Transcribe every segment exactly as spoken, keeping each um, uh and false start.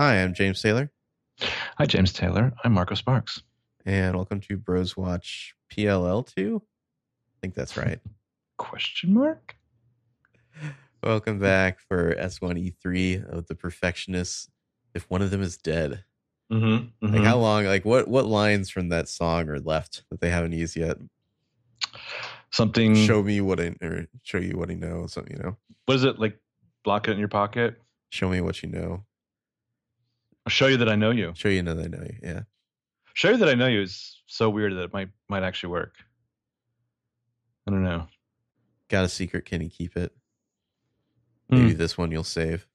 Hi, I'm James Taylor. Hi, James Taylor. I'm Marco Sparks. And welcome to Bros Watch P L L two. I think that's right. Question mark? Welcome back for S one E three of The Perfectionists. If one of them is dead. Mm-hmm, mm-hmm. Like how long, like what, what lines from that song are left that they haven't used yet? Something. Show me what I, or show you what I know. Something, you know. What is it? Like block it in your pocket. Show me what you know. I'll show you that I know you. Show you that I know you. Yeah. Show you that I know you is so weird that it might, might actually work. I don't know. Got a secret. Can you keep it? Maybe mm. this one you'll save.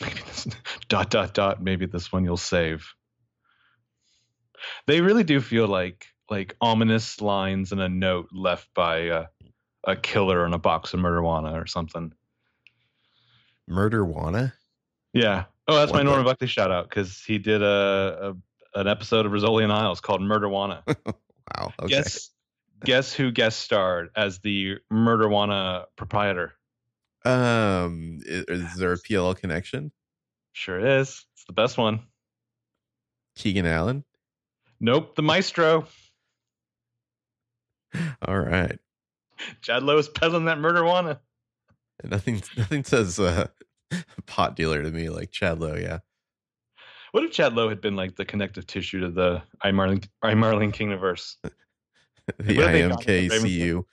Maybe this dot dot dot. Maybe this one you'll save. They really do feel like like ominous lines in a note left by a, a killer on a box of Murderwanna or something. Murderwanna? Yeah. Oh, that's what my the- Norman Buckley shout out because he did a, a an episode of Rizzoli and Isles called Murderwanna. Wow. Okay. Guess guess who guest starred as the Murderwanna proprietor? Um, is, is there a P L L connection? Sure is. It's the best one. Keegan Allen? Nope, the maestro. All right. Chad Lowe is peddling that Murderwanna. Nothing, nothing says uh, pot dealer to me like Chad Lowe, yeah. What if Chad Lowe had been like the connective tissue to the I Marlene, I Marlene Kingdomverse? The I M K C U.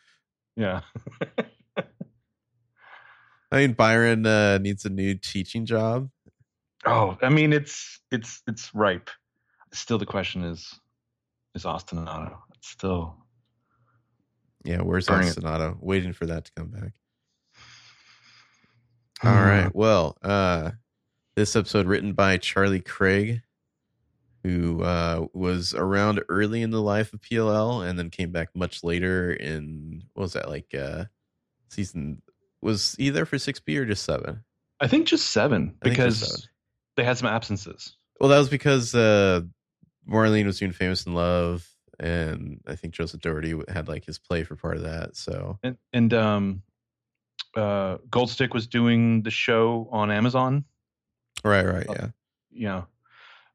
Yeah. I mean, Byron uh, needs a new teaching job. Oh, I mean, it's it's it's ripe. Still, the question is, is Austin Otto? It's still. Yeah, where's Austin Otto? Waiting for that to come back. All hmm. right. Well, uh, this episode written by Charlie Craig, who uh, was around early in the life of P L L and then came back much later in, what was that, like uh, season... Was he there for six B or just seven? I think just seven because just seven. They had some absences. Well, that was because uh, Marlene was doing Famous in Love, and I think Joseph Doherty had like his play for part of that. So and, and um, uh, Goldstick was doing the show on Amazon. Right, right, yeah, yeah,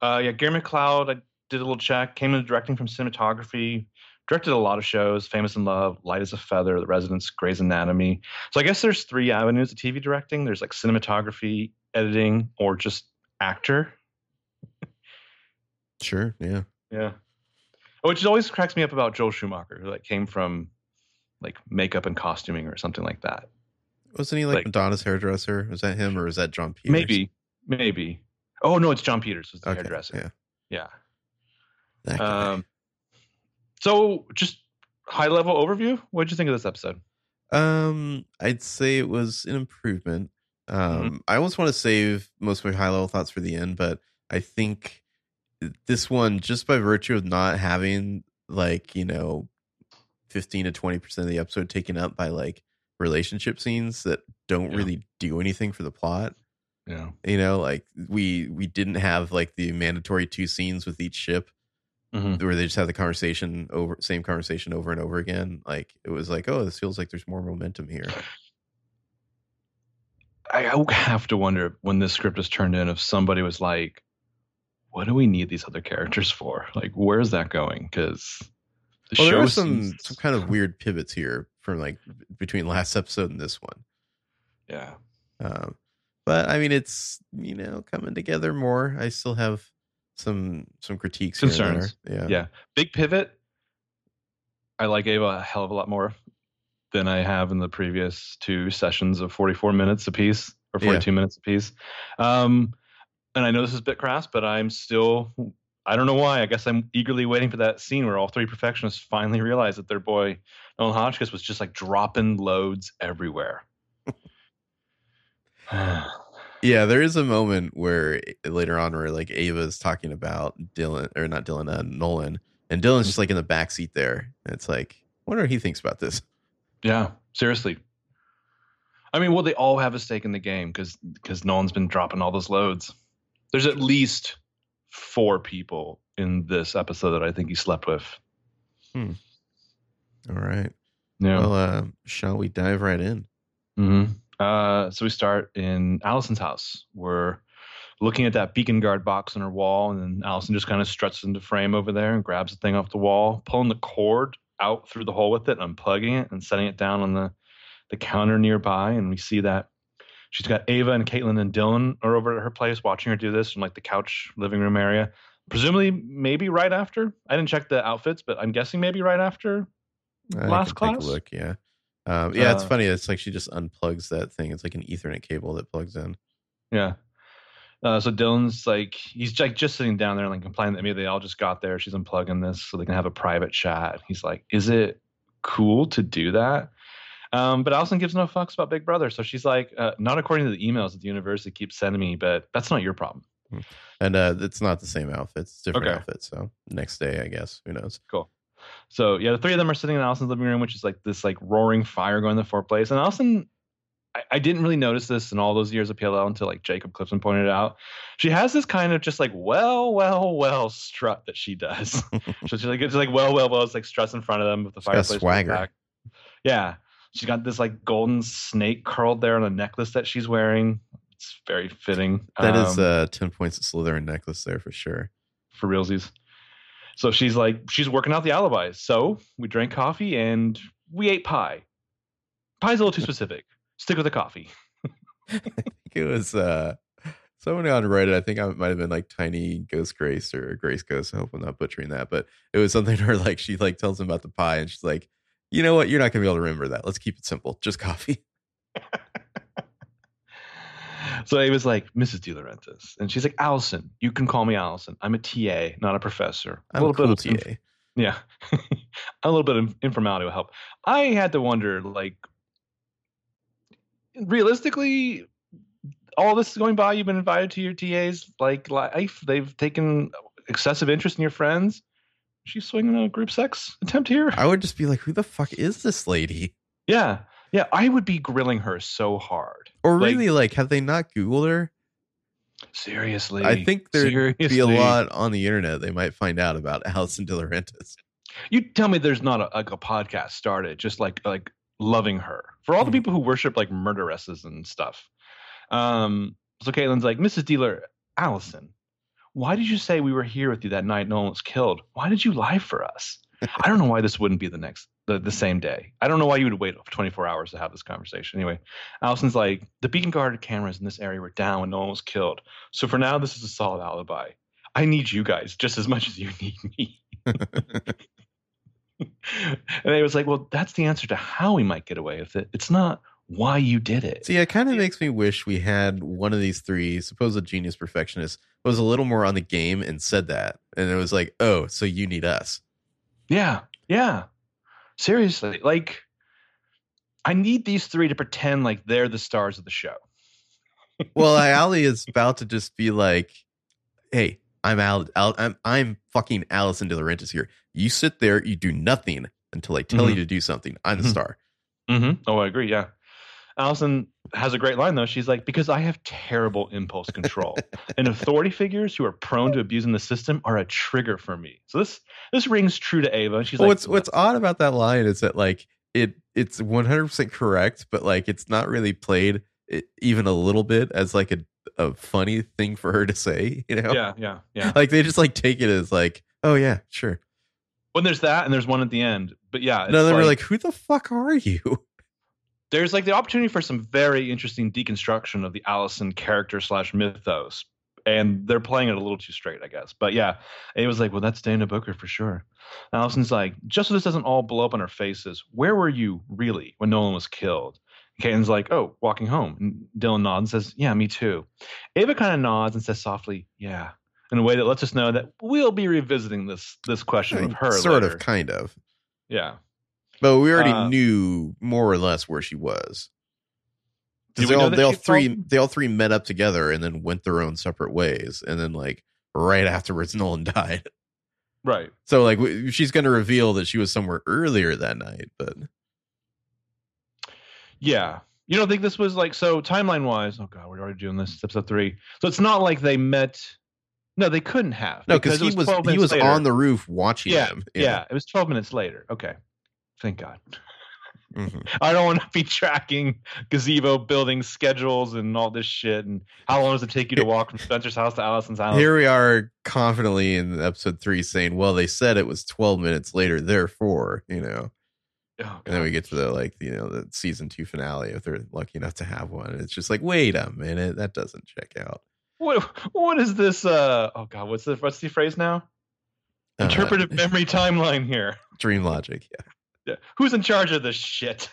uh, yeah. Gary McLeod, I did a little check. Came into directing from cinematography. Directed a lot of shows, Famous in Love, Light as a Feather, The Residents, Grey's Anatomy. So I guess there's three avenues of T V directing. There's like cinematography, editing, or just actor. Sure, yeah. Yeah. Which always cracks me up about Joel Schumacher, who like came from like makeup and costuming or something like that. Wasn't he like, like Madonna's hairdresser? Was that him or is that John Peters? Maybe, maybe. Oh, no, it's John Peters was the okay, hairdresser. Yeah. Yeah. That guy. Um, So just high level overview. What did you think of this episode? Um, I'd say it was an improvement. Um, mm-hmm. I almost want to save most of my high level thoughts for the end, but I think this one, just by virtue of not having like, you know, fifteen to twenty percent of the episode taken up by like relationship scenes that don't yeah. really do anything for the plot. Yeah. You know, like we, we didn't have like the mandatory two scenes with each ship. Mm-hmm. Where they just have the conversation over, same conversation over and over again. Like it was like, oh, this feels like there's more momentum here. I have to wonder when this script was turned in if somebody was like, "What do we need these other characters for? Like, where's that going?" Because the well, show there were some seems... some kind of weird pivots here from like between last episode and this one. Yeah, um, but I mean, it's you know coming together more. I still have. Some some critiques, concerns, yeah, yeah. Big pivot. I like Ava a hell of a lot more than I have in the previous two sessions of forty-four minutes apiece or forty-two yeah. minutes apiece. Um, and I know this is a bit crass, but I'm still. I don't know why. I guess I'm eagerly waiting for that scene where all three perfectionists finally realize that their boy Nolan Hotchkiss was just like dropping loads everywhere. Yeah, there is a moment where later on where like Ava's talking about Dylan or not Dylan, uh, Nolan, and Dylan's just like in the backseat there. And it's like, I wonder what he thinks about this. Yeah, seriously. I mean, well, they all have a stake in the game because because Nolan's been dropping all those loads. There's at least four people in this episode that I think he slept with. Hmm. All right. Yeah. Well, uh, shall we dive right in? Mm-hmm. Uh, so we start in Allison's house where looking at that Beacon Guard box on her wall, and then Allison just kind of struts into frame over there and grabs the thing off the wall, pulling the cord out through the hole with it, unplugging it, and setting it down on the, the counter nearby. And we see that she's got Ava and Caitlin and Dylan are over at her place watching her do this from like the couch living room area. Presumably maybe right after. I didn't check the outfits, but I'm guessing maybe right after I last class. Take a look, yeah. Um, yeah, uh, it's funny. It's like she just unplugs that thing. It's like an Ethernet cable that plugs in. Yeah. Uh, so Dylan's like, he's like just sitting down there and like complaining that maybe they all just got there. She's unplugging this so they can have a private chat. He's like, is it cool to do that? Um, but Allison gives no fucks about Big Brother. So she's like, uh, not according to the emails that the university keeps sending me, but that's not your problem. And uh, it's not the same outfits. It's different okay. outfits. So next day, I guess. Who knows? Cool. So, yeah, the three of them are sitting in Allison's living room, which is like this like roaring fire going in the fireplace. And Allison, I, I didn't really notice this in all those years of P L L until like Jacob Clipson pointed it out. She has this kind of just like, well, well, well strut that she does. So she's like, it's like, well, well, well, it's like struts in front of them with the she's fireplace. Got swagger. Yeah. She's got this like golden snake curled there on a necklace that she's wearing. It's very fitting. That um, is uh, ten points of Slytherin necklace there for sure. For realsies. So she's like, she's working out the alibis. So we drank coffee and we ate pie. Pie's a little too specific. Stick with the coffee. I think it was uh, someone on Reddit. I think it might have been like Tiny Ghost Grace or Grace Ghost. I hope I'm not butchering that. But it was something where like she like tells him about the pie and she's like, you know what? You're not going to be able to remember that. Let's keep it simple. Just coffee. So he was like, Missus DiLaurentis. And she's like, Allison, you can call me Allison. I'm a T A, not a professor. I'm a little a cool bit of T A. Inf- yeah. A little bit of informality will help. I had to wonder, like, realistically, all this is going by. You've been invited to your T A's like life. They've taken excessive interest in your friends. Is she swinging a group sex attempt here? I would just be like, who the fuck is this lady? Yeah. Yeah, I would be grilling her so hard. Or like, really, like, have they not Googled her? Seriously. I think there'd seriously. be a lot on the internet they might find out about Allison DiLaurentis. You tell me there's not a, like a podcast started just like like loving her. For all mm-hmm. the people who worship like murderesses and stuff. Um, so Caitlin's like, Missus DiLaurentis, Allison, why did you say we were here with you that night Nolan was killed? Why did you lie for us? I don't know why this wouldn't be the next the, the same day. I don't know why you would wait twenty-four hours to have this conversation. Anyway, Allison's like, the Beacon Guard cameras in this area were down when Nolan was killed. So for now, this is a solid alibi. I need you guys just as much as you need me. And he was like, well, that's the answer to how we might get away with it. It's not why you did it. See, it kind of makes me wish we had one of these three supposed genius perfectionists was a little more on the game and said that. And it was like, oh, so you need us. Yeah, yeah. Seriously, like, I need these three to pretend like they're the stars of the show. Well, Ali is about to just be like, hey, I'm Al, Al I'm I'm fucking Allison DiLaurentis here. You sit there, you do nothing until I tell mm-hmm. you to do something. I'm the star. Mm-hmm. Oh, I agree, yeah. Allison has a great line, though. She's like, because I have terrible impulse control and authority figures who are prone to abusing the system are a trigger for me. So this this rings true to Ava. She's well, like, what's, what's odd about that line is that like it it's one hundred percent correct, but like it's not really played it, even a little bit as like a, a funny thing for her to say. You know? Yeah, yeah, yeah. Like they just like take it as like, oh, yeah, sure. When there's that and there's one at the end. But yeah. No, they like, were like, who the fuck are you? There's like the opportunity for some very interesting deconstruction of the Allison character slash mythos. And they're playing it a little too straight, I guess. But yeah, it was like, well, that's Dana Booker for sure. And Allison's like, just so this doesn't all blow up on our faces, where were you really when Nolan was killed? Caitlin's like, oh, walking home. And Dylan nods and says, yeah, me too. Ava kind of nods and says softly, yeah, in a way that lets us know that we'll be revisiting this this question I mean, with her. Sort later. of, kind of. Yeah. But we already uh, knew more or less where she was. They all, they all three, from? they all three met up together and then went their own separate ways. And then, like right afterwards, Nolan died. Right. So, like, w- she's going to reveal that she was somewhere earlier that night. But yeah, you don't think this was like so timeline wise? Oh god, we're already doing this. It's episode three, so it's not like they met. No, they couldn't have. No, because he was, was he was later. on the roof watching yeah, them. Yeah. yeah, it was twelve minutes later. Okay. Thank God. Mm-hmm. I don't want to be tracking gazebo building schedules and all this shit. And how long does it take you to walk from Spencer's house to Allison's house? Here we are confidently in episode three saying, well, they said it was twelve minutes later, therefore, you know. Oh, and then we get to the, like, you know, the season two finale if they're lucky enough to have one. And it's just like, wait a minute, that doesn't check out. What what is this? Uh, oh God, what's the what's the phrase now? Interpretive uh, memory timeline here. Dream logic, yeah. Yeah. Who's in charge of this shit?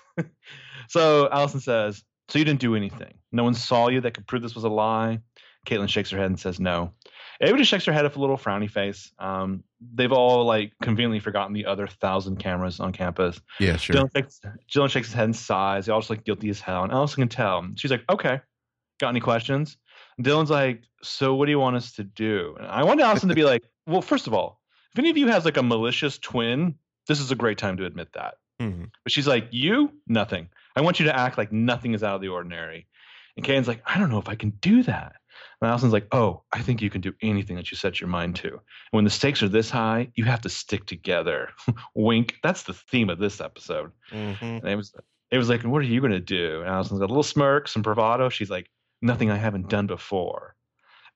So Allison says, so you didn't do anything. No one saw you that could prove this was a lie. Caitlin shakes her head and says no. Ava just shakes her head with a little frowny face. Um, they've all like conveniently forgotten the other thousand cameras on campus. Yeah, sure. Dylan shakes, Dylan shakes his head and sighs. They all just like guilty as hell. And Allison can tell. She's like, okay, got any questions? And Dylan's like, so what do you want us to do? And I want Allison to be like, well, first of all, if any of you has like a malicious twin, this is a great time to admit that. Mm-hmm. But she's like, you? Nothing. I want you to act like nothing is out of the ordinary. And Kane's like, I don't know if I can do that. And Allison's like, oh, I think you can do anything that you set your mind to. And when the stakes are this high, you have to stick together. Wink. That's the theme of this episode. Mm-hmm. And it was, it was like, what are you going to do? And Allison's got a little smirk, some bravado. She's like, nothing I haven't done before.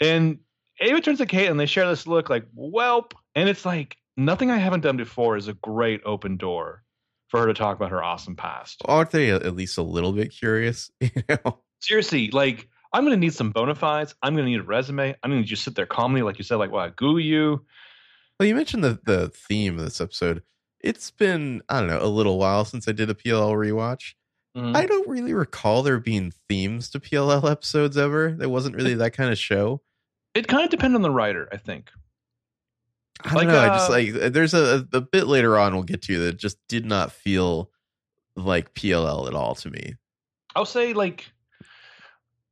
And Ava turns to Kate and they share this look like, welp. And it's like, nothing I haven't done before is a great open door for her to talk about her awesome past. Aren't they at least a little bit curious? You know? Seriously, like, I'm going to need some bona fides. I'm going to need a resume. I'm going to just sit there calmly, like you said, like, well, I goo you. Well, you mentioned the, the theme of this episode. It's been, I don't know, a little while since I did a P L L rewatch. Mm-hmm. I don't really recall there being themes to P L L episodes ever. There wasn't really that kind of show. It kind of depended on the writer, I think. I don't like, know. Uh, I just like there's a, a bit later on we'll get to that just did not feel like P L L at all to me. I'll say like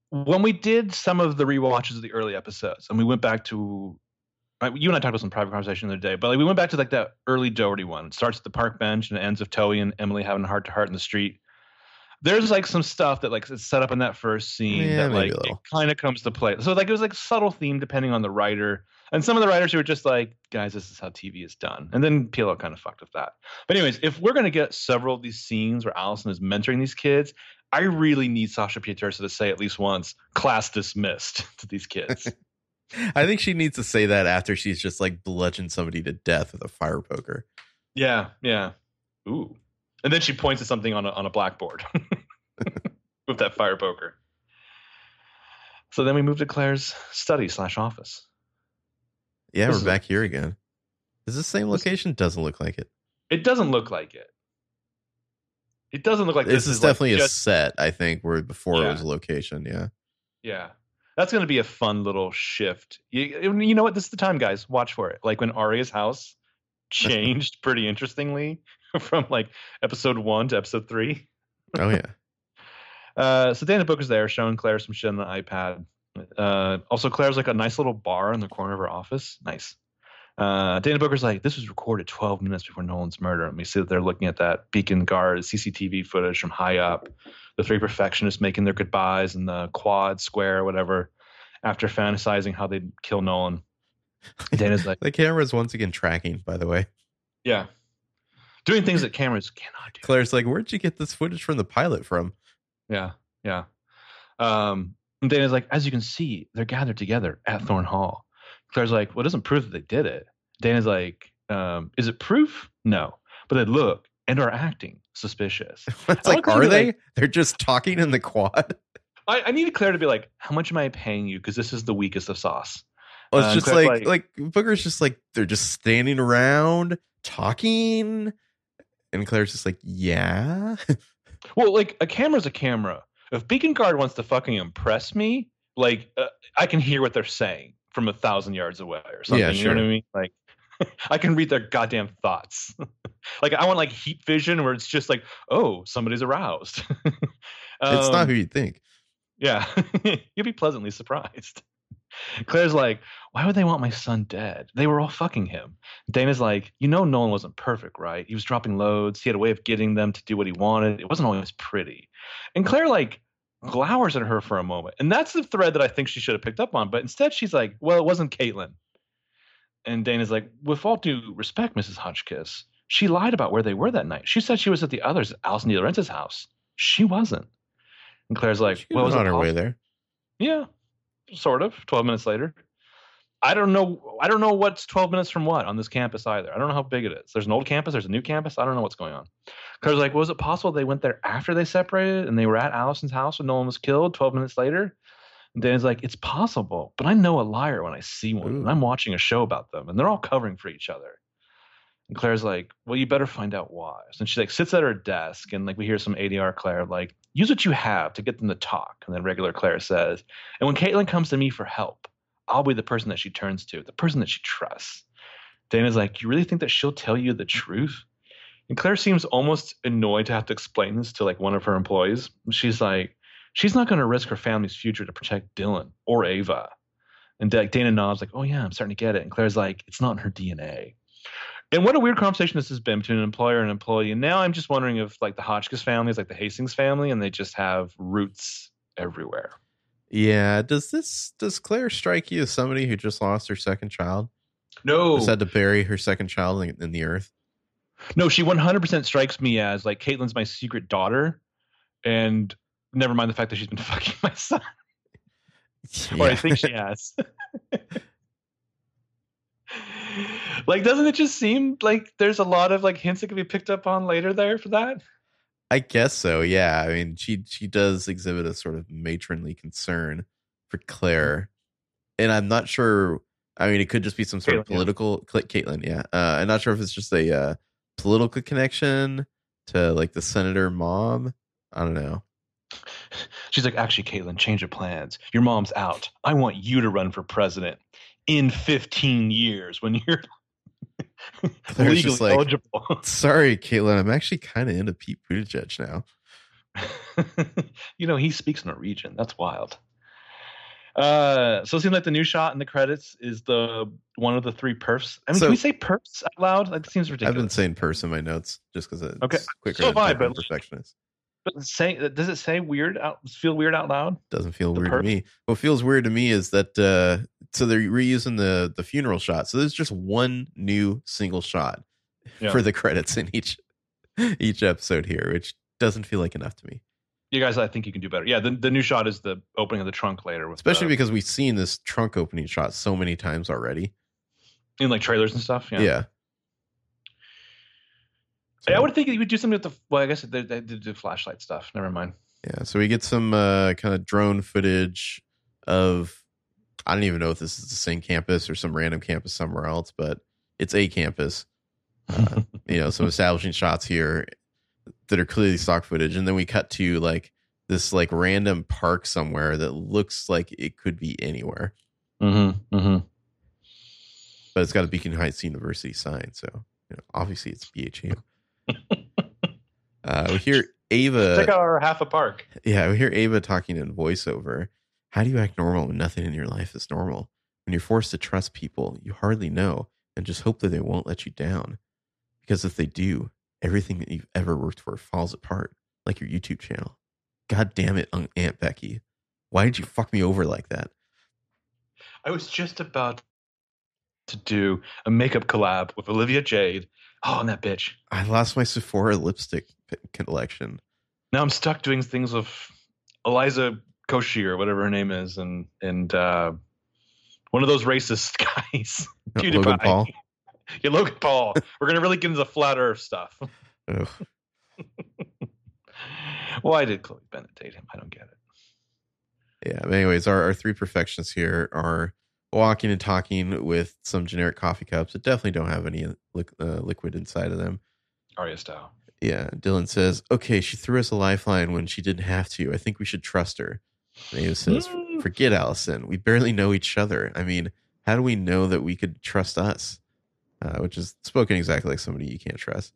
when we did some of the rewatches of the early episodes and we went back to you and I talked about some private conversation the other day, but like we went back to like that early Doherty one. It starts at the park bench and it ends with Toey and Emily having a heart to heart in the street. There's like some stuff that like is set up in that first scene yeah, that like it kind of comes to play. So like it was like subtle theme depending on the writer. And some of the writers who were just like, guys, this is how T V is done. And then P L L kind of fucked with that. But anyways, if we're going to get several of these scenes where Allison is mentoring these kids, I really need Sasha Pietersa to say at least once, class dismissed to these kids. I think she needs to say that after she's just like bludgeoned somebody to death with a fire poker. Yeah, yeah. Ooh. And then she points at something on a, on a blackboard with that fire poker. So then we move to Claire's study slash office. Yeah, this we're back a, here again. Is this the same location? This, doesn't look like it. It doesn't look like it. It doesn't look like this. This is, is definitely like just, a set, I think, where before yeah. it was a location, yeah. Yeah. That's going to be a fun little shift. You, you know what? This is the time, guys. Watch for it. Like when Arya's house changed pretty interestingly from like episode one to episode three. Oh, yeah. uh, so Dana Booker's there showing Claire some shit on the iPad. Uh, also, Claire's like a nice little bar in the corner of her office. Nice. Uh, Dana Booker's like, this was recorded twelve minutes before Nolan's murder. And we see that they're looking at that Beacon Guard C C T V footage from high up. The three perfectionists making their goodbyes in the quad square or whatever after fantasizing how they'd kill Nolan. Dana's like, the camera's once again tracking, by the way. Yeah. Doing things that cameras cannot do. Claire's like, where'd you get this footage from the pilot from? Yeah. Yeah. Um, And Dana's like, as you can see, they're gathered together at Thorn Hall. Claire's like, well, it doesn't prove that they did it. Dana's like, um, is it proof? No. But they look and are acting suspicious. It's like, are they? Like, they're just talking in the quad? I, I need Claire to be like, how much am I paying you? Because this is the weakest of sauce. Well, it's uh, just like, like, like, Booker's just like, they're just standing around talking. And Claire's just like, yeah. Well, like, a camera's a camera. If Beacon Guard wants to fucking impress me, like, uh, I can hear what they're saying from a thousand yards away or something. Yeah, sure. You know what I mean? Like, I can read their goddamn thoughts. Like, I want, like, heat vision where it's just like, oh, somebody's aroused. um, it's not who you think. Yeah. You'll be pleasantly surprised. Claire's like, why would they want my son dead? They were all fucking him. Dana's like, you know Nolan wasn't perfect, right? He was dropping loads. He had a way of getting them to do what he wanted. It wasn't always pretty. And Claire, like, glowers at her for a moment. And that's the thread that I think she should have picked up on. But instead, she's like, well, it wasn't Caitlin. And Dana's like, with all due respect, Missus Hotchkiss, She lied about where they were that night. She said she was at the others, Allison DiLaurentis' house. She wasn't. And Claire's like, she well, was on her way there. Yeah, sort of. twelve minutes later. I don't know. I don't know what's twelve minutes from what on this campus either. I don't know how big it is. There's an old campus. There's a new campus. I don't know what's going on. Claire's like, well, was it possible they went there after they separated and they were at Allison's house when Nolan was killed twelve minutes later? And Dana's like, it's possible, but I know a liar when I see one. Ooh. And I'm watching a show about them and they're all covering for each other. And Claire's like, well, you better find out why. And she like sits at her desk and like we hear some A D R Claire like, use what you have to get them to talk. And then regular Claire says, and when Caitlin comes to me for help, I'll be the person that she turns to, the person that she trusts. Dana's like, you really think that she'll tell you the truth? And Claire seems almost annoyed to have to explain this to like one of her employees. She's like, she's not going to risk her family's future to protect Dylan or Ava. And Dana nods like, oh yeah, I'm starting to get it. And Claire's like, it's not in her D N A. And what a weird conversation this has been between an employer and an employee. And now I'm just wondering if like the Hotchkiss family is like the Hastings family and they just have roots everywhere. Yeah. Does this, does Claire strike you as somebody who just lost her second child? No. Just had to bury her second child in, in the earth? No, she one hundred percent strikes me as like Caitlin's my secret daughter. And never mind the fact that she's been fucking my son. Yeah. Or I think she has. Like, doesn't it just seem like there's a lot of like hints that can be picked up on later there for that? I guess so. Yeah. I mean, she, she does exhibit a sort of matronly concern for Claire. And I'm not sure. I mean, it could just be some sort Caitlin, of political yeah. Caitlin. Yeah. Uh, I'm not sure if it's just a uh, political connection to like the senator mom. I don't know. She's like, actually, Caitlin, change of plans. Your mom's out. I want you to run for president in fifteen years when you're legally like, eligible. Sorry, Caitlin, I'm actually kind of into Pete Buttigieg now. You know, he speaks Norwegian. That's wild. Uh, so it seems like the new shot in the credits is the one of the three perfs. I mean, so, can we say perfs out loud? That seems ridiculous. I've been saying perfs in my notes just because it's okay. quicker so than but perfectionist. But say, does it say weird? Out, feel weird out loud? Doesn't feel the weird perp? to me. What feels weird to me is that uh, so they're reusing the the funeral shot. So there's just one new single shot yeah. for the credits in each each episode here, which doesn't feel like enough to me. You guys, I think you can do better. Yeah, the the new shot is the opening of the trunk later, with especially the, because we've seen this trunk opening shot so many times already in like trailers and stuff. Yeah. Yeah. So, I would think you would do something with the. Well, I guess they, they did do flashlight stuff. Never mind. Yeah, so we get some uh, kind of drone footage of. I don't even know if this is the same campus or some random campus somewhere else, but it's a campus. Uh, you know, some establishing shots here that are clearly stock footage, and then we cut to like this like random park somewhere that looks like it could be anywhere. Mm-hmm. Mm-hmm. But it's got a Beacon Heights University sign, so you know, obviously it's B H U. uh, we hear Ava take our half a park. Yeah, we hear Ava talking in voiceover. How do you act normal when nothing in your life is normal? When you're forced to trust people you hardly know and just hope that they won't let you down. Because if they do, everything that you've ever worked for falls apart, like your YouTube channel. God damn it, Aunt Becky. Why did you fuck me over like that? I was just about to do a makeup collab with Olivia Jade. Oh, and that bitch. I lost my Sephora lipstick collection. Now I'm stuck doing things with Eliza Koshy or whatever her name is. And and uh, one of those racist guys. Logan Paul? Yeah, Logan Paul. We're going to really get into the flat earth stuff. Why did Chloe Bennett date him? I don't get it. Yeah, but anyways, our, our three perfectionists here are walking and talking with some generic coffee cups that definitely don't have any li- uh, liquid inside of them. Aria style. Yeah. Dylan says, okay, she threw us a lifeline when she didn't have to. I think we should trust her. And Ava says, forget Allison. We barely know each other. I mean, how do we know that we could trust us? Uh, which is spoken exactly like somebody you can't trust.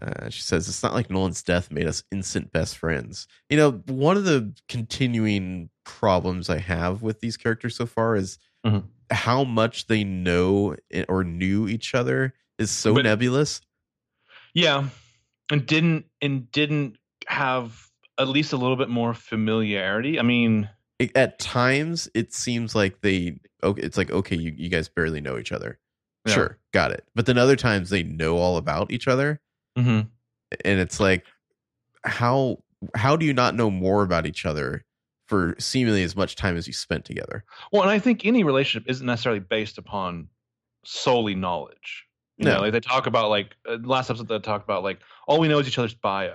Uh, she says, it's not like Nolan's death made us instant best friends. You know, one of the continuing problems I have with these characters so far is mm-hmm. how much they know or knew each other is so but, nebulous. Yeah. And didn't and didn't have at least a little bit more familiarity. I mean, it, at times it seems like they, it's like, okay, you, you guys barely know each other. Yeah. Sure. Got it. But then other times they know all about each other. Mm-hmm. And it's like, how how do you not know more about each other for seemingly as much time as you spent together? Well, and I think any relationship isn't necessarily based upon solely knowledge. You no. know, like they talk about, like, uh, last episode they talked about, like, all we know is each other's bio.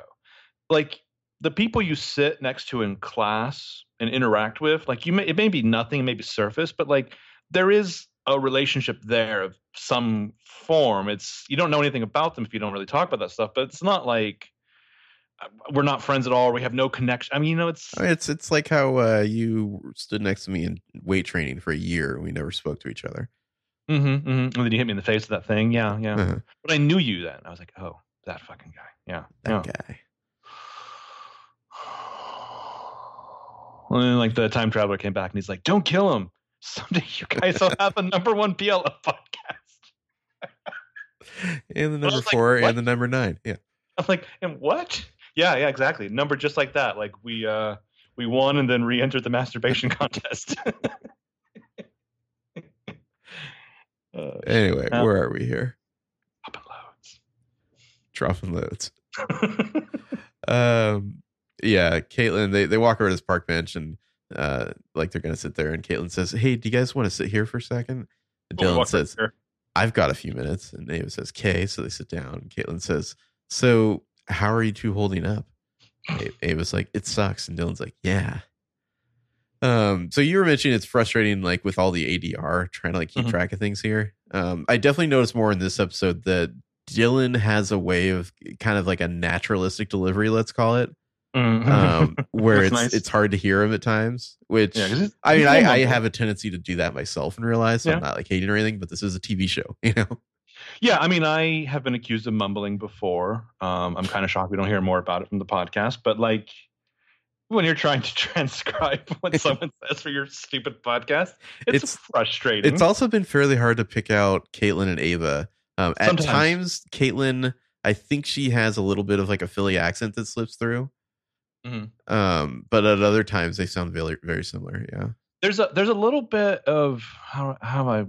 Like, the people you sit next to in class and interact with, like, you may, it may be nothing, maybe surface, but, like, there is a relationship there of some form. It's, you don't know anything about them if you don't really talk about that stuff, but it's not like we're not friends at all. We have no connection. I mean, you know, it's it's it's like how uh, you stood next to me in weight training for a year and we never spoke to each other. Mm-hmm, mm-hmm. And then you hit me in the face with that thing. Yeah, yeah. Uh-huh. But I knew you then. I was like, oh, that fucking guy. Yeah, that yeah. guy. And then, like, the time traveler came back and he's like, don't kill him. Someday you guys will have a number one P L F podcast. And the number four, like, and the number nine. Yeah. I'm like, and what? Yeah, yeah, exactly. Number just like that. Like, we uh, we won and then re-entered the masturbation contest. uh, anyway, um, where are we here? Dropping loads. Dropping loads. um, yeah, Caitlin, they, they walk over to this park bench and uh, like they're going to sit there. And Caitlin says, hey, do you guys want to sit here for a second? And Dylan says, I've got a few minutes. And Ava says, okay. So they sit down. And Caitlin says, so how are you two holding up? Ava's like, it sucks. And Dylan's like, yeah. Um, so you were mentioning it's frustrating, like, with all the A D R, trying to, like, keep mm-hmm. track of things here. Um, I definitely noticed more in this episode that Dylan has a way of kind of like a naturalistic delivery, let's call it. Mm-hmm. Um, where it's nice. It's hard to hear him at times, which yeah, I mean, I, I have a tendency to do that myself and realize so yeah. I'm not, like, hating or anything, but this is a T V show, you know? Yeah, I mean, I have been accused of mumbling before. Um, I'm kind of shocked we don't hear more about it from the podcast. But, like, when you're trying to transcribe what someone says for your stupid podcast, it's, it's frustrating. It's also been fairly hard to pick out Caitlin and Ava. Um, at times, Caitlin, I think she has a little bit of, like, a Philly accent that slips through. Mm-hmm. Um, but at other times, they sound very, very similar. Yeah, there's a there's a little bit of how how I.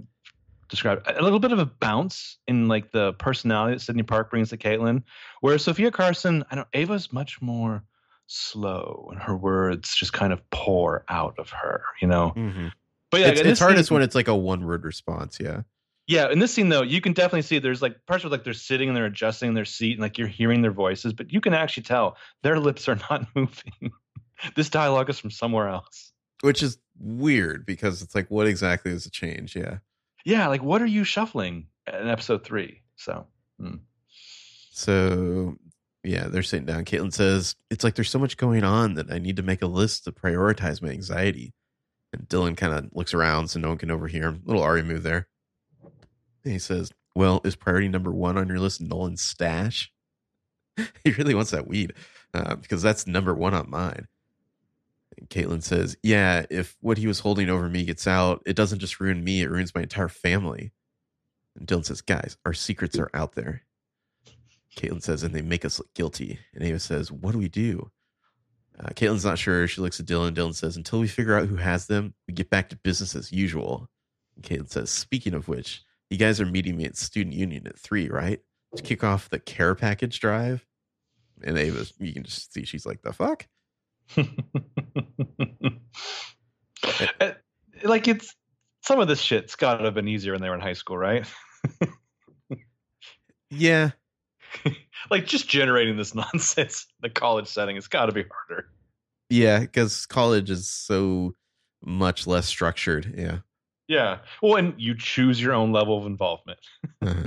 describe a little bit of a bounce in, like, the personality that Sydney Park brings to Caitlin, where Sophia Carson, I don't, Ava's much more slow and her words just kind of pour out of her, you know? Mm-hmm. But yeah, it's, it's hardest scene, when it's like a one word response. Yeah. Yeah. In this scene though, you can definitely see there's, like, parts where, like, they're sitting and they're adjusting their seat and, like, you're hearing their voices, but you can actually tell their lips are not moving. This dialogue is from somewhere else. Which is weird because it's like, what exactly is the change? Yeah. Yeah, like, what are you shuffling in episode three? So, hmm. so yeah, they're sitting down. Caitlin says, it's like there's so much going on that I need to make a list to prioritize my anxiety. And Dylan kind of looks around so no one can overhear him. Little Ari move there. And he says, well, is priority number one on your list Nolan's stash? He really wants that weed uh, because that's number one on mine. And Caitlin says, yeah, if what he was holding over me gets out, it doesn't just ruin me, it ruins my entire family. And Dylan says, guys, our secrets are out there. Caitlin says, and they make us look guilty. And Ava says, what do we do? Uh, Caitlin's not sure. She looks at Dylan. Dylan says, until we figure out who has them, we get back to business as usual. And Caitlin says, speaking of which, you guys are meeting me at Student Union at three, right? To kick off the care package drive. And Ava, you can just see she's like, the fuck? Like, it's some of this shit's gotta have been easier when they were in high school, right? Yeah. Like, just generating this nonsense in the college setting, it's gotta be harder. Yeah, because college is so much less structured. Yeah. Yeah. Well, and you choose your own level of involvement. uh-huh.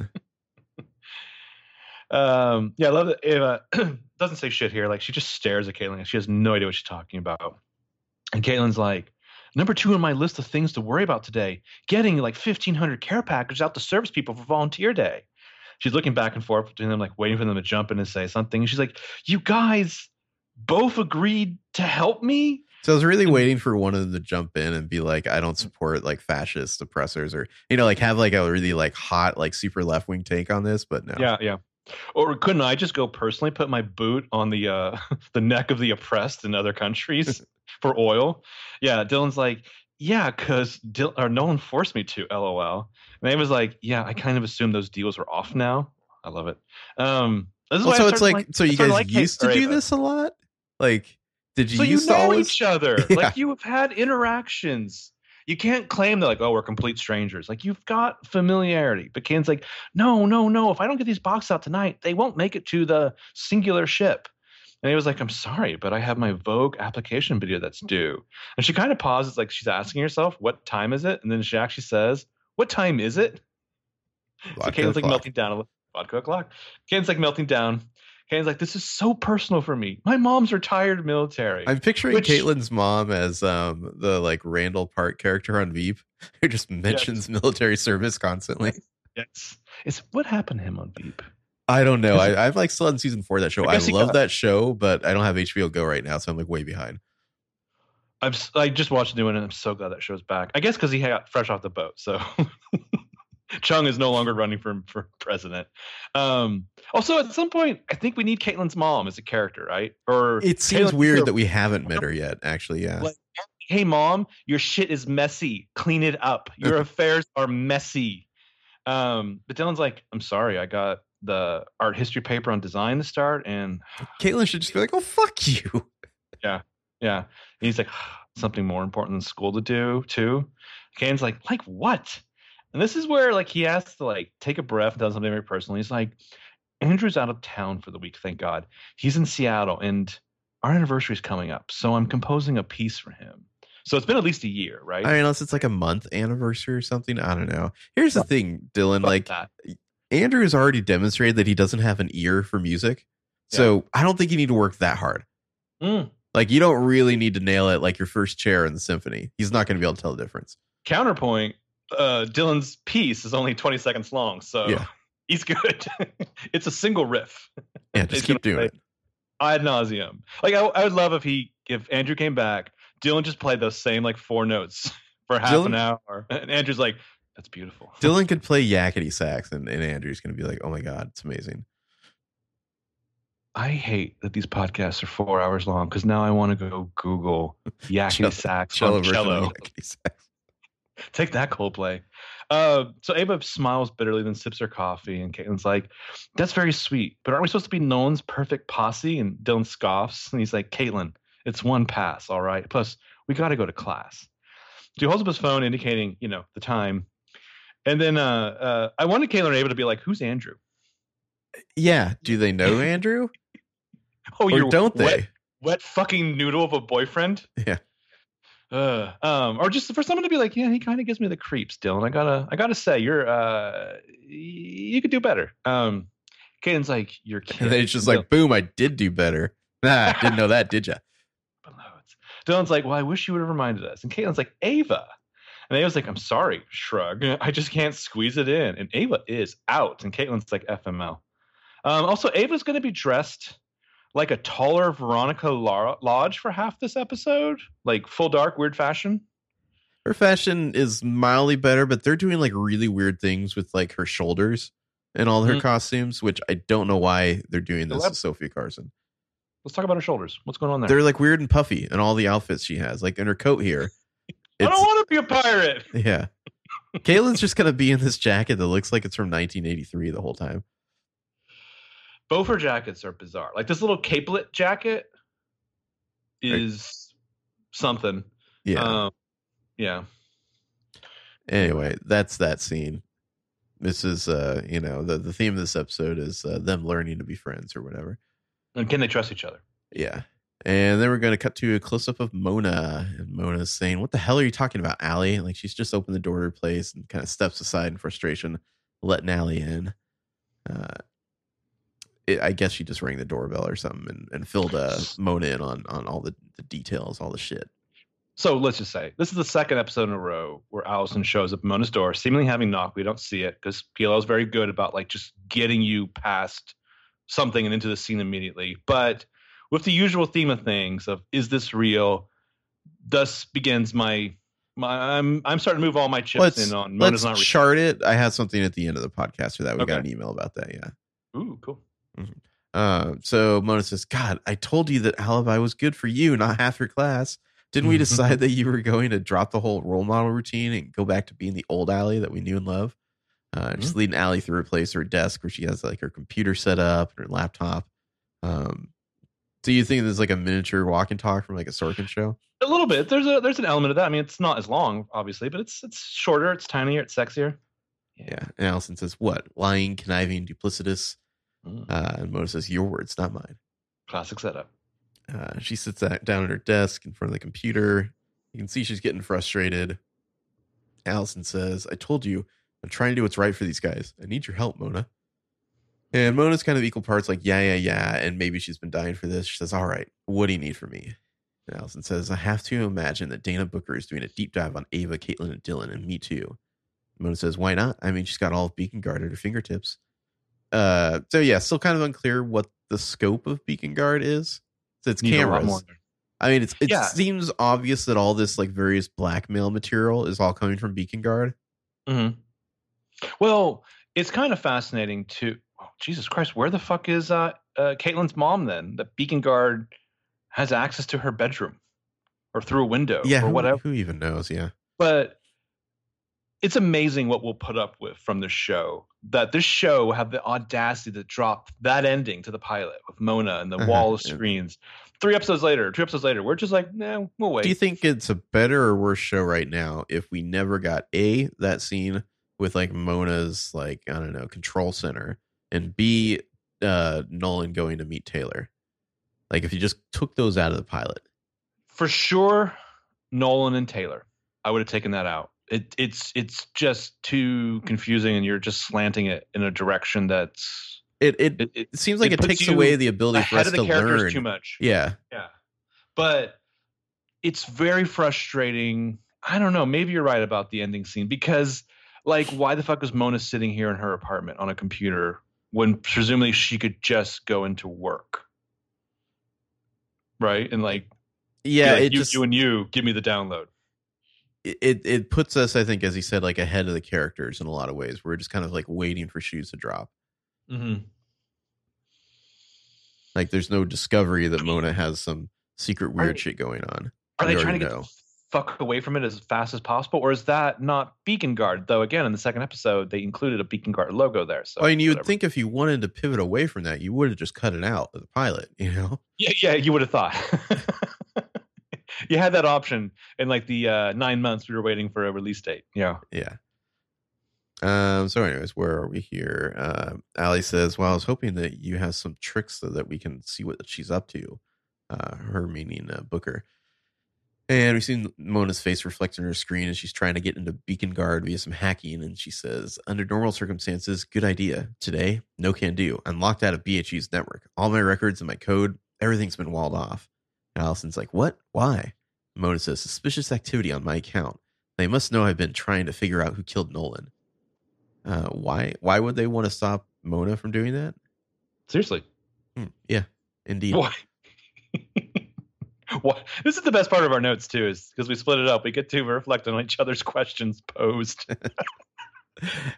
um yeah I love that Ava doesn't say shit here. Like, she just stares at Caitlin. She has no idea what she's talking about. And Caitlin's like, number two on my list of things to worry about today, getting like fifteen hundred care packages out to service people for Volunteer Day. She's looking back and forth between them, like waiting for them to jump in and say something. And she's like, you guys both agreed to help me. So I was really and- waiting for one of them to jump in and be like, I don't support like fascist oppressors, or, you know, like have like a really like hot, like super left wing take on this, but no. Yeah. Yeah. Or couldn't I just go personally put my boot on the uh, the neck of the oppressed in other countries for oil? Yeah, Dylan's like, yeah, because Dil- or Nolan forced me to, lol. And Ava's like, yeah, I kind of assume those deals are off now. I love it. Um, this is well, so it's like, like, so you guys like used to do this a lot? Like, did you so used you know to always... each other? Yeah. Like, you have had interactions. You can't claim that, like, oh, we're complete strangers. Like, you've got familiarity. But Ken's like, no, no, no. If I don't get these boxes out tonight, they won't make it to the singular ship. And he was like, I'm sorry, but I have my Vogue application video that's due. And she kind of pauses, like she's asking herself, what time is it? And then she actually says, what time is it? So Caitlin's like melting down. A vodka o'clock. Caitlin's like melting down. Caitlin's like, this is so personal for me. My mom's retired military. I'm picturing Which, Caitlin's mom as um, the like Randall Park character on Veep, who just mentions yes. military service constantly. Yes. It's what happened to him on Veep. I don't know. I, I'm like still on season four of that show. I, I love that show, but I don't have H B O Go right now, so I'm like way behind. I've I just watched the new one, and I'm so glad that show's back. I guess because he got fresh off the boat, so Chung is no longer running for for president. Um, also, at some point, I think we need Caitlin's mom as a character, right? Or it seems Caitlin, weird that we haven't met her yet. Actually, yeah. Like, hey, mom, your shit is messy. Clean it up. Your affairs are messy. Um, but Dylan's like, I'm sorry, I got the art history paper on design to start, and Caitlin should just be like, oh, fuck you. Yeah. Yeah. And he's like, something more important than school to do too. Caitlin's like, like what? And this is where like he has to like take a breath, does something very personal. He's like, Andrew's out of town for the week. Thank God. He's in Seattle and our anniversary is coming up. So I'm composing a piece for him. So it's been at least a year, right? I mean, unless it's like a month anniversary or something. I don't know. Here's the thing, Dylan, like that. Andrew has already demonstrated that he doesn't have an ear for music. Yeah. So I don't think you need to work that hard. Mm. Like, you don't really need to nail it like your first chair in the symphony. He's not going to be able to tell the difference. Counterpoint, uh, Dylan's piece is only twenty seconds long. So yeah. He's good. It's a single riff. Yeah, just keep doing it. Ad nauseum. Like, I, I would love if he, if Andrew came back, Dylan just played those same like four notes for half Dylan? an hour. And Andrew's like, that's beautiful. Dylan could play yakety sax, and, and Andrew's going to be like, oh my God, it's amazing. I hate that these podcasts are four hours long because now I want to go Google yakety sax cello. cello. Yakety sax. Take that, Coldplay. Uh, so Ava smiles bitterly, then sips her coffee, and Caitlin's like, that's very sweet, but aren't we supposed to be Nolan's perfect posse? And Dylan scoffs, and he's like, Caitlin, it's one pass, all right? Plus, we got to go to class. So he holds up his phone, indicating, you know, the time. And then uh, uh, I wanted Caitlin and Ava to be like, who's Andrew? Yeah. Do they know Andrew? Oh, you don't wet, they? Wet fucking noodle of a boyfriend? Yeah. Uh, um, or just for someone to be like, yeah, he kind of gives me the creeps, Dylan. I gotta, I gotta say, you're, uh, you could do better. Um, Caitlin's like, you're kidding. And then it's just Dylan. Like, boom, I did do better. Nah, I didn't know that, did you? Dylan's like, well, I wish you would have reminded us. And Caitlin's like, Ava. And Ava's like, I'm sorry, shrug. I just can't squeeze it in. And Ava is out. And Caitlin's like, F M L. Um, also, Ava's going to be dressed like a taller Veronica Lodge for half this episode. Like full dark, weird fashion. Her fashion is mildly better, but they're doing like really weird things with like her shoulders and all her mm-hmm. costumes, which I don't know why they're doing this to Sophia Carson. Let's talk about her shoulders. What's going on there? They're like weird and puffy in all the outfits she has, like in her coat here. It's, I don't want to be a pirate. Yeah. Caitlin's just going to be in this jacket that looks like it's from nineteen eighty-three the whole time. Both her jackets are bizarre. Like this little capelet jacket is right. something. Yeah. Um, yeah. Anyway, that's that scene. This is, uh, you know, the, the theme of this episode is uh, them learning to be friends or whatever. And can they trust each other? Yeah. And then we're going to cut to a close-up of Mona. And Mona's saying, what the hell are you talking about, Allie? Like, she's just opened the door to her place and kind of steps aside in frustration, letting Allie in. Uh, it, I guess she just rang the doorbell or something and, and filled uh, Mona in on, on all the, the details, all the shit. So let's just say, this is the second episode in a row where Allison shows up at Mona's door, seemingly having knocked. We don't see it because P L L is very good about, like, just getting you past something and into the scene immediately. But with the usual theme of things of, is this real? Thus begins my, my I'm I'm starting to move all my chips let's, in on Mona's let's not chart real. It. I have something at the end of the podcast for that. We okay. got an email about that. Yeah. Ooh, cool. Mm-hmm. Uh, so Mona says, God, I told you that Alibi was good for you, not half your class. Didn't we decide that you were going to drop the whole role model routine and go back to being the old Allie that we knew and love? Uh, mm-hmm. Just leading Allie through a place, her desk where she has like her computer set up and her laptop. Um, do you think there's like a miniature walk and talk from like a Sorkin show? A little bit. There's a there's an element of that. I mean, it's not as long, obviously, but it's it's shorter, it's tinier, it's sexier. Yeah. yeah. And Allison says, "What? Lying, conniving, duplicitous." Mm. Uh, and Mona says, "Your words, not mine." Classic setup. Uh, she sits down at her desk in front of the computer. You can see she's getting frustrated. Allison says, "I told you, I'm trying to do what's right for these guys. I need your help, Mona." And Mona's kind of equal parts like, yeah, yeah, yeah. And maybe she's been dying for this. She says, "All right, what do you need from me?" And Allison says, "I have to imagine that Dana Booker is doing a deep dive on Ava, Caitlin, and Dylan, and me too." Mona says, "Why not? I mean, she's got all of Beacon Guard at her fingertips." Uh, so yeah, still kind of unclear what the scope of Beacon Guard is. It's Need cameras. I mean, it's, it yeah. seems obvious that all this like various blackmail material is all coming from Beacon Guard. Mm-hmm. Well, it's kind of fascinating to oh, Jesus Christ. Where the fuck is uh, uh, Caitlin's mom then? That Beacon Guard has access to her bedroom or through a window yeah, or who, whatever. Who even knows? Yeah. But it's amazing what we'll put up with from this show. That this show have the audacity to drop that ending to the pilot with Mona and the uh-huh, wall of screens. Yeah. Three episodes later, two episodes later, we're just like, no, we'll wait. Do you think it's a better or worse show right now if we never got A, that scene with like Mona's like, I don't know, control center, and B, uh, Nolan going to meet Taylor? Like if you just took those out of the pilot. For sure, Nolan and Taylor. I would have taken that out. It, it's it's just too confusing, and you're just slanting it in a direction that's it. It, it, it seems like it, it takes away the ability for us to learn too much. Yeah, yeah. But it's very frustrating. I don't know. Maybe you're right about the ending scene because, like, why the fuck was Mona sitting here in her apartment on a computer when presumably she could just go into work, right? And like, yeah, like, you, just, you and you give me the download. It it puts us, I think, as he said, like ahead of the characters in a lot of ways. We're just kind of like waiting for shoes to drop. Mm-hmm. Like there's no discovery that Mona has some secret weird are, shit going on. Are they trying to know. get the fuck away from it as fast as possible? Or is that not Beacon Guard? Though, again, in the second episode, they included a Beacon Guard logo there. So, I mean, you whatever. would think if you wanted to pivot away from that, you would have just cut it out of the pilot, you know? Yeah, yeah, you would have thought. You had that option in like the uh, nine months we were waiting for a release date. Yeah. Yeah. Um, so anyways, where are we here? Uh, Allie says, "Well, I was hoping that you have some tricks so that we can see what she's up to." Uh, her meaning uh, Booker. And we've seen Mona's face reflected in her screen as she's trying to get into Beacon Guard via some hacking. And she says, "Under normal circumstances, good idea. Today, no can do. I'm locked out of B H E's network. All my records and my code, everything's been walled off." And Allison's like, "What? Why?" Mona says, "Suspicious activity on my account. They must know I've been trying to figure out who killed Nolan." Uh, why Why would they want to stop Mona from doing that? Seriously. Hmm, yeah, indeed. Why? What? This is the best part of our notes, too, is because we split it up. We get to reflect on each other's questions posed.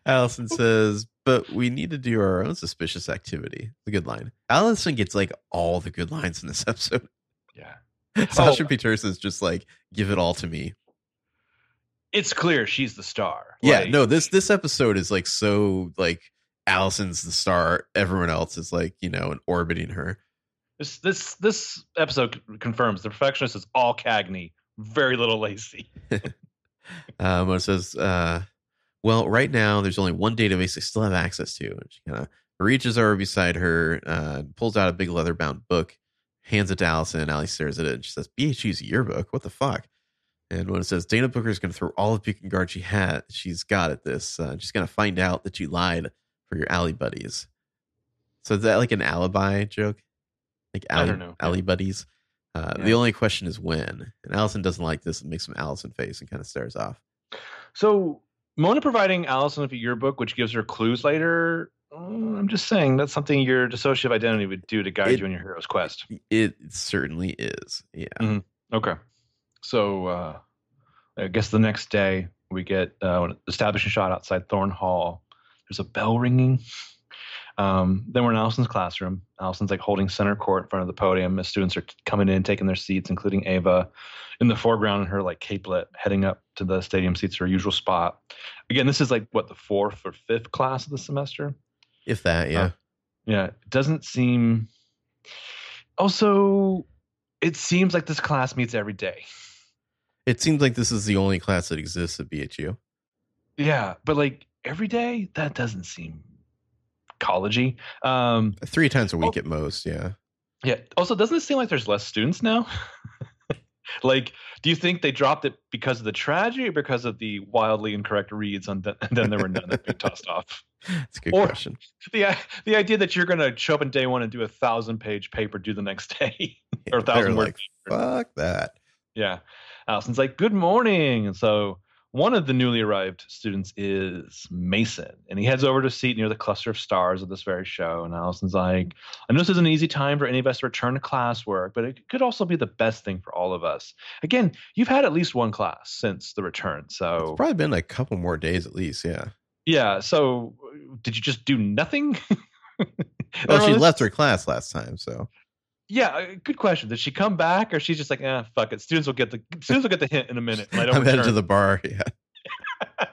Allison says, "But we need to do our own suspicious activity." The good line. Allison gets like all the good lines in this episode. Yeah. Sasha oh. Peters is just like, give it all to me. It's clear she's the star. Yeah, like, no, this this episode is like so like Allison's the star, everyone else is like, you know, and orbiting her. This this this episode confirms the Perfectionist is all Cagney, very little Lacey. um it says, uh, "Well, right now there's only one database I still have access to." And she kinda reaches over beside her, uh, pulls out a big leather bound book. Hands it to Allison, and Allie stares at it, and she says, "B H E's yearbook? What the fuck?" And when it says, "Dana Booker is going to throw all the Beacon Guard she had, she's got at this. Uh, she's going to find out that you lied for your Alley buddies." So is that like an alibi joke? Like Alley, I don't know. Alley buddies? Uh, yeah. The only question is when. And Allison doesn't like this and makes some Allison face and kind of stares off. So Mona providing Allison with a yearbook, which gives her clues later... I'm just saying that's something your dissociative identity would do to guide it, you in your hero's quest. It certainly is. Yeah. Mm-hmm. Okay. So uh, I guess the next day we get uh, an establishing shot outside Thorn Hall. There's a bell ringing. Um, then we're in Allison's classroom. Allison's like holding center court in front of the podium as students are coming in, taking their seats, including Ava. In the foreground, in her like capelet, heading up to the stadium seats, her usual spot. Again, this is like what, the fourth or fifth class of the semester, if that. Yeah, uh, yeah. It doesn't seem. Also, it seems like this class meets every day. It seems like this is the only class that exists at B H U. Yeah, but like every day, that doesn't seem college-y. Um, Three times a week oh, at most, yeah. Yeah. Also, doesn't it seem like there's less students now? Like, do you think they dropped it because of the tragedy or because of the wildly incorrect reads on the, and then there were none that being tossed off? That's a good or question. The, the idea that you're going to show up in day one and do a thousand-page paper due the next day. Yeah, or a thousand-word like, paper. Fuck that. Yeah. Allison's like, good morning. And so one of the newly arrived students is Mason. And he heads over to a seat near the cluster of stars of this very show. And Allison's like, I know this is an easy time for any of us to return to classwork, but it could also be the best thing for all of us. Again, you've had at least one class since the return. So it's probably been a couple more days at least. Yeah. Yeah. So did you just do nothing? Well, she left her class last time. So. Yeah, good question. Did she come back, or she's just like, ah, eh, fuck it. Students will get the students will get the hint in a minute. I don't I'm headed to the bar. Yeah.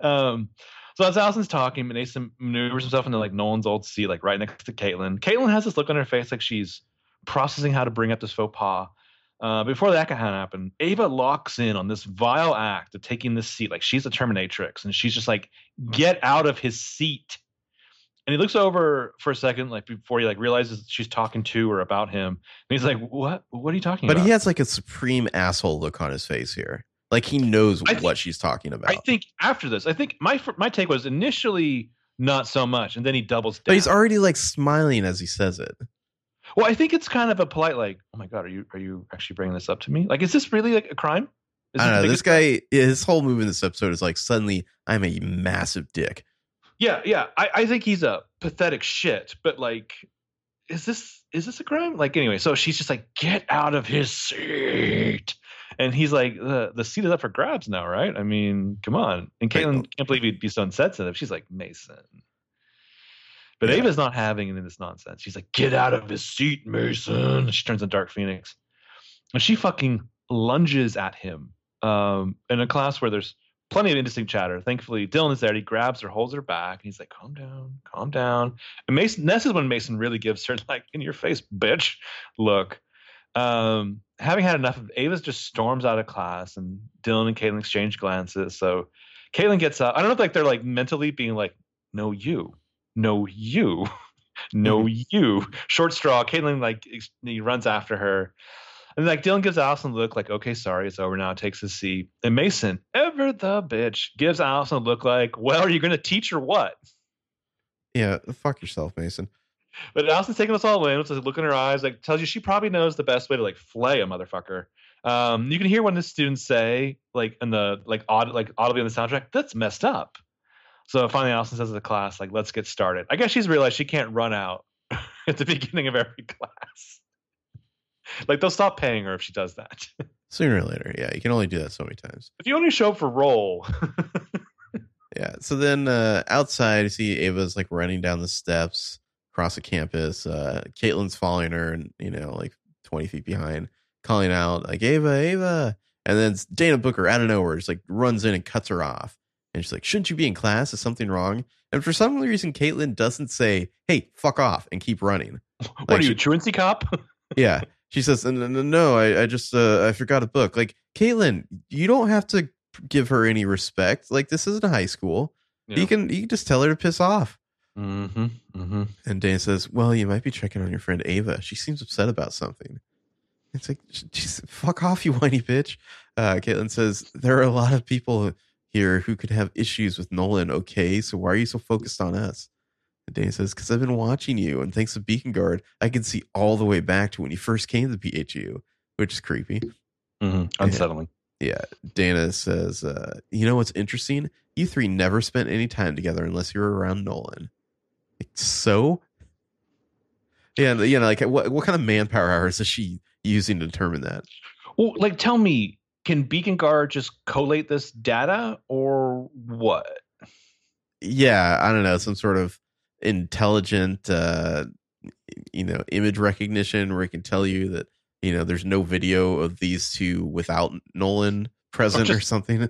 um. So as Allison's talking, Mason maneuvers himself into like Nolan's old seat, like right next to Caitlin. Caitlin has this look on her face, like she's processing how to bring up this faux pas. Uh, before that can happen, Ava locks in on this vile act of taking this seat, like she's a Terminatrix, and she's just like, get out of his seat. And he looks over for a second, like before he like realizes she's talking to or about him. And he's like, what, what are you talking but about? But he has like a supreme asshole look on his face here. Like he knows think, what she's talking about. I think after this, I think my, my take was initially not so much. And then he doubles down. But he's already like smiling as he says it. Well, I think it's kind of a polite, like, oh my God, are you, are you actually bringing this up to me? Like, is this really like a crime? Is I don't know. This guy, crime? His whole move in this episode is like, suddenly I'm a massive dick. Yeah, yeah. I, I think he's a pathetic shit, but like, is this is this a crime? Like, anyway, so she's just like, get out of his seat. And he's like, the the seat is up for grabs now, right? I mean, come on. And Caitlin can't believe he'd be so insensitive. She's like, Mason. But yeah. Ava's not having any of this nonsense. She's like, get out of his seat, Mason. She turns into Dark Phoenix. And she fucking lunges at him um, in a class where there's plenty of interesting chatter. Thankfully, Dylan is there. He grabs her, holds her back, and he's like, calm down, calm down. And Mason, this is when Mason really gives her, like, in your face, bitch, look. Um, having had enough of Ava, just storms out of class, and Dylan and Caitlin exchange glances. So Caitlin gets up. I don't know if like they're like mentally being like, no, you, no, you, no, you. Short straw. Caitlin, like, he runs after her. And like Dylan gives Allison a look like, okay, sorry, it's over now, takes his seat. And Mason, ever the bitch, gives Allison a look like, well, are you going to teach or what? Yeah, fuck yourself, Mason. But Allison's taking us all in with a look in her eyes, like tells you she probably knows the best way to like flay a motherfucker. Um, you can hear one of the students say, like in the like aud- like audibly on the soundtrack, that's messed up. So finally, Allison says to the class, like, let's get started. I guess she's realized she can't run out at the beginning of every class. Like, they'll stop paying her if she does that. Sooner or later, yeah. You can only do that so many times. If you only show up for roll. Yeah. So then uh, outside, you see Ava's, like, running down the steps across the campus. Uh, Caitlin's following her, and you know, like, twenty feet behind, calling out, like, Ava, Ava. And then Dana Booker, out of nowhere, just, like, runs in and cuts her off. And she's like, shouldn't you be in class? Is something wrong? And for some reason, Caitlin doesn't say, hey, fuck off, and keep running. What, like, are you, a truancy cop? Yeah. She says, no, no, no I, I just, uh, I forgot a book. Like, Caitlin, you don't have to give her any respect. Like, this isn't high school. Yeah. You can you can just tell her to piss off. Mm-hmm, mm-hmm. And Dana says, well, you might be checking on your friend Ava. She seems upset about something. It's like, she's, fuck off, you whiny bitch. Uh, Caitlin says, there are a lot of people here who could have issues with Nolan, okay? So why are you so focused on us? Dana says, because I've been watching you, and thanks to Beacon Guard, I can see all the way back to when you first came to B H U, which is creepy. Mm-hmm. Unsettling. And, yeah. Dana says, uh, you know what's interesting? You three never spent any time together unless you were around Nolan. Like, so? Yeah, you know, like, what, what kind of manpower hours is she using to determine that? Well, like, tell me, can Beacon Guard just collate this data, or what? Yeah, I don't know, some sort of intelligent, uh, you know, image recognition where it can tell you that, you know, there's no video of these two without Nolan present just, or something.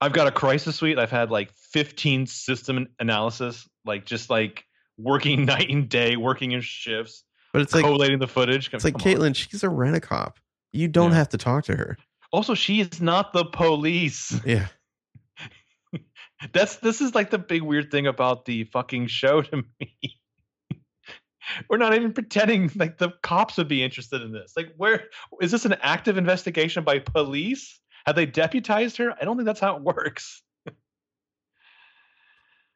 I've got a crisis suite. I've had like fifteen system analysis, like just like working night and day, working in shifts, but it's collating like collating the footage. It's Come like Caitlin, on. She's a rent-a-cop. You don't yeah. have to talk to her. Also, she is not the police. Yeah. That's this is like the big weird thing about the fucking show to me. We're not even pretending like the cops would be interested in this. Like, where is this an active investigation by police? Have they deputized her? I don't think that's how it works.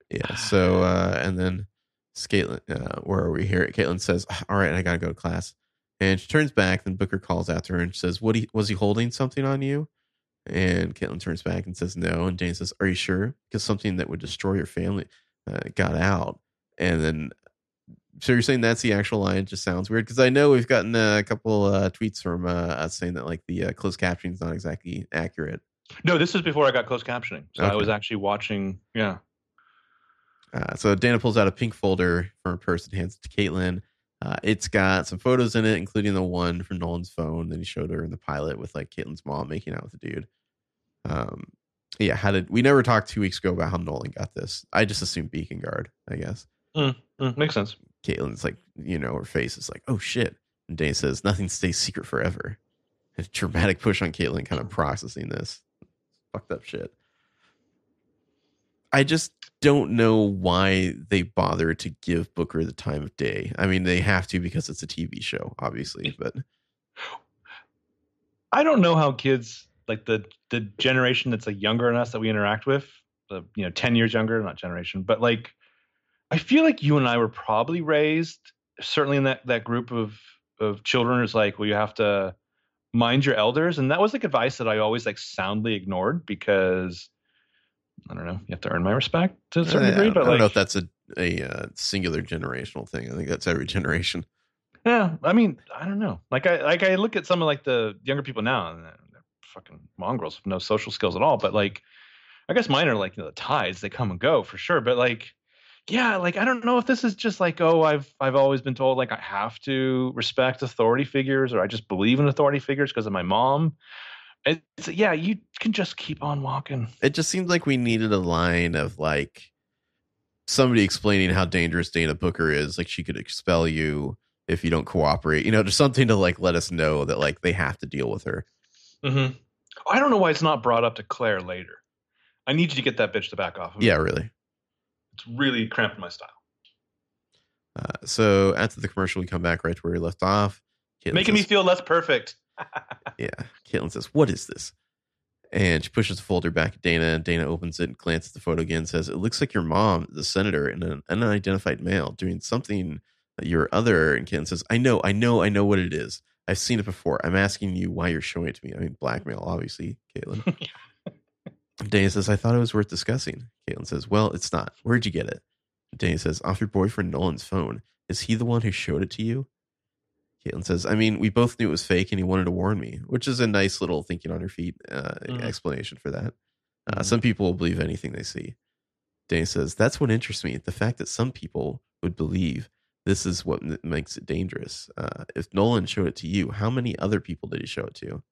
Yeah. So, uh, and then Caitlin, uh, where are we here? Caitlin says, "All right, I gotta go to class," and she turns back. Then Booker calls after her and says, "What he, was he holding something on you?" And Caitlin turns back and says no. And Jane says, "Are you sure? Because something that would destroy your family uh, got out." And then, so you're saying that's the actual line? It just sounds weird because I know we've gotten a couple uh, tweets from uh, us saying that like the uh, closed captioning is not exactly accurate. No, this is before I got closed captioning, so okay. I was actually watching. Yeah. Uh, so Dana pulls out a pink folder from her purse and hands it to Caitlin. Uh, it's got some photos in it, including the one from Nolan's phone that he showed her in the pilot with like Caitlin's mom making out with the dude. Um, yeah, how did we never talked two weeks ago about how Nolan got this? I just assumed Beacon Guard, I guess. Mm, mm, makes sense. Caitlin's like, you know, her face is like, "Oh shit!" And Dana says, "Nothing stays secret forever." A dramatic push on Caitlin, kind of processing this fucked up shit. I just don't know why they bother to give Booker the time of day. I mean, they have to because it's a T V show, obviously, but I don't know how kids like the, the generation that's like younger than us that we interact with, the, you know, ten years younger, not generation, but like, I feel like you and I were probably raised certainly in that, that group of, of children is like, well, you have to mind your elders. And that was like advice that I always like soundly ignored because I don't know. You have to earn my respect to a certain I, degree. I but I don't like, know if that's a, a uh, singular generational thing. I think that's every generation. Yeah. I mean, I don't know. Like I, like I look at some of like the younger people now and they're fucking mongrels with no social skills at all. But like, I guess mine are like, you know, the tides, they come and go for sure. But like, yeah, like, I don't know if this is just like, oh, I've, I've always been told like I have to respect authority figures or I just believe in authority figures because of my mom. It's, yeah, you can just keep on walking. It just seemed like we needed a line of like somebody explaining how dangerous Dana Booker is. Like she could expel you if you don't cooperate, you know, just something to like let us know that like they have to deal with her. Mm-hmm. I don't know why it's not brought up to Claire later. I need you to get that bitch to back off of me. Yeah, really. It's really cramping my style. Uh, so after the commercial, we come back right to where we left off. Caitlin Making says, me feel less perfect. Yeah, Caitlin says, "What is this?" And she pushes the folder back at Dana. And Dana opens it and glances at the photo again and says, "It looks like your mom, the senator, and an unidentified male doing something your other." And Caitlin says, I know, I know, I know what it is. I've seen it before. I'm asking you why you're showing it to me. I mean, blackmail, obviously, Caitlin. Dana says, "I thought it was worth discussing." Caitlin says, "Well, it's not. Where'd you get it?" Dana says, "Off your boyfriend Nolan's phone. Is he the one who showed it to you?" Caitlin says, "I mean, we both knew it was fake and he wanted to warn me," which is a nice little thinking on her feet uh, mm. explanation for that. Uh, mm. Some people will believe anything they see. Dana says, "That's what interests me. The fact that some people would believe this is what makes it dangerous. Uh, if Nolan showed it to you, how many other people did he show it to?"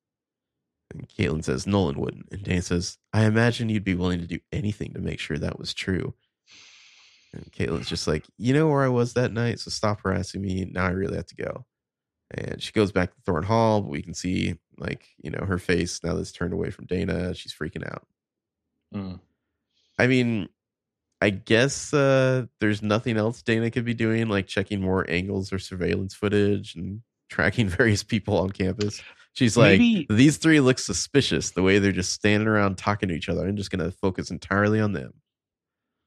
And Caitlin says, "Nolan wouldn't." And Dana says, "I imagine you'd be willing to do anything to make sure that was true." And Caitlin's just like, "You know where I was that night, so stop harassing me. Now I really have to go." And she goes back to Thorn Hall, but we can see, like, you know, her face now that's turned away from Dana. She's freaking out. Mm. I mean, I guess uh, there's nothing else Dana could be doing, like checking more angles or surveillance footage and tracking various people on campus. She's like, Maybe. these three look suspicious the way they're just standing around talking to each other. I'm just going to focus entirely on them.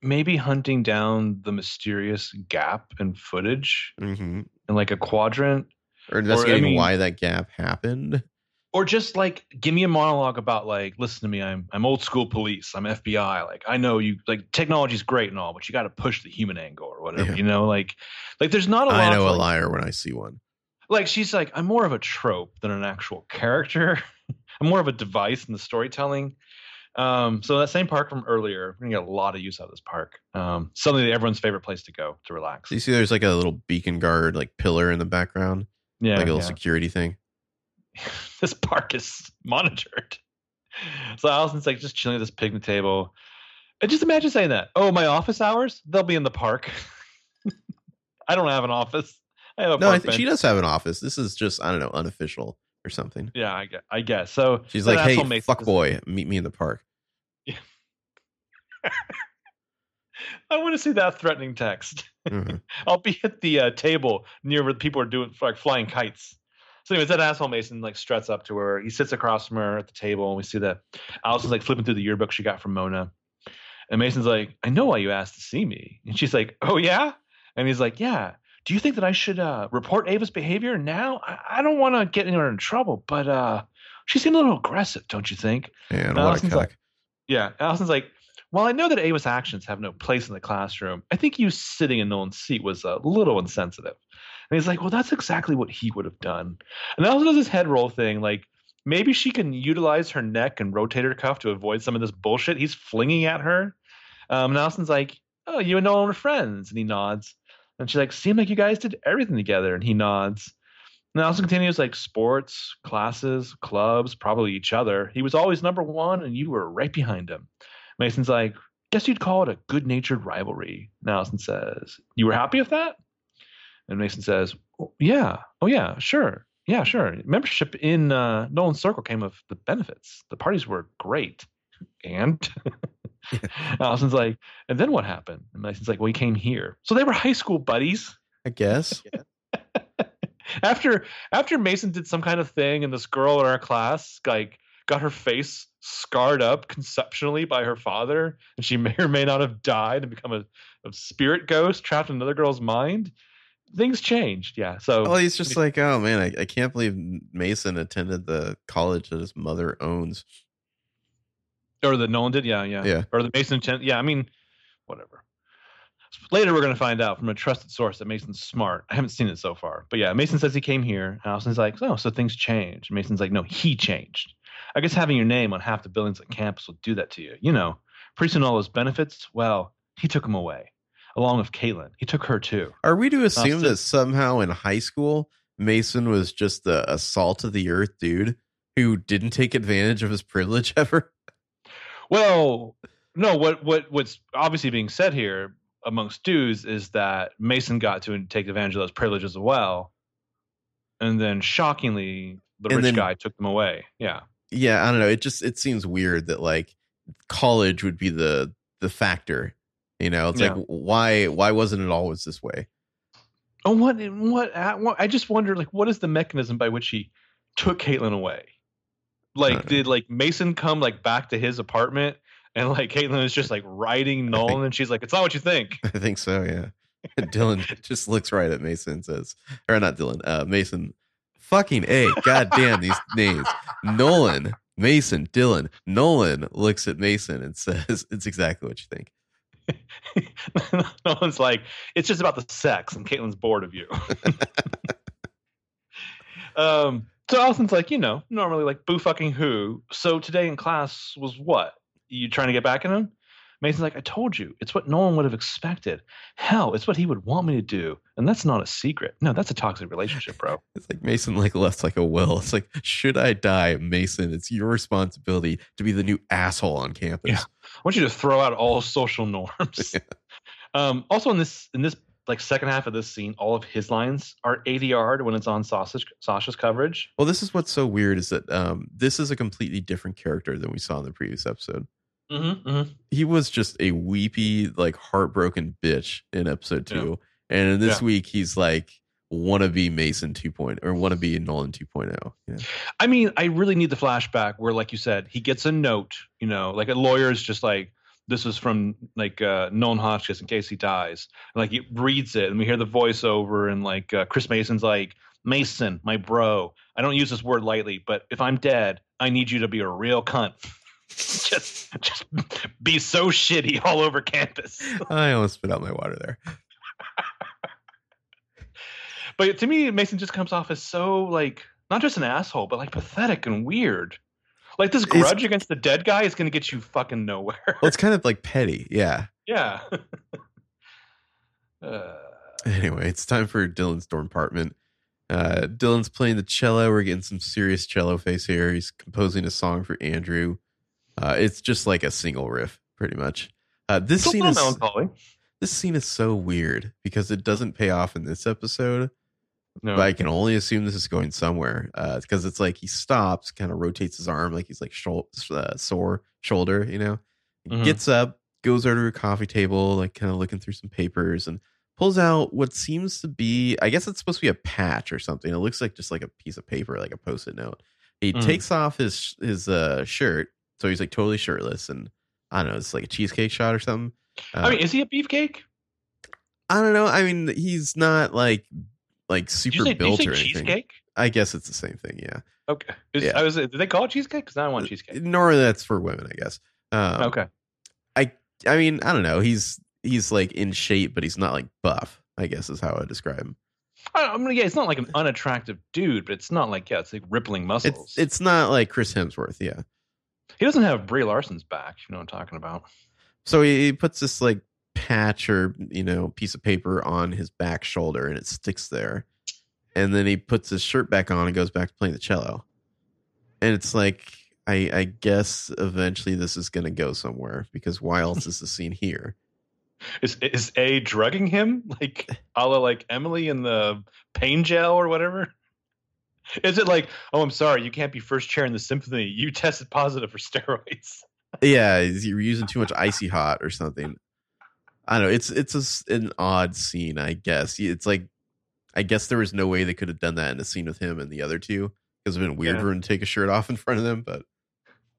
Maybe hunting down the mysterious gap in footage mm-hmm. in like a quadrant. Or investigating or, I mean, why that gap happened. Or just like, give me a monologue about like, "Listen to me, I'm I'm old school police. I'm F B I. Like, I know you, like, technology's great and all, but you got to push the human angle or whatever." Yeah. You know, like, like there's not a lot. I know of, a like, liar when I see one. Like, she's like, "I'm more of a trope than an actual character. I'm more of a device in the storytelling." Um, so that same park from earlier, we're going to get a lot of use out of this park. Um, something that everyone's favorite place to go to relax. So you see there's like a little Beacon Guard like pillar in the background. Yeah. Like a little yeah. security thing. This park is monitored. So Allison's like just chilling at this picnic table. And just imagine saying that. Oh, my office hours? They'll be in the park. I don't have an office. I have a no, park I think she does have an office. This is just, I don't know, unofficial or something. Yeah, I guess. I guess. So she's like, hey, fuck boy, meet me in the park. Yeah. I want to see that threatening text. Mm-hmm. I'll be at the uh, table near where people are doing like flying kites. So anyways, that asshole Mason like struts up to her. He sits across from her at the table, and we see that Allison's like flipping through the yearbook she got from Mona. And Mason's like, I know why you asked to see me. And she's like, oh, yeah? And he's like, yeah. Do you think that I should uh, report Ava's behavior now? I, I don't want to get anyone in trouble, but uh, she seemed a little aggressive, don't you think? Yeah, a lot of cock. Yeah, Allison's like, while I know that Ava's actions have no place in the classroom, I think you sitting in Nolan's seat was a little insensitive. And he's like, well, that's exactly what he would have done. And Allison does this head roll thing, like maybe she can utilize her neck and rotator cuff to avoid some of this bullshit he's flinging at her. Um, and Allison's like, oh, you and Nolan are friends. And he nods. And she's like, seemed like you guys did everything together. And he nods. And Allison continues, like, sports, classes, clubs, probably each other. He was always number one, and you were right behind him. Mason's like, guess you'd call it a good-natured rivalry. And Allison says, you were happy with that? And Mason says, oh, yeah. Oh, yeah, sure. Yeah, sure. Membership in uh, Nolan's circle came of the benefits. The parties were great. And... Allison's like, and then what happened? And Mason's like, well, he came here. So they were high school buddies, I guess. after after Mason did some kind of thing, and this girl in our class like got her face scarred up conceptually by her father, and she may or may not have died and become a, a spirit ghost trapped in another girl's mind. Things changed, yeah. So well, he's just like, oh man, I, I can't believe Mason attended the college that his mother owns. Or the Nolan did, yeah, yeah, yeah. Or the Mason, yeah. I mean, whatever. Later, we're gonna find out from a trusted source that Mason's smart. I haven't seen it so far, but yeah, Mason says he came here. And Allison's like, oh, so things changed. And Mason's like, no, he changed. I guess having your name on half the buildings on campus will do that to you. You know, pretty soon all those benefits. Well, he took them away, along with Caitlin. He took her too. Are we to assume Austin, that somehow in high school Mason was just the a salt of the earth dude who didn't take advantage of his privilege ever? Well, no, what, what what's obviously being said here amongst dudes is that Mason got to take advantage of those privileges as well. And then shockingly, the and rich then, guy took them away. Yeah. Yeah, I don't know. It just it seems weird that like college would be the the factor. You know, it's yeah. like why why wasn't it always this way? Oh, what what I just wonder, like, what is the mechanism by which he took Caitlin away? Like, did like Mason come like back to his apartment and like Caitlin is just like riding Nolan think, and she's like, it's not what you think. I think so. Yeah. Dylan just looks right at Mason and says, or not Dylan, uh, Mason fucking A. God damn these names. Nolan, Mason, Dylan, Nolan looks at Mason and says, it's exactly what you think. Nolan's like, it's just about the sex and Caitlin's bored of you. um, So Allison's like, you know, normally like boo fucking who. So today in class was what? You trying to get back at him? Mason's like, I told you. It's what Nolan would have expected. Hell, it's what he would want me to do. And that's not a secret. No, that's a toxic relationship, bro. It's like Mason like left like a will. It's like, should I die, Mason? It's your responsibility to be the new asshole on campus. Yeah. I want you to throw out all social norms. Yeah. Um, also in this in this like second half of this scene, all of his lines are A D R'd when it's on Sausage, Sasha's coverage. Well, this is what's so weird is that um, this is a completely different character than we saw in the previous episode. Mm-hmm, mm-hmm. He was just a weepy, like heartbroken bitch in episode two. Yeah. And in this yeah. week, he's like wannabe Mason two point oh or wannabe Nolan two point oh. Yeah. I mean, I really need the flashback where, like you said, he gets a note, you know, like a lawyer's just like, this is from like uh, Nolan Hotchkiss in case he dies. And, like, he reads it, and we hear the voiceover, and like uh, Chris Mason's like, Mason, my bro. I don't use this word lightly, but if I'm dead, I need you to be a real cunt. just, just be so shitty all over campus. I almost spit out my water there. But to me, Mason just comes off as so like not just an asshole, but like pathetic and weird. Like, this grudge it's, against the dead guy is going to get you fucking nowhere. Well, it's kind of like petty. Yeah. Yeah. uh, anyway, it's time for Dylan's dorm apartment. Uh, Dylan's playing the cello. We're getting some serious cello face here. He's composing a song for Andrew. Uh, it's just like a single riff, pretty much. Uh, this scene is melancholy. This scene is so weird because it doesn't pay off in this episode. No. But I can only assume this is going somewhere because uh, it's like he stops, kind of rotates his arm like he's like sh- uh, sore shoulder, you know, mm-hmm. Gets up, goes over to a coffee table, like kind of looking through some papers and pulls out what seems to be, I guess it's supposed to be a patch or something. It looks like just like a piece of paper, like a Post-it note. He mm-hmm. takes off his his uh, shirt. So he's like totally shirtless. And I don't know, it's like a cheesecake shot or something. Uh, I mean, is he a beefcake? I don't know. I mean, he's not like... like super say, built or anything. Cheesecake? I guess it's the same thing. Yeah. Okay. Is, yeah. I was. Did they call it cheesecake? Because I don't want cheesecake. Nor that's for women, I guess. Um, okay. I. I mean, I don't know. He's he's like in shape, but he's not like buff, I guess is how I describe him. I, I mean, yeah, it's not like an unattractive dude, but it's not like yeah, it's like rippling muscles. It's, it's not like Chris Hemsworth. Yeah. He doesn't have Brie Larson's back. You know what I'm talking about. So he, he puts this like patch or you know piece of paper on his back shoulder and it sticks there, and then he puts his shirt back on and goes back to playing the cello, and it's like I, I guess eventually this is going to go somewhere because why else is the scene here? Is is A drugging him like a la like Emily in the pain gel or whatever? Is it like, oh, I'm sorry, you can't be first chair in the symphony, you tested positive for steroids? Yeah, you're using too much icy hot or something. I don't know. It's it's a, an odd scene, I guess. It's like, I guess there was no way they could have done that in a scene with him and the other two. Because it would have been weird yeah. for him to take a shirt off in front of them. But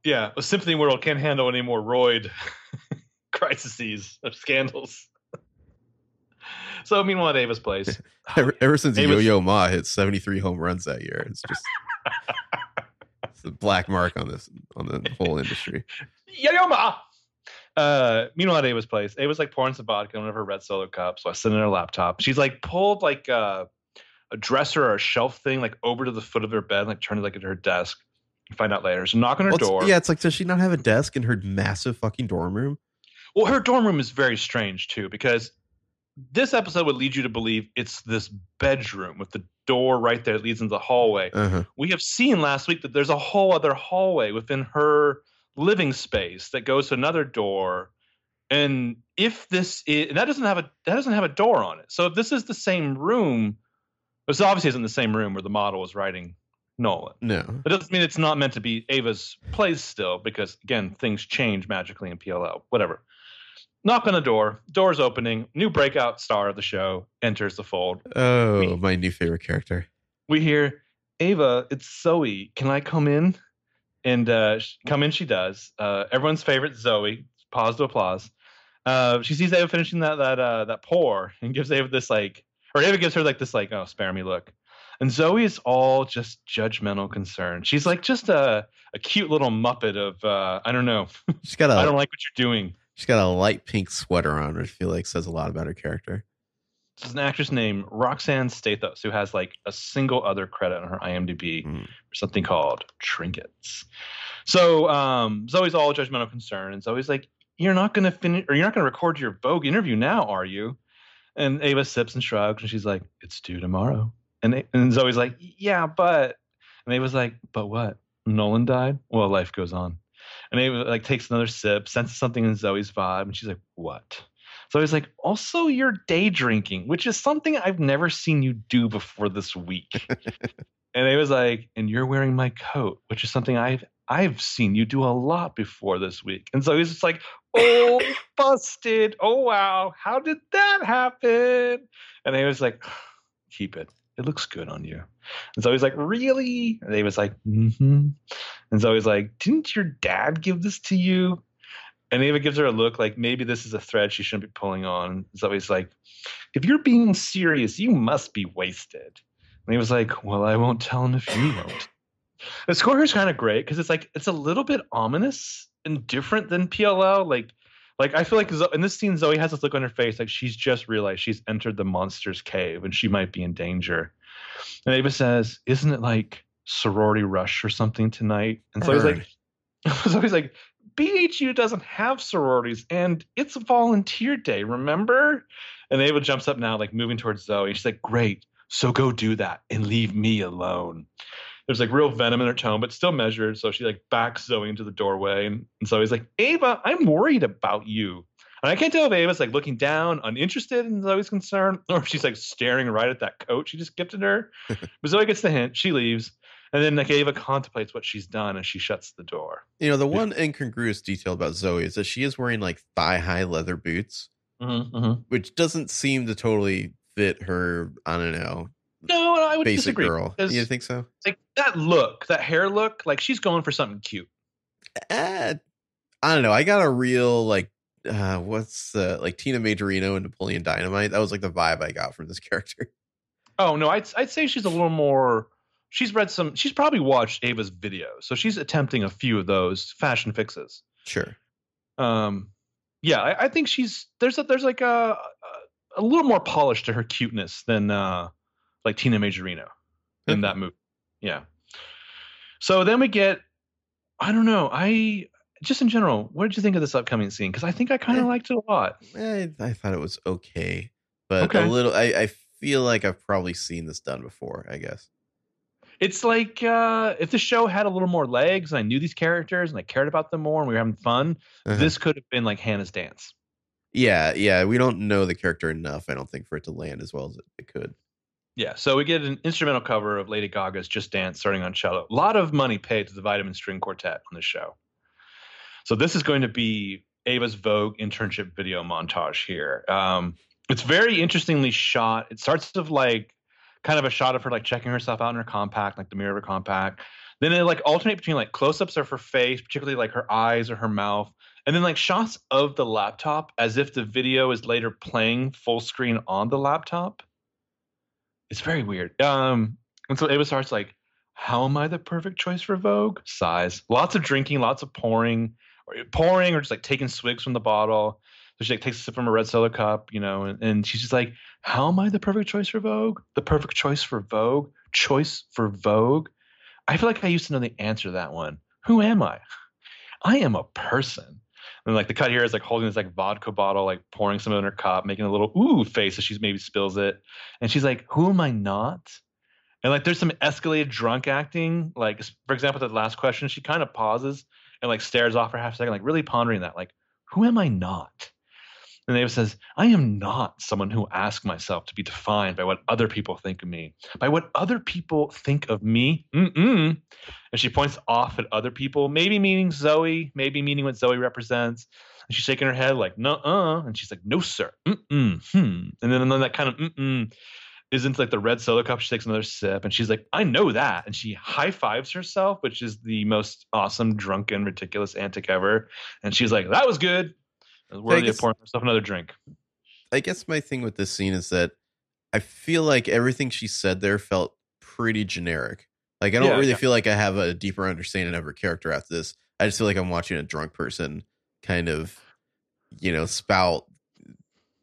yeah, a symphony world can't handle any more roid crises of scandals. So, meanwhile, Davis plays. ever, ever since Davis. Yo-Yo Ma hit seventy-three home runs that year, it's just it's a black mark on this on the whole industry. Yo-Yo Ma! Uh, meanwhile, Ava's place. Ava's like pouring some vodka in one of her red solo cups. So I sit in her laptop. She's like pulled like uh, a dresser or a shelf thing like over to the foot of her bed, and, like turned it like at her desk. You find out later. So knock on her well, door. Yeah, it's like, does she not have a desk in her massive fucking dorm room? Well, her dorm room is very strange too, because this episode would lead you to believe it's this bedroom with the door right there that leads into the hallway. Uh-huh. We have seen last week that there's a whole other hallway within her living space that goes to another door, and if this is and that doesn't have a that doesn't have a door on it. So if this is the same room, this obviously isn't the same room where the model was writing Nolan. No, it doesn't mean it's not meant to be Ava's place still, because again, things change magically in P L L. Whatever. Knock on the door. Door's opening. New breakout star of the show enters the fold. Oh, we, my new favorite character. We hear, Ava, it's Zoe. Can I come in? And uh, come in she does. Uh, everyone's favorite, Zoe. Pause to applause. Uh, she sees Ava finishing that that uh, that pour and gives Ava this like, or Ava gives her like this like, oh, spare me look. And Zoe is all just judgmental concern. She's like just a, a cute little muppet of, uh, I don't know. She's got a, I don't like what you're doing. She's got a light pink sweater on, which I feel like says a lot about her character. This is an actress named Roxane Stathos, who has like a single other credit on her I M D B mm. for something called Trinkets. So um, Zoe's all judgmental concern. And Zoe's like, you're not going to finish or you're not going to record your Vogue interview now, are you? And Ava sips and shrugs. And she's like, it's due tomorrow. And, they, and Zoe's like, yeah, but. And Ava's like, but what? Nolan died? Well, life goes on. And Ava like takes another sip, senses something in Zoe's vibe. And she's like, what? So he's like, also you're day drinking, which is something I've never seen you do before this week. And it was like, and you're wearing my coat, which is something I've I've seen you do a lot before this week. And so he's just like, oh, busted. Oh, wow. How did that happen? And he was like, keep it. It looks good on you. And so he's like, really? And he was like, mm-hmm. And so he's like, didn't your dad give this to you? And Ava gives her a look like maybe this is a thread she shouldn't be pulling on. Zoe's like, if you're being serious, you must be wasted. And he was like, well, I won't tell him if you won't. The score here is kind of great because it's like it's a little bit ominous and different than P L L. Like, like I feel like in this scene, Zoe has this look on her face like she's just realized she's entered the monster's cave and she might be in danger. And Ava says, isn't it like sorority rush or something tonight? And Zoe's like, So he's like, B H U doesn't have sororities, and it's a volunteer day, remember? And Ava jumps up now, like moving towards Zoe. She's like, great, so go do that and leave me alone. There's like real venom in her tone, but still measured. So she like backs Zoe into the doorway. And, and Zoe's like, Ava, I'm worried about you. And I can't tell if Ava's like looking down, uninterested in Zoe's concern, or if she's like staring right at that coat she just gifted her. But Zoe gets the hint. She leaves. And then like Ava contemplates what she's done as she shuts the door. You know, the one incongruous detail about Zoe is that she is wearing like thigh-high leather boots, mm-hmm, mm-hmm. which doesn't seem to totally fit her, I don't know. No, I would basic disagree. Girl. You think so? Like that look, that hair look, like she's going for something cute. Uh, I don't know. I got a real like, uh, what's uh, like Tina Majorino and Napoleon Dynamite. That was like the vibe I got from this character. Oh no, I'd I'd say she's a little more. She's read some. She's probably watched Ava's videos, so she's attempting a few of those fashion fixes. Sure. Um, yeah, I, I think she's there's a, there's like a a little more polish to her cuteness than uh. like Tina Majorino in that movie. Yeah. So then we get, I don't know. I just in general, what did you think of this upcoming scene? Cause I think I kind of liked it a lot. I, I thought it was okay, but okay. a little, I, I feel like I've probably seen this done before, I guess. It's like, uh, if the show had a little more legs and I knew these characters and I cared about them more and we were having fun, uh-huh. this could have been like Hannah's Dance. Yeah. Yeah. We don't know the character enough, I don't think, for it to land as well as it, it could. Yeah, so we get an instrumental cover of Lady Gaga's Just Dance starting on cello. A lot of money paid to the Vitamin String Quartet on the show. So this is going to be Ava's Vogue internship video montage here. Um, it's very interestingly shot. It starts with like kind of a shot of her like checking herself out in her compact, like the mirror of her compact. Then it like alternate between like close-ups of her face, particularly like her eyes or her mouth. And then like shots of the laptop as if the video is later playing full screen on the laptop. It's very weird. Um, and so Ava starts like, how am I the perfect choice for Vogue? Sighs. Lots of drinking, lots of pouring, or pouring or just like taking swigs from the bottle. So she like takes a sip from a red Solo cup, you know, and, and she's just like, how am I the perfect choice for Vogue? The perfect choice for Vogue? Choice for Vogue? I feel like I used to know the answer to that one. Who am I? I am a person. And like the cut here is like holding this like vodka bottle, like pouring some in her cup, making a little ooh face as she maybe spills it. And she's like, who am I not? And like there's some escalated drunk acting. Like, for example, the last question, she kind of pauses and like stares off for half a second, like really pondering that. Like, who am I not? And Ava says, I am not someone who asks myself to be defined by what other people think of me. By what other people think of me. Mm-mm. And she points off at other people, maybe meaning Zoe, maybe meaning what Zoe represents. And she's shaking her head like, nuh-uh. And she's like, no, sir. Mm-mm. Hmm. And then, and then that kind of mm-mm isn't like the red Solo cup. She takes another sip and she's like, I know that. And she high-fives herself, which is the most awesome, drunken, ridiculous antic ever. And she's like, that was good. Worthy of pouring herself another drink. I guess my thing with this scene is that I feel like everything she said there felt pretty generic. Like I don't yeah, really yeah. feel like I have a deeper understanding of her character after this. I just feel like I'm watching a drunk person kind of, you know, spout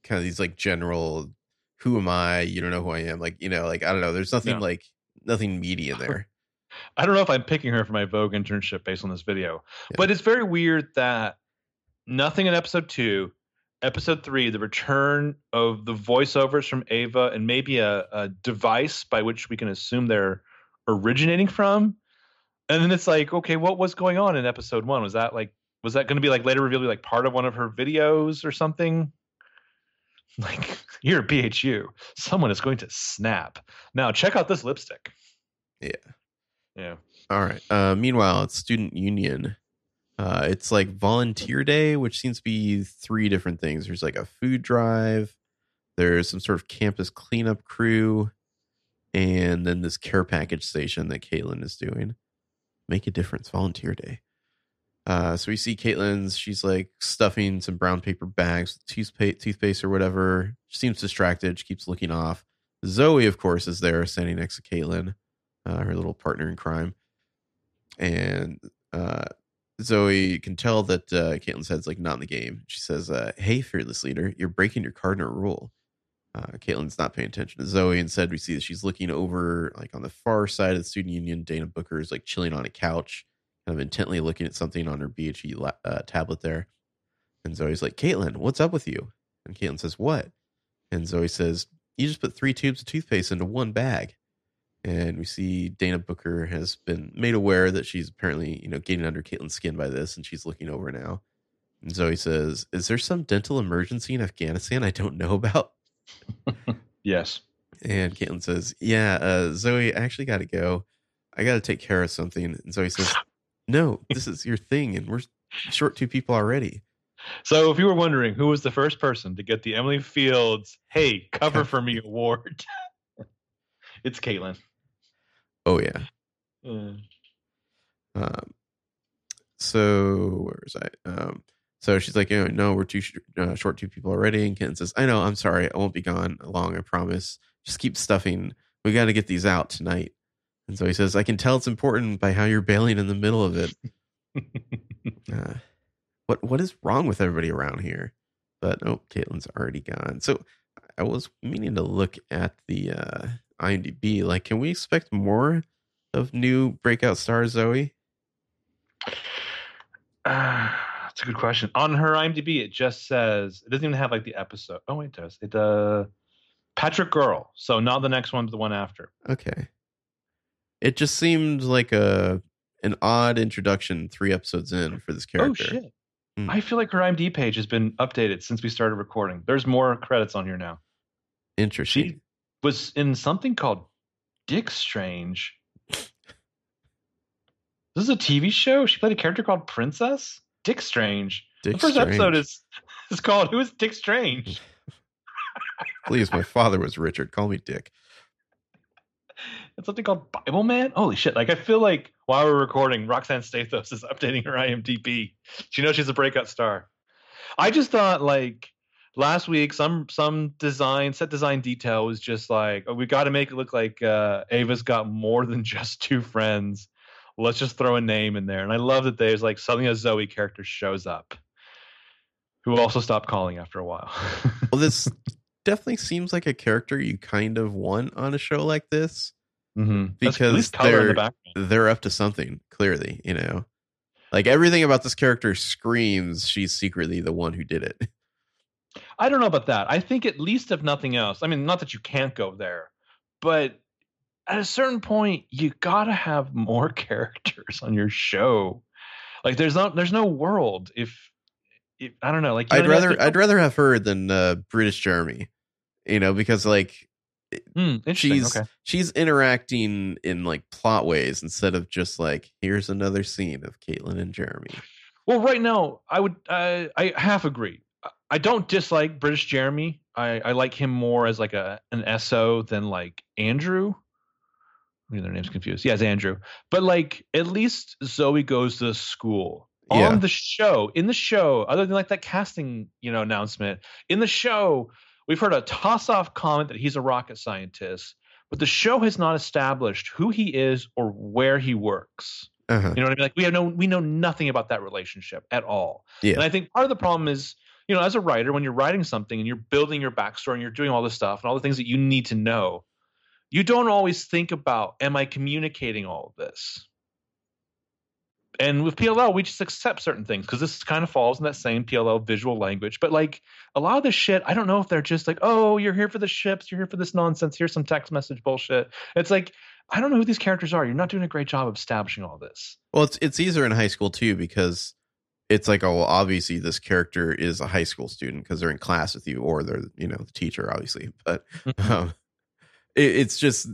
kind of these like general, who am I? You don't know who I am. Like, you know, like, I don't know. There's nothing yeah. like nothing meaty in there. I don't know if I'm picking her for my Vogue internship based on this video, yeah. but it's very weird that nothing in episode two, episode three, the return of the voiceovers from Ava and maybe a, a device by which we can assume they're originating from. And then it's like, okay, what was going on in episode one? Was that like, was that going to be like later revealed to be like part of one of her videos or something? Like, you're a B H U. Someone is going to snap. Now check out this lipstick. Yeah. Yeah. All right. Uh, meanwhile, it's student union. Uh, it's like volunteer day, which seems to be three different things. There's like a food drive. There's some sort of campus cleanup crew. And then this care package station that Caitlin is doing. Make a difference. Volunteer day. Uh, so we see Caitlin's, she's like stuffing some brown paper bags, with toothpaste, toothpaste or whatever. She seems distracted. She keeps looking off. Zoe, of course, is there standing next to Caitlin, uh, her little partner in crime. And, uh, Zoe can tell that uh, Caitlin's head's like not in the game. She says, uh, hey, fearless leader, you're breaking your cardinal rule. Uh, Caitlin's not paying attention to Zoe. Instead, we see that she's looking over like on the far side of the student union. Dana Booker is like chilling on a couch, kind of intently looking at something on her B H E uh, tablet there. And Zoe's like, Caitlin, what's up with you? And Caitlin says, what? And Zoe says, you just put three tubes of toothpaste into one bag. And we see Dana Booker has been made aware that she's apparently, you know, getting under Caitlin's skin by this, and she's looking over now. And Zoe says, is there some dental emergency in Afghanistan I don't know about? Yes. And Caitlin says, yeah, uh, Zoe, I actually got to go. I got to take care of something. And Zoe says, no, this is your thing, and we're short two people already. So if you were wondering who was the first person to get the Emily Fields, hey, cover for me award, it's Caitlin. Oh, yeah. Mm. Um. So where was I? Um. So she's like, oh, no, we're too sh- uh, short two people already. And Caitlin says, I know, I'm sorry. I won't be gone long, I promise. Just keep stuffing. We got to get these out tonight. And so he says, I can tell it's important by how you're bailing in the middle of it. uh, What what is wrong with everybody around here? But oh, Caitlin's already gone. So I was meaning to look at the uh, I M D B. Like, can we expect more of new breakout star Zoe? Uh, that's a good question. On her I M D B, it just says it doesn't even have like the episode. Oh, it does. It uh, Patrick Girl. So not the next one, but the one after. Okay. It just seemed like a an odd introduction three episodes in for this character. Oh shit. I feel like her I M D B page has been updated since we started recording. There's more credits on here now. Interesting. She was in something called Dick Strange. This is a T V show. She played a character called Princess Dick Strange. Dick the first Strange. episode is, is called Who is Dick Strange? Please, my father was Richard. Call me Dick. It's something called Bible Man. Holy shit. Like, I feel like while we're recording, Roxane Stathos is updating her I M D B. She knows she's a breakout star. I just thought, like, last week, some some design, set design detail was just like, oh, we got to make it look like uh, Ava's got more than just two friends. Let's just throw a name in there. And I love that there's, like, suddenly a Zoe character shows up who also stopped calling after a while. Well, this definitely seems like a character you kind of want on a show like this. Mm-hmm. Because they're the they're up to something, clearly, you know, like everything about this character screams she's secretly the one who did it. I don't know about that. I think at least if nothing else, I mean, not that you can't go there, but at a certain point, you gotta have more characters on your show. Like there's not there's no world if, if I don't know. Like I'd rather to- I'd rather have her than uh, British Jeremy, you know, because like. Mm, she's okay. She's interacting in like plot ways instead of just like here's another scene of Caitlin and Jeremy. Well, right now I would uh, I half agree. I don't dislike British Jeremy. I, I like him more as like a an S O than like Andrew. I mean, their name's confused. Yeah, it's Andrew. But like at least Zoe goes to school. On yeah. the show, in the show, other than like that casting, you know, announcement in the show. We've heard a toss-off comment that he's a rocket scientist, but the show has not established who he is or where he works. Uh-huh. You know what I mean? Like we have no, we know nothing about that relationship at all. Yeah. And I think part of the problem is, you know, as a writer, when you're writing something and you're building your backstory and you're doing all this stuff and all the things that you need to know, you don't always think about, am I communicating all of this? And with P L L, we just accept certain things because this kind of falls in that same P L L visual language. But like a lot of this shit, I don't know if they're just like, oh, you're here for the ships. You're here for this nonsense. Here's some text message bullshit. It's like, I don't know who these characters are. You're not doing a great job of establishing all this. Well, it's it's easier in high school, too, because it's like, oh, well, obviously this character is a high school student because they're in class with you or they're, you know, the teacher, obviously. But um, it, it's just.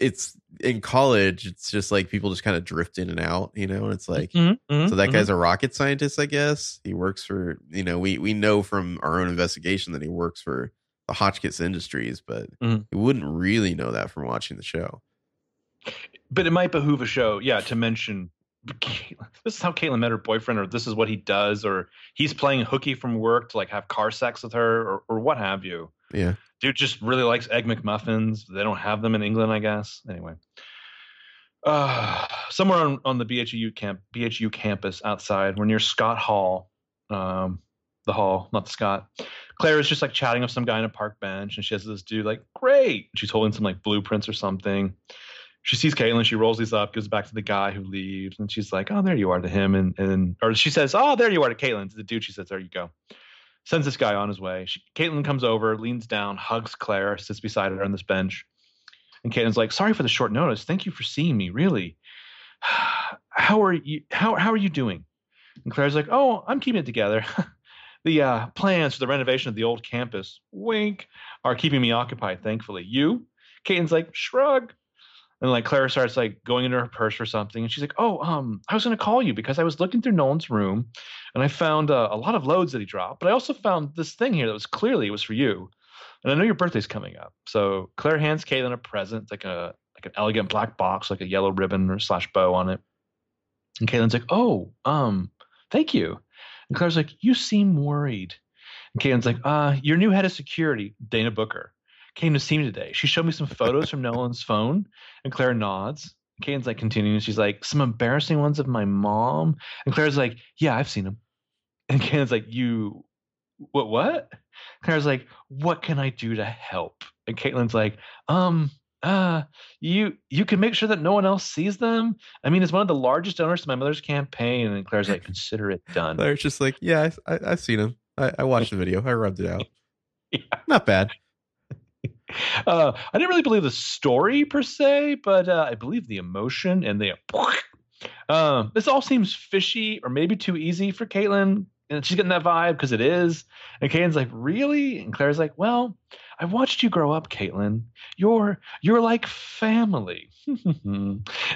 It's in college. It's just like people just kind of drift in and out, you know, and it's like, mm-hmm, mm-hmm, so that mm-hmm. guy's a rocket scientist, I guess he works for, you know, we, we know from our own investigation that he works for the Hotchkiss Industries, but mm-hmm. we wouldn't really know that from watching the show. But it might behoove a show. Yeah. To mention, this is how Caitlin met her boyfriend, or this is what he does, or he's playing hooky from work to like have car sex with her or, or what have you. Yeah. Dude just really likes Egg McMuffins. They don't have them in England, I guess. Anyway. Uh, somewhere on, on the B H U camp, B H U campus outside, we're near Scott Hall. Um, the hall, not the Scott. Claire is just like chatting with some guy on a park bench, and she has this dude like, great. She's holding some like blueprints or something. she sees Caitlin, she rolls these up, goes back to the guy who leaves, and she's like, oh, there you are to him. And, and or she says, oh, there you are to Caitlin. To the dude, she says, there you go. Sends this guy on his way. She, Caitlin comes over, leans down, hugs Claire, sits beside her on this bench. And Caitlin's like, sorry for the short notice. Thank you for seeing me, really. How are you, how, how are you doing? And Claire's like, oh, I'm keeping it together. The uh, plans for the renovation of the old campus, wink, are keeping me occupied, thankfully. You? Caitlin's like, shrug. And like Claire starts like going into her purse for something. And she's like, oh, um, I was going to call you because I was looking through Nolan's room and I found uh, a lot of loads that he dropped. But I also found this thing here that was clearly it was for you. And I know your birthday's coming up. So Claire hands Caitlin a present, like a like an elegant black box, like a yellow ribbon or slash bow on it. And Caitlin's like, oh, um, thank you. And Claire's like, you seem worried. And Caitlin's like, uh, your new head of security, Dana Booker, came to see me today. She showed me some photos from Nolan's phone. And Claire nods. And Caitlin's like, continuing. She's like, some embarrassing ones of my mom. And Claire's like, yeah, I've seen them. And Caitlin's like, you, what, what? Claire's like, what can I do to help? And Caitlin's like, um, uh, you, you can make sure that no one else sees them. I mean, it's one of the largest donors to my mother's campaign. And Claire's like, consider it done. Claire's just like, yeah, I, I, I've seen him. I, I watched the video. I rubbed it out. Yeah. Not bad. Uh, I didn't really believe the story per se, but uh, I believe the emotion and the. Uh, this all seems fishy or maybe too easy for Caitlin. And she's getting that vibe because it is. And Caitlin's like, really? And Claire's like, well, I watched you grow up, Caitlin. You're you're like family. And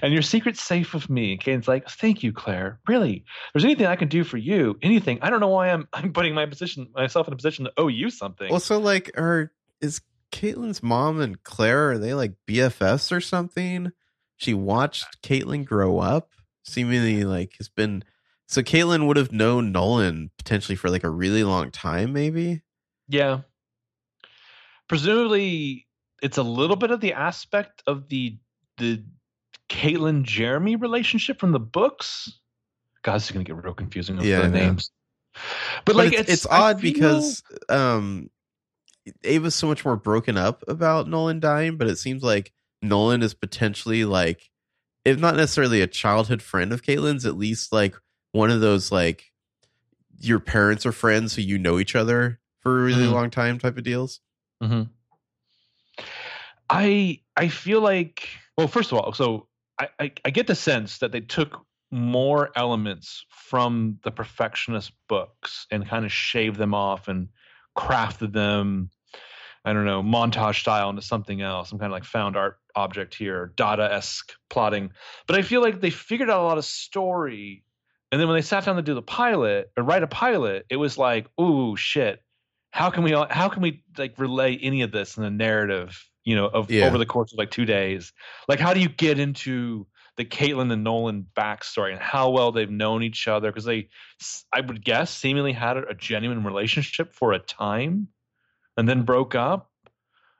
your secret's safe with me. And Caitlin's like, thank you, Claire. Really? If there's anything I can do for you, anything. I don't know why I'm I'm putting my position myself in a position to owe you something. Well, so like her is Caitlin's mom and Claire, are they like B F Fs or something? She watched Caitlin grow up. Seemingly like has been so Caitlin would have known Nolan potentially for like a really long time, maybe. Yeah. Presumably it's a little bit of the aspect of the the Caitlin Jeremy relationship from the books. God, this is gonna get real confusing over yeah, the names. But, but like it's, it's, it's odd feel... because um Ava's so much more broken up about Nolan dying, but it seems like Nolan is potentially like, if not necessarily a childhood friend of Caitlin's, at least like one of those like your parents are friends who you know each other for a really mm-hmm. long time type of deals. Mm-hmm. I I feel like, well, first of all, so I, I, I get the sense that they took more elements from the Perfectionist books and kind of shaved them off and crafted them, I don't know, montage style into something else, some kind of like found art object here, Dada-esque plotting. But I feel like they figured out a lot of story, and then when they sat down to do the pilot or write a pilot, it was like, ooh, shit, how can we all, how can we like relay any of this in the narrative, you know, of yeah. over the course of like two days? Like, how do you get into the Caitlin and Nolan backstory and how well they've known each other? Because they, I would guess, seemingly had a genuine relationship for a time and then broke up.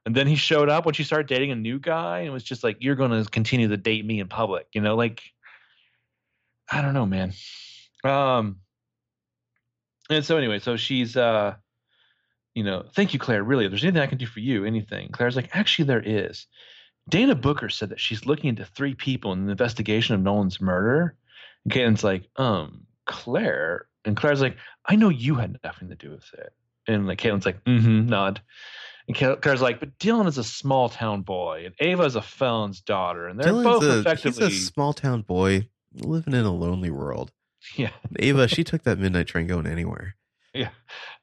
And then he showed up when she started dating a new guy and was just like, you're going to continue to date me in public. You know, like, I don't know, man. Um, and so anyway, so she's, uh, you know, thank you, Claire. Really, if there's anything I can do for you, anything. Claire's like, actually, there is. Dana Booker said that she's looking into three people in the investigation of Nolan's murder. And Caitlin's like, um, Claire. And Claire's like, I know you had nothing to do with it. And like Caitlin's like, mm-hmm, nod. And Claire's like, but Dylan is a small town boy, and Ava is a felon's daughter, and they're Dylan's both a, effectively he's a small town boy living in a lonely world. Yeah, Ava, she took that midnight train going anywhere. Yeah,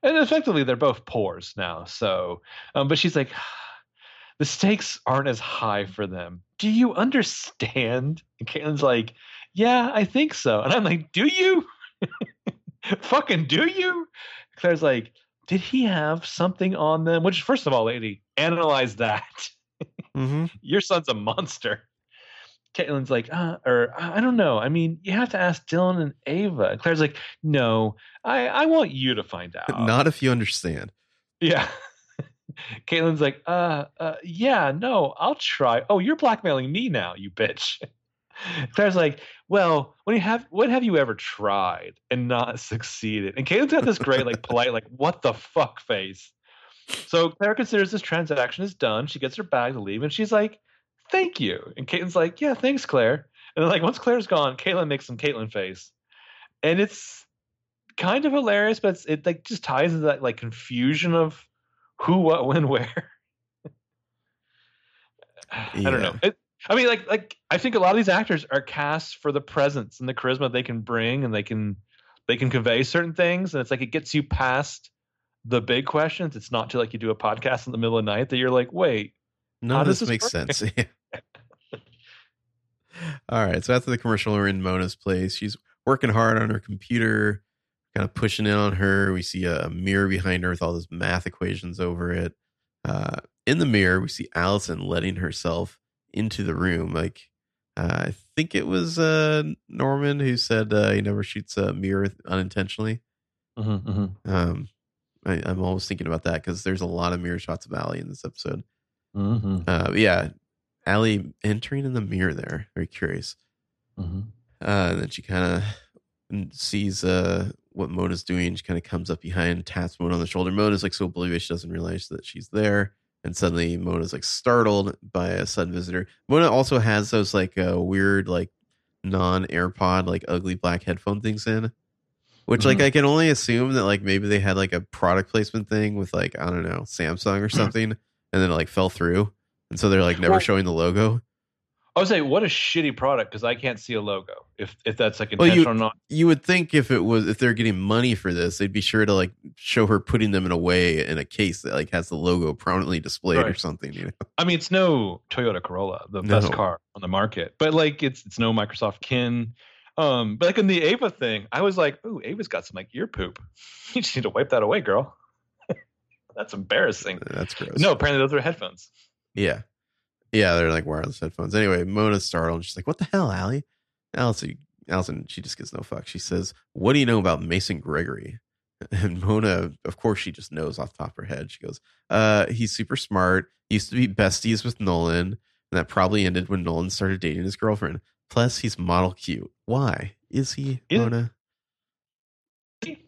and effectively they're both pores now. So, um, but she's like, the stakes aren't as high for them. Do you understand? And Caitlin's like, yeah, I think so. And I'm like, do you? Fucking do you? Claire's like, did he have something on them? Which, first of all, lady, analyze that. Mm-hmm. Your son's a monster. Caitlin's like, uh, or I don't know. I mean, you have to ask Dylan and Ava. And Claire's like, no, I, I want you to find out. But not if you understand. Yeah. Caitlin's like, uh, uh, yeah, no, I'll try. Oh, you're blackmailing me now, you bitch. Claire's like, well, when you have, what have you ever tried and not succeeded? And Caitlin's got this great, like, polite, like, what the fuck face. So Claire considers this transaction is done. She gets her bag to leave, and she's like, thank you. And Caitlin's like, yeah, thanks, Claire. And then, like, once Claire's gone, Caitlin makes some Caitlin face. And it's kind of hilarious, but it's, it like just ties into that like confusion of who, what, when, where. I yeah. don't know. It, I mean, like, like I think a lot of these actors are cast for the presence and the charisma they can bring, and they can they can convey certain things. And it's like it gets you past the big questions. It's not till like you do a podcast in the middle of the night that you're like, wait, no, how does this makes work? sense. Yeah. All right. So after the commercial, we're in Mona's place. She's working hard on her computer, kind of pushing in on her. We see a mirror behind her with all those math equations over it. Uh, in the mirror, we see Allison letting herself into the room. Like, uh, I think it was uh, Norman who said uh, he never shoots a mirror unintentionally. Mm-hmm, mm-hmm. Um, I, I'm always thinking about that because there's a lot of mirror shots of Allie in this episode. Mm-hmm. Uh, yeah, Allie entering in the mirror there. Very curious. Mm-hmm. Uh, and then she kind of sees uh, what Mona's doing. She kind of comes up behind, taps Mona on the shoulder. Mona's like so oblivious she doesn't realize that she's there. And suddenly Mona's like startled by a sudden visitor. Mona also has those like uh, weird like non-AirPod like ugly black headphone things in. Which mm-hmm. like I can only assume that like maybe they had like a product placement thing with like, I don't know, Samsung or something. And then it like fell through. And so they're like never well, showing the logo. I would say what a shitty product because I can't see a logo if if that's like intentional well, you, or not. You would think if it was if they're getting money for this, they'd be sure to like show her putting them in a way in a case that like has the logo prominently displayed right. or something. You know, I mean it's no Toyota Corolla, the no. best car on the market, but like it's it's no Microsoft Kin. Um, but like in the Ava thing, I was like, ooh, Ava's got some like ear poop. You just need to wipe that away, girl. That's embarrassing. That's gross. No, apparently those are headphones. Yeah. Yeah, they're like wireless headphones. Anyway, Mona's startled. She's like, what the hell, Allie? Allison, Allison, she just gives no fuck. She says, what do you know about Mason Gregory? And Mona, of course, she just knows off the top of her head. She goes, uh, he's super smart. He used to be besties with Nolan. And that probably ended when Nolan started dating his girlfriend. Plus, he's model cute. Why? Is he, is, Mona? Is he,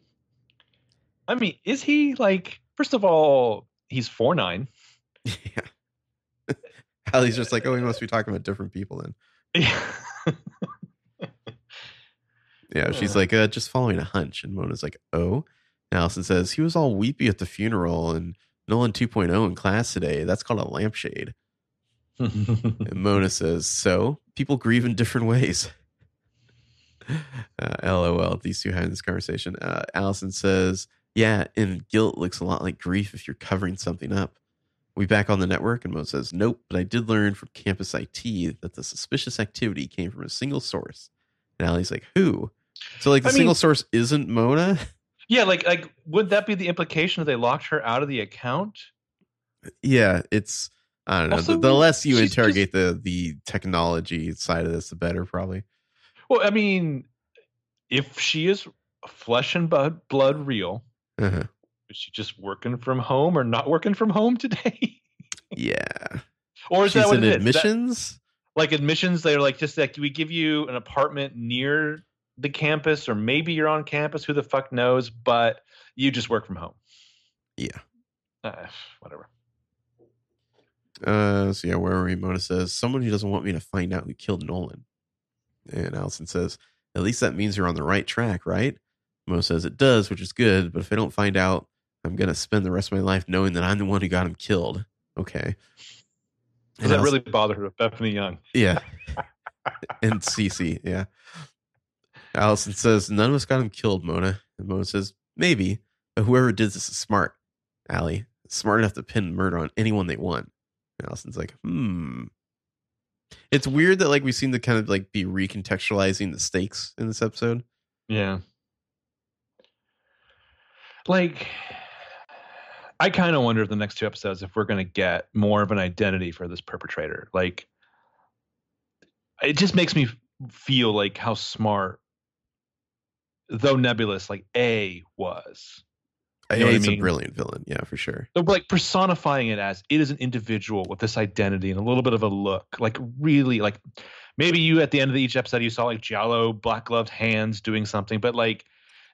I mean, is he like, first of all, he's four nine. Yeah. Allie's just like, oh, we must be talking about different people then. Yeah, yeah she's like, uh, just following a hunch. And Mona's like, oh. And Allison says, he was all weepy at the funeral and Nolan two point oh in class today. That's called a lampshade. And Mona says, so people grieve in different ways. Uh, LOL, these two having this conversation. Uh, Allison says, yeah, and guilt looks a lot like grief if you're covering something up. We back on the network, and Mo says, nope, but I did learn from campus I T that the suspicious activity came from a single source. And Allie's like, who? So, like, the I single mean, source isn't Mona? Yeah, like, like, would that be the implication that they locked her out of the account? Yeah, it's, I don't know. Also, the, the less you interrogate just, the, the technology side of this, the better, probably. Well, I mean, if she is flesh and blood real, uh-huh. Is she just working from home or not working from home today? Yeah. Or is She's that what in it admissions? Is that, like admissions, they're like, just like, do we give you an apartment near the campus or maybe you're on campus? Who the fuck knows? But you just work from home. Yeah. Uh, whatever. Uh, so yeah, where are we? Mona says, someone who doesn't want me to find out who killed Nolan. And Allison says, at least that means you're on the right track, right? Mona says it does, which is good. But if I don't find out, I'm going to spend the rest of my life knowing that I'm the one who got him killed. Okay. Does that really bother her? Bethany Young. Yeah. And Cece. Yeah. Allison says, none of us got him killed, Mona. And Mona says, maybe. But whoever did this is smart. Allie. Smart enough to pin murder on anyone they want. And Allison's like, hmm. It's weird that like we seem to kind of like be recontextualizing the stakes in this episode. Yeah. Like... I kind of wonder if the next two episodes, if we're going to get more of an identity for this perpetrator. Like, it just makes me feel like how smart, though nebulous, like A was. You know I, it's I mean? a brilliant villain. Yeah, for sure. So, like personifying it as it is an individual with this identity and a little bit of a look, like really like maybe you at the end of each episode, you saw like Giallo, black gloved hands doing something, but like,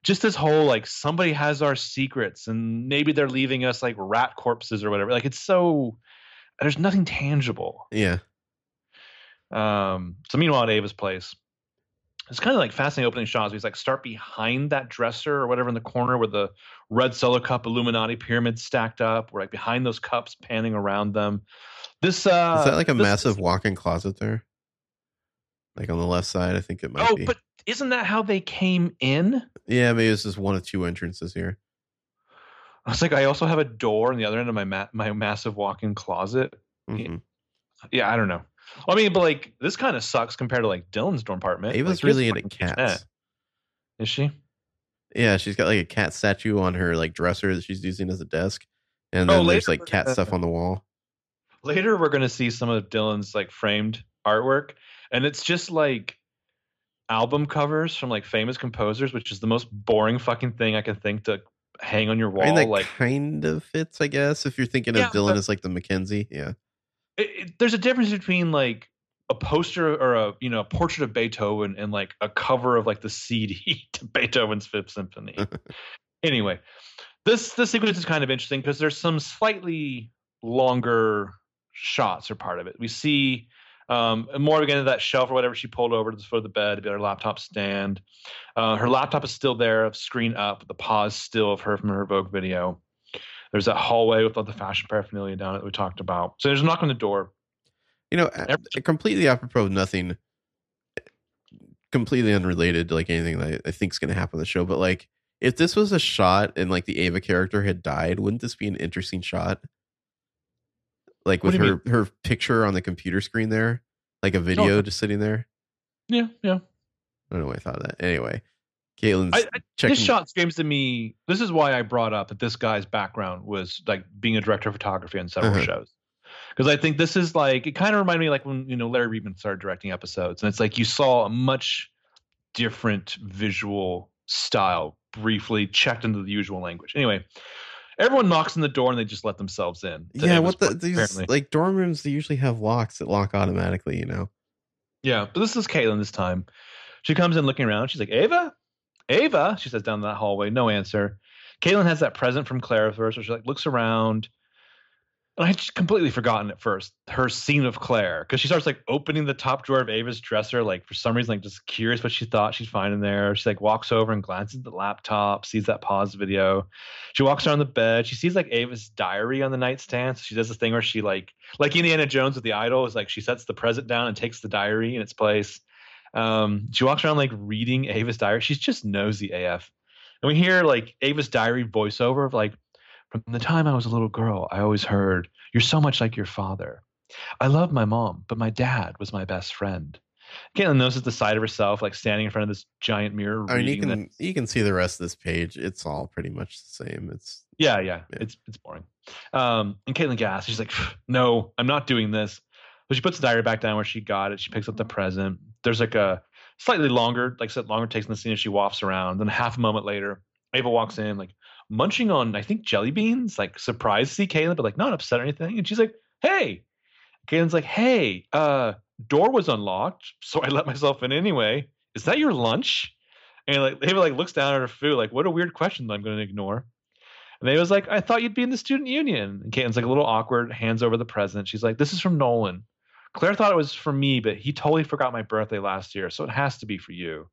just this whole, like, somebody has our secrets and maybe they're leaving us like rat corpses or whatever. Like, it's so, there's nothing tangible. Yeah. Um, so meanwhile, at Ava's place, it's kind of like fascinating opening shots. He's like, start behind that dresser or whatever in the corner where the red Solo Cup Illuminati pyramids stacked up. We're like behind those cups, panning around them. This uh, is that like a this, massive walk-in closet there, like on the left side. I think it might. Oh, be. But isn't that how they came in? Yeah, maybe it's just one of two entrances here. I was like, I also have a door on the other end of my ma- my massive walk-in closet. Mm-hmm. Yeah, I don't know. Well, I mean, but like this kind of sucks compared to like Dylan's dorm apartment. Ava's like, really into cats. Is she? Yeah, she's got like a cat statue on her like dresser that she's using as a desk, and oh, then there's like cat stuff on the wall. Later, we're gonna see some of Dylan's like framed artwork, and it's just like album covers from like famous composers, which is the most boring fucking thing I can think to hang on your wall. I mean, that like kind of fits, I guess, if you're thinking yeah, of Dylan but, as like the Mackenzie. Yeah. It, it, there's a difference between like a poster or a, you know, a portrait of Beethoven and, and like a cover of like the C D to Beethoven's Fifth Symphony. Anyway, this, this sequence is kind of interesting because there's some slightly longer shots are part of it. We see um, more again of that shelf or whatever she pulled over to the foot of the bed to be her laptop stand. Uh, her laptop is still there, screen up, the pause still of her from her Vogue video. There's that hallway with all the fashion paraphernalia down it that we talked about. So there's a knock on the door. You know, Everything. completely apropos of nothing, completely unrelated to like anything that I think is going to happen on the show. But like, if this was a shot and like the Ava character had died, wouldn't this be an interesting shot? Like with her, her picture on the computer screen there, like a video oh. just sitting there. Yeah, yeah. I don't know why I thought of that. Anyway. Caitlin's I, I, checking. This shot screams to me. This is why I brought up that this guy's background was like being a director of photography on several uh-huh. shows. Because I think this is like, it kind of reminded me like when, you know, Larry Reedman started directing episodes. And it's like you saw a much different visual style briefly checked into the usual language. Anyway, everyone knocks on the door and they just let themselves in. Yeah, what the, these apparently. Like dorm rooms, they usually have locks that lock automatically, you know. Yeah, but this is Caitlin this time. She comes in looking around. She's like, Ava? Ava, she says down that hallway, no answer. Caitlin has that present from Claire first, so she like looks around. And I just completely forgotten at first her scene of Claire, because she starts like opening the top drawer of Ava's dresser, like for some reason, like just curious what she thought she'd find in there. She like walks over and glances at the laptop, sees that pause video. She walks around the bed. She sees like Ava's diary on the nightstand. So she does this thing where she like like Indiana Jones with the idol is like she sets the present down and takes the diary in its place. Um, she walks around like reading Ava's diary. She's just nosy A F. And we hear like Ava's diary voiceover of like, from the time I was a little girl, I always heard, you're so much like your father. I love my mom, but my dad was my best friend. Caitlin notices the side of herself, like standing in front of this giant mirror. I mean, you can, that. you can see the rest of this page. It's all pretty much the same. It's yeah, yeah, yeah. It's, it's boring. Um, and Caitlin gasps. She's like, no, I'm not doing this. But she puts the diary back down where she got it. She picks up the present. There's like a slightly longer, like I said, longer takes in the scene as she wafts around. Then half a moment later, Ava walks in, like munching on, I think, jelly beans, like surprised to see Caitlin, but like not upset or anything. And she's like, hey. Caitlin's like, hey, uh, door was unlocked, so I let myself in anyway. Is that your lunch? And like Ava like looks down at her food, like, what a weird question that I'm gonna ignore. And Ava's like, I thought you'd be in the student union. And Caitlin's like a little awkward, hands over the present. She's like, this is from Nolan. Claire thought it was for me, but he totally forgot my birthday last year, so it has to be for you.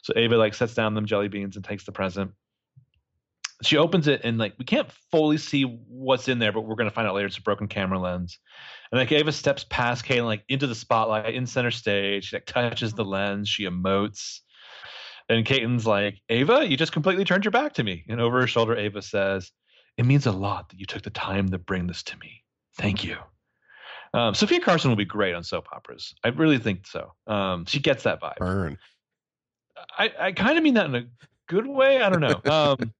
So Ava like sets down them jelly beans and takes the present. She opens it and like we can't fully see what's in there, but we're gonna find out later. It's a broken camera lens. And like Ava steps past Caitlin like into the spotlight in center stage. She like touches the lens. She emotes. And Caitlin's like, Ava, you just completely turned your back to me. And over her shoulder, Ava says, it means a lot that you took the time to bring this to me. Thank you. Um, Sophia Carson will be great on soap operas. I really think so. Um, she gets that vibe. Burn. I, I kind of mean that in a good way. I don't know. Um,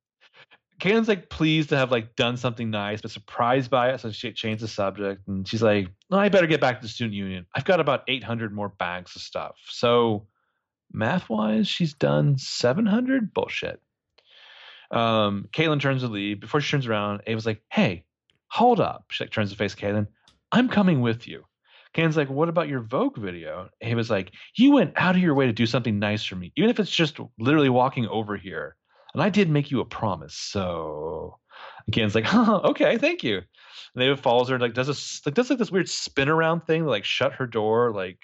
Caitlin's like pleased to have like done something nice, but surprised by it. So she changed the subject and she's like, oh, I better get back to the student union. I've got about eight hundred more bags of stuff. So math wise, she's done seven hundred bullshit. Um, Caitlin turns to leave. Before she turns around, Ava's like, hey, hold up. She like turns to face Caitlin. I'm coming with you. Ken's like, what about your Vogue video? He was like, you went out of your way to do something nice for me, even if it's just literally walking over here. And I did make you a promise. So Ken's like, huh, okay, thank you. And Ava follows her and like does a, like does like this weird spin around thing, like shut her door, like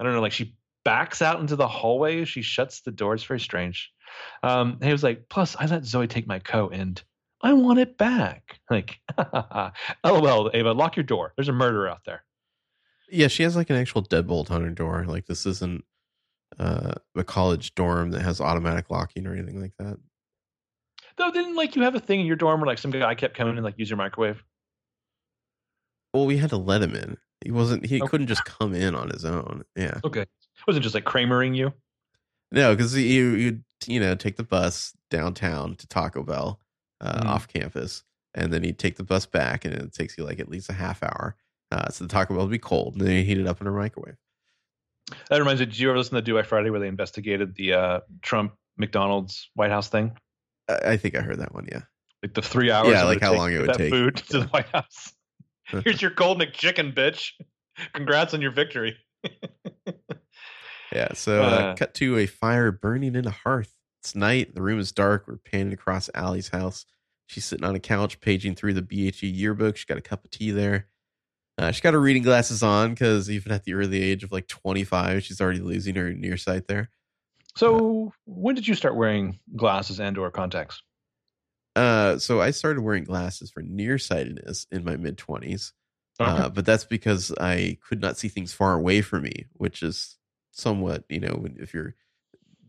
I don't know, like she backs out into the hallway. She shuts the door. It's very strange. Um, and he was like, plus I let Zoe take my coat and I want it back. Like, LOL, Ava, lock your door. There's a murderer out there. Yeah, she has like an actual deadbolt on her door. Like this isn't uh, a college dorm that has automatic locking or anything like that. No, didn't like you have a thing in your dorm where like some guy kept coming and like use your microwave? Well, we had to let him in. He wasn't. He okay. couldn't just come in on his own. Yeah. Okay. Wasn't just like Kramering you? No, because you you you know take the bus downtown to Taco Bell uh, mm. off campus, and then you take the bus back, and it takes you like at least a half hour. Uh, so the Taco Bell would be cold, and then you heat it up in a microwave. That reminds me. Did you ever listen to Do I Friday, where they investigated the uh, Trump McDonald's White House thing? I think I heard that one. Yeah, like the three hours. Yeah, like how long it would take food to the White House. Here's your cold McChicken, bitch. Congrats on your victory. Yeah, so uh, uh, cut to a fire burning in a hearth. It's night. The room is dark. We're panning across Allie's house. She's sitting on a couch paging through the B H E yearbook. She's got a cup of tea there. Uh, she's got her reading glasses on because even at the early age of like twenty-five, she's already losing her nearsight there. So uh, when did you start wearing glasses and or contacts? Uh, so I started wearing glasses for nearsightedness in my mid twenties, okay. uh, but that's because I could not see things far away from me, which is somewhat, you know, if you're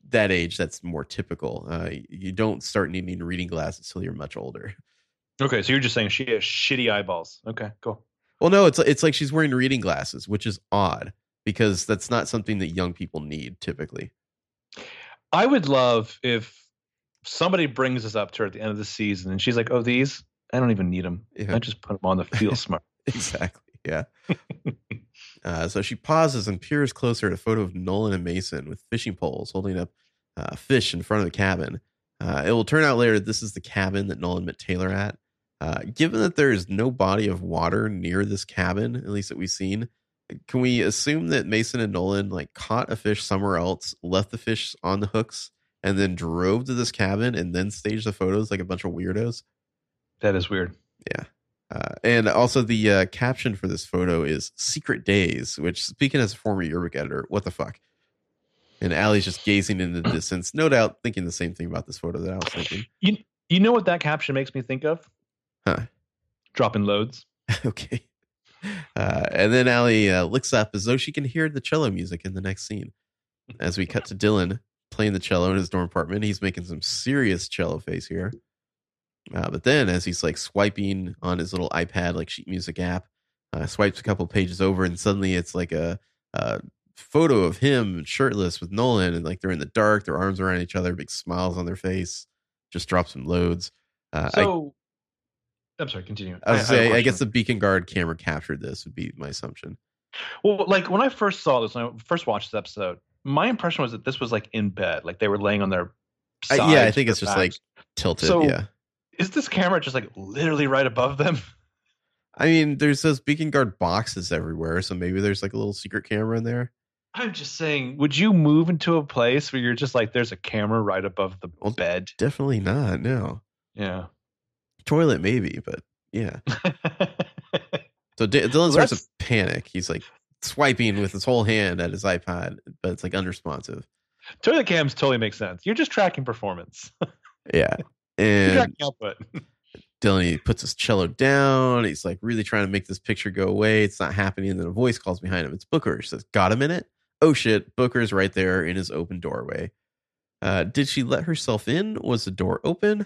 that age, that's more typical. Uh, you don't start needing reading glasses till you're much older. Okay. So you're just saying she has shitty eyeballs. Okay, cool. Well, no, it's, it's like she's wearing reading glasses, which is odd because that's not something that young people need typically. I would love if somebody brings this up to her at the end of the season, and she's like, "Oh, these? I don't even need them. Yeah. I just put them on to feel smart." Exactly. Yeah. uh, so she pauses and peers closer at a photo of Nolan and Mason with fishing poles, holding up a uh, fish in front of the cabin. Uh, it will turn out later that this is the cabin that Nolan met Taylor at. Uh, given that there is no body of water near this cabin, at least that we've seen, can we assume that Mason and Nolan like caught a fish somewhere else, left the fish on the hooks, and then drove to this cabin and then staged the photos like a bunch of weirdos? That is weird. Yeah. Uh, and also the uh, caption for this photo is Secret Days, which, speaking as a former yearbook editor, what the fuck? And Allie's just gazing into the distance, no doubt thinking the same thing about this photo that I was thinking. You, you know what that caption makes me think of? Huh? Dropping loads. Okay. Uh, and then Allie uh, looks up as though she can hear the cello music in the next scene. As we cut to Dylan playing the cello in his dorm apartment. He's making some serious cello face here. Uh, but then as he's like swiping on his little iPad, like sheet music app, uh, swipes a couple pages over and suddenly it's like a, a photo of him shirtless with Nolan. And like they're in the dark, their arms around each other, big smiles on their face, just drop some loads. Uh, so I, I'm sorry, continue. I, was I, say, I, I guess the Beacon Guard camera captured this would be my assumption. Well, like when I first saw this, when I first watched this episode, my impression was that this was like in bed, like they were laying on their side. Uh, yeah, I think it's just like tilted. So yeah. Is this camera just like literally right above them? I mean, there's those Beacon Guard boxes everywhere, so maybe there's like a little secret camera in there. I'm just saying, would you move into a place where you're just like, there's a camera right above the well, bed? Definitely not, no. Yeah. Toilet maybe, but yeah. So D- Dylan well, starts to panic. He's like swiping with his whole hand at his iPod, but it's like unresponsive. Toilet cams totally make sense. You're just tracking performance. Yeah. And tracking output. Dylan, he puts his cello down. He's like really trying to make this picture go away. It's not happening. And then a voice calls behind him. It's Booker. She says, "Got a minute?" Oh shit. Booker's right there in his open doorway. Uh, did she let herself in? Was the door open?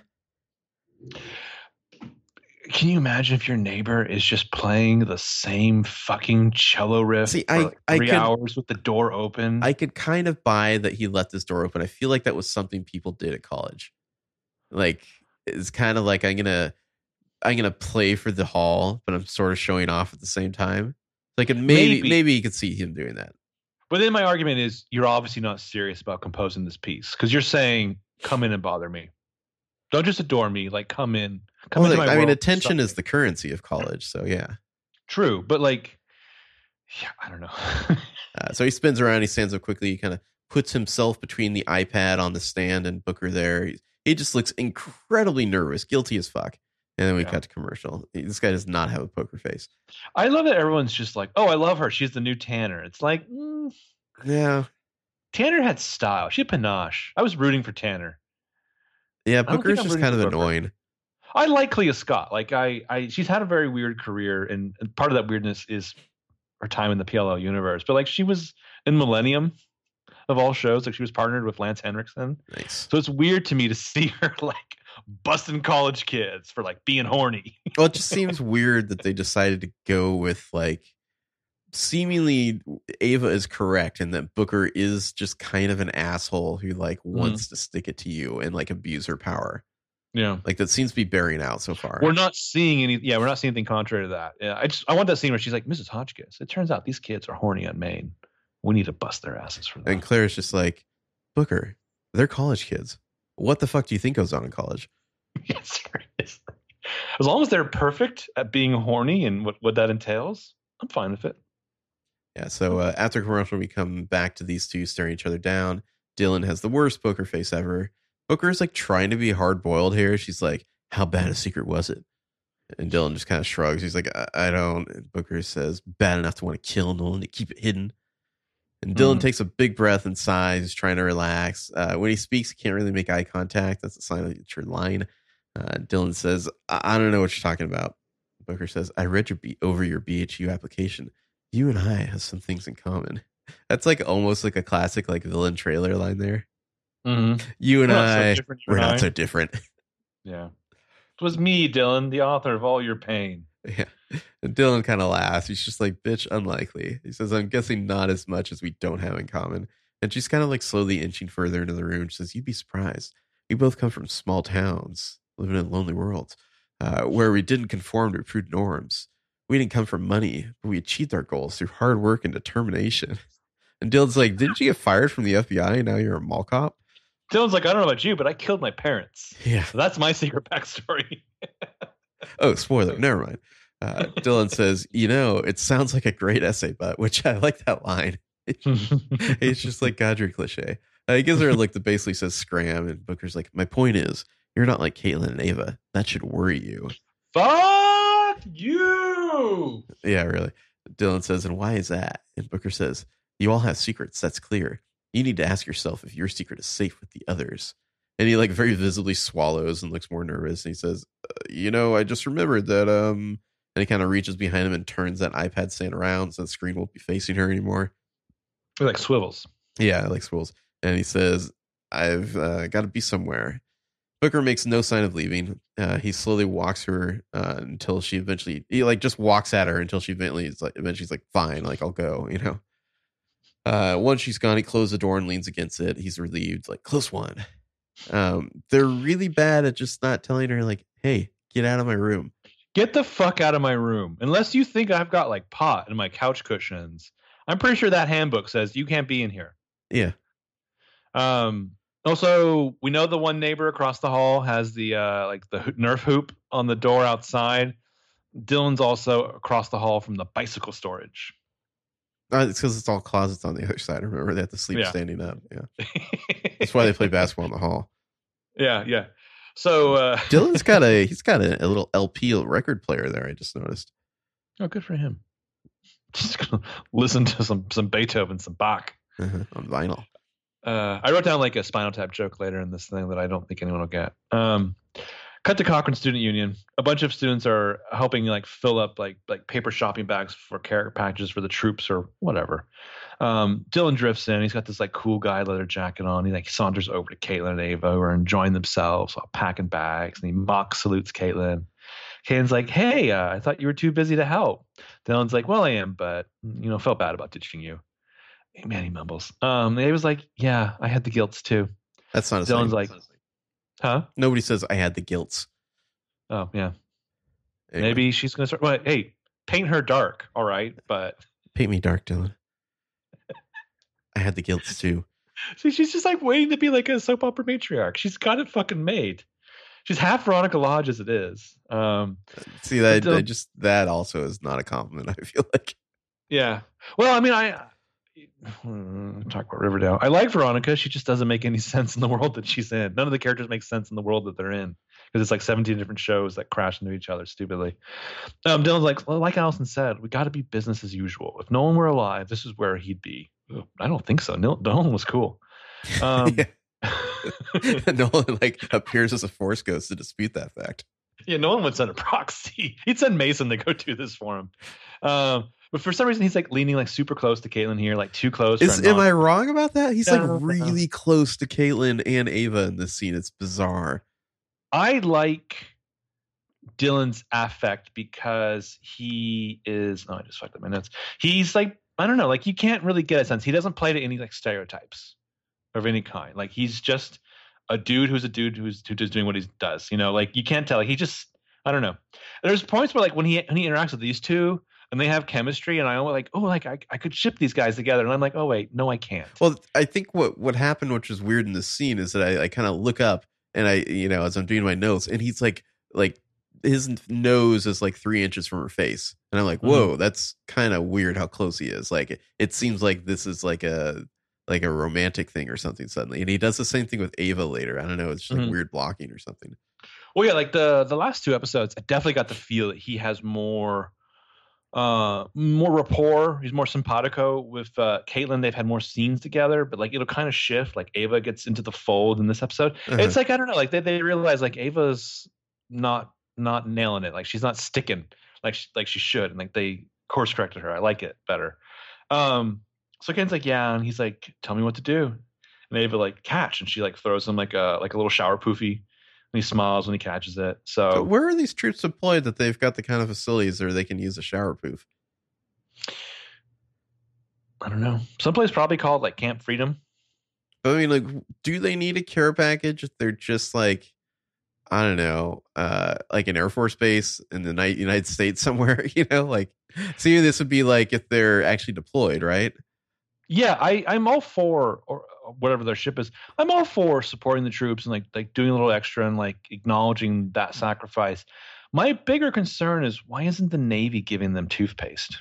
Can you imagine if your neighbor is just playing the same fucking cello riff See, I, for like three I could, hours with the door open? I could kind of buy that he left this door open. I feel like that was something people did at college. Like it's kind of like I'm gonna I'm gonna play for the hall, but I'm sort of showing off at the same time. Like maybe maybe, maybe you could see him doing that. But then my argument is you're obviously not serious about composing this piece because you're saying come in and bother me. Don't just adore me. Like, come in. Come well, into like, my I world mean, attention is the currency of college. So, yeah. True. But, like, yeah, I don't know. uh, so he spins around. He stands up quickly. He kind of puts himself between the iPad on the stand and Booker there. He, he just looks incredibly nervous, guilty as fuck. And then we yeah. cut to commercial. This guy does not have a poker face. I love that everyone's just like, oh, I love her. She's the new Tanner. It's like, mm, Yeah. Tanner had style. She had panache. I was rooting for Tanner. Yeah, Booker's just kind of annoying. I like Clea Scott. Like I, I, she's had a very weird career, and part of that weirdness is her time in the P L L universe. But like, she was in Millennium, of all shows. Like, she was partnered with Lance Henriksen. Nice. So it's weird to me to see her like busting college kids for like being horny. Well, it just seems weird that they decided to go with like, seemingly Ava is correct in that Booker is just kind of an asshole who like wants mm. to stick it to you and like abuse her power. Yeah, like that seems to be bearing out so far. We're not seeing any. Yeah, we're not seeing anything contrary to that. Yeah, I just I want that scene where she's like, "Missus Hotchkiss, it turns out these kids are horny on Maine. We need to bust their asses for that." And Claire's just like, "Booker, they're college kids. What the fuck do you think goes on in college?" Yeah, seriously. As long as they're perfect at being horny and what what that entails, I'm fine with it. Yeah. So uh, after commercial, we come back to these two staring each other down. Dylan has the worst poker face ever. Booker is like trying to be hard boiled here. She's like, "How bad a secret was it?" And Dylan just kind of shrugs. He's like, I, I don't. And Booker says, "Bad enough to want to kill Nolan to keep it hidden." And Dylan mm. takes a big breath and sighs, trying to relax. Uh, when he speaks, he can't really make eye contact. That's a sign that it's your line. Uh, Dylan says, I-, I don't know what you're talking about. Booker says, "I read your B- over your B H U application. You and I have some things in common." That's like almost like a classic like villain trailer line there. Mm-hmm. You and we're I, not so you we're and not I. so different. Yeah. It was me, Dylan, the author of all your pain. Yeah. And Dylan kind of laughs. He's just like, "Bitch, unlikely." He says, "I'm guessing not as much as we don't have in common." And she's kind of like slowly inching further into the room. She says, "You'd be surprised. We both come from small towns, living in lonely worlds, uh, where we didn't conform to crude norms. We didn't come from money, but we achieved our goals through hard work and determination." And Dylan's like, "Didn't you get fired from the F B I and now you're a mall cop?" Dylan's like, "I don't know about you, but I killed my parents." Yeah. So that's my secret backstory. Oh, spoiler. Never mind. Uh, Dylan says, "You know, it sounds like a great essay, but," which I like that line. It's just like, God, you're cliche. Uh, he gives her a look that basically says scram. And Booker's like, "My point is, you're not like Caitlin and Ava. That should worry you." Fuck you. Yeah, really. Dylan says, "And why is that?" And Booker says, "You all have secrets. That's clear. You need to ask yourself if your secret is safe with the others." And he like very visibly swallows and looks more nervous. And he says, uh, "You know, I just remembered that." Um, and he kind of reaches behind him and turns that iPad stand around so the screen won't be facing her anymore. It like swivels. Yeah, like swivels. And he says, "I've uh, got to be somewhere." Booker makes no sign of leaving. Uh, he slowly walks her uh, until she eventually he like just walks at her until she eventually is like eventually she's like, "Fine, like I'll go," you know. Uh, once she's gone, he closes the door and leans against it. He's relieved, like, close one. Um, they're really bad at just not telling her, like, "Hey, get out of my room. Get the fuck out of my room." Unless you think I've got, like, pot in my couch cushions. I'm pretty sure that handbook says you can't be in here. Yeah. Um. Also, we know the one neighbor across the hall has the, uh, like, the Nerf hoop on the door outside. Dylan's also across the hall from the bicycle storage. Uh, it's because it's all closets on the other side. Remember, they have to sleep yeah. standing up. Yeah, that's why they play basketball in the hall. Yeah, yeah. So uh, Dylan's got a he's got a, a little L P record player there. I just noticed. Oh, good for him. Just gonna listen to some some Beethoven, some Bach uh-huh. on vinyl. Uh, I wrote down like a Spinal Tap joke later in this thing that I don't think anyone will get. Um, cut to Cochrane Student Union. A bunch of students are helping like fill up like like paper shopping bags for care packages for the troops or whatever. Um, Dylan drifts in. He's got this like cool guy leather jacket on. He like saunters over to Caitlin and Ava, who are enjoying themselves while packing bags. And he mock salutes Caitlin. Caitlin's like, "Hey, uh, I thought you were too busy to help." Dylan's like, "Well, I am, but you know, felt bad about ditching you." Hey, man, he mumbles. Um, Ava's like, "Yeah, I had the guilts too." That's not a Dylan's like. Huh? Nobody says I had the guilts. Oh, yeah. Anyway. Maybe she's going to start. Well, hey, paint her dark. All right. But paint me dark, Dylan. I had the guilts too. See, she's just like waiting to be like a soap opera matriarch. She's got it fucking made. She's half Veronica Lodge as it is. Um, See, that Dylan, I just that also is not a compliment, I feel like. Yeah. Well, I mean, I. Talk about Riverdale. I like Veronica. She just doesn't make any sense in the world that she's in. None of the characters make sense in the world that they're in. because it's like seventeen different shows that crash into each other stupidly. Um, Dylan's like, well, like Allison said, we got to be business as usual. If Nolan were alive, this is where he'd be. I don't think so. Nolan was cool. Um, Nolan like appears as a force ghost to dispute that fact. Yeah, Nolan would send a proxy. He'd send Mason to go do this for him. Um, but for some reason, he's like leaning like super close to Caitlin here, like too close. Is, am I wrong about that? He's yeah, like really close to Caitlin and Ava in this scene. It's bizarre. I like Dylan's affect because he is. Oh, I just fucked up my notes. He's like, I don't know, like you can't really get a sense. He doesn't play to any like stereotypes of any kind. Like he's just a dude who's a dude who's who's just doing what he does. You know, like you can't tell. Like he just, I don't know. There's points where like when he when he interacts with these two and they have chemistry, and I always like, oh, like I, I could ship these guys together, and I'm like, oh wait, no, I can't. Well, I think what what happened, which is weird in this scene, is that I, I kind of look up and I, you know, as I'm doing my notes, and he's like, like his nose is like three inches from her face, and I'm like, whoa, mm-hmm. that's kind of weird how close he is. Like it, it seems like this is like a like a romantic thing or something suddenly. And he does the same thing with Ava later. I don't know. It's just like mm-hmm. weird blocking or something. Well, yeah, like the, the last two episodes, I definitely got the feel that he has more, uh, more rapport. He's more simpatico with uh, Caitlin. They've had more scenes together, but like, it'll kind of shift. Like Ava gets into the fold in this episode. Uh-huh. It's like, I don't know, like they, they realize like Ava's not, not nailing it. Like she's not sticking like, she, like she should. And like they course corrected her. I like it better. Um, So Ken's like, yeah, and he's like, tell me what to do. And Ava like catch, and she like throws him like a like a little shower poofy, and he smiles when he catches it. So, so where are these troops deployed that they've got the kind of facilities where they can use a shower poof? I don't know. Someplace probably called like Camp Freedom. But I mean, like, do they need a care package if they're just like, I don't know, uh, like an Air Force base in the United States somewhere? You know, like, see, this would be like if they're actually deployed, right? Yeah, I, I'm all for or whatever their ship is. I'm all for supporting the troops and like like doing a little extra and like acknowledging that sacrifice. My bigger concern is why isn't the Navy giving them toothpaste?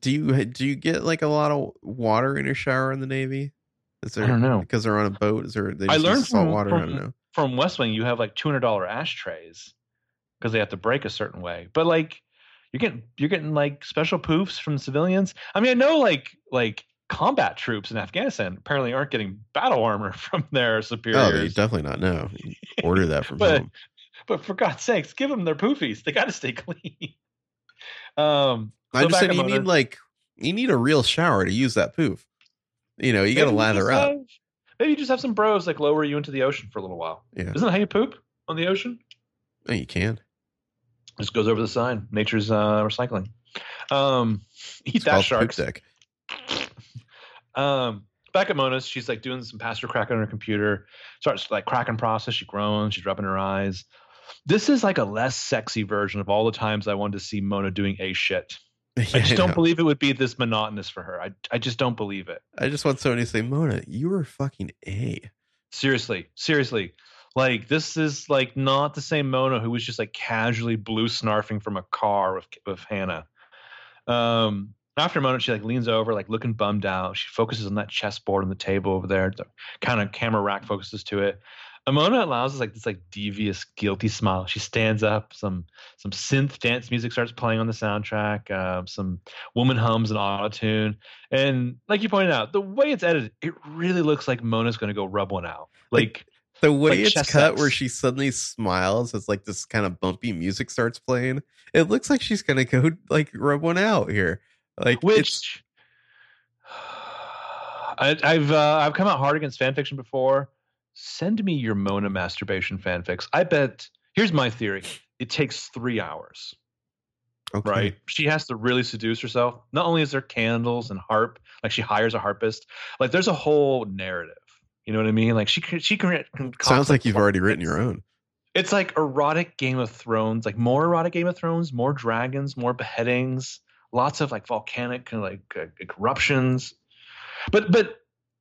Do you do you get like a lot of water in your shower in the Navy? Is there, I don't know, because they're on a boat. Is there? They just I learned from, water, from, I don't know. From West Wing, you have like two hundred dollars ashtrays because they have to break a certain way. But like. You're getting you're getting like special poofs from civilians. I mean, I know like like combat troops in Afghanistan apparently aren't getting battle armor from their superiors. Oh, they definitely not. No, order that from but, home. But for God's sakes, give them their poofies. They got to stay clean. Um, I so just said you need like you need a real shower to use that poof. You know, you got to lather up. Have, maybe you just have some bros like lower you into the ocean for a little while. Yeah, isn't that how you poop on the ocean? Oh, you can. Just goes over the sign. Nature's uh, recycling. Um, eat it's that, sharks. Um, back at Mona's, she's like doing some pasta crack on her computer. Starts like cracking process. She groans. She's rubbing her eyes. This is like a less sexy version of all the times I wanted to see Mona doing a shit. Yeah, I just I don't believe it would be this monotonous for her. I I just don't believe it. I just want somebody to say, Mona, you were fucking a. Seriously, seriously. Like, this is, like, not the same Mona who was just, like, casually blue snarfing from a car with with Hannah. Um, after a moment, she, like, leans over, like, looking bummed out. She focuses on that chessboard on the table over there. The kind of camera rack focuses to it. And Mona allows us, like, this, like, devious, guilty smile. She stands up. Some some synth dance music starts playing on the soundtrack. Uh, some woman hums an auto-tune. And, like you pointed out, the way it's edited, it really looks like Mona's going to go rub one out. Like... The way like it's cut ups. Where she suddenly smiles as like this kind of bumpy music starts playing. It looks like she's going to go like rub one out here. Like Which it's... I, I've uh, I've come out hard against fanfiction before. Send me your Mona masturbation fanfics. I bet. Here's my theory. It takes three hours. Okay. Right. She has to really seduce herself. Not only is there candles and harp, like she hires a harpist. Like there's a whole narrative. You know what I mean? Like she she can, can sounds like you've already written your own. It's like erotic Game of Thrones, like more erotic Game of Thrones, more dragons, more beheadings, lots of like volcanic kind of like uh, eruptions. But but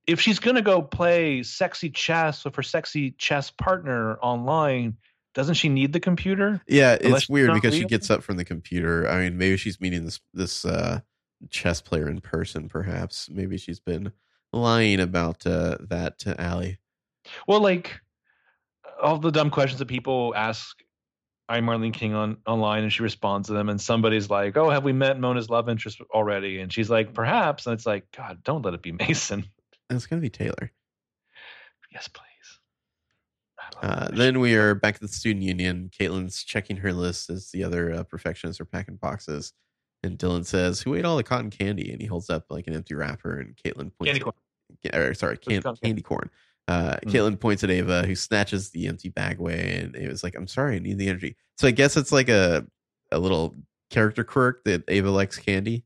if she's gonna go play sexy chess with her sexy chess partner online, doesn't she need the computer? Yeah, it's weird because real? She gets up from the computer. I mean, maybe she's meeting this this uh, chess player in person. Perhaps maybe she's been lying about uh, that to Allie. Well, like all the dumb questions that people ask I'm Marlene King on online, and she responds to them, and somebody's like, oh, have we met Mona's love interest already? And she's like, perhaps. And it's like, God, don't let it be Mason. And it's going to be Taylor. Yes, please. Uh, then we are back at the student union. Caitlin's checking her list as the other uh, perfectionists are packing boxes. And Dylan says, who ate all the cotton candy? And he holds up like an empty wrapper, and Caitlin points. Candy corn. At, or, sorry, can, candy corn. Uh, mm-hmm. Caitlin points at Ava, who snatches the empty bag away, and Ava's like, I'm sorry, I need the energy. So I guess it's like a, a little character quirk that Ava likes candy.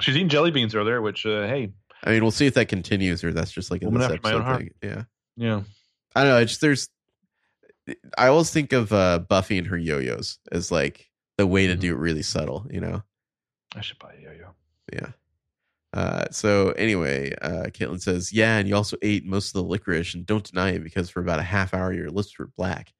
She's eating jelly beans earlier, which, uh, hey. I mean, we'll see if that continues, or that's just like in this episode thing. Yeah. Yeah. I don't know. It's just, there's, I always think of uh, Buffy and her yo-yos as like the way to mm-hmm. do it really subtle, you know? I should buy a yo-yo. Yeah. Uh, so anyway, uh, Caitlin says, yeah, and you also ate most of the licorice, and don't deny it, because for about a half hour, your lips were black.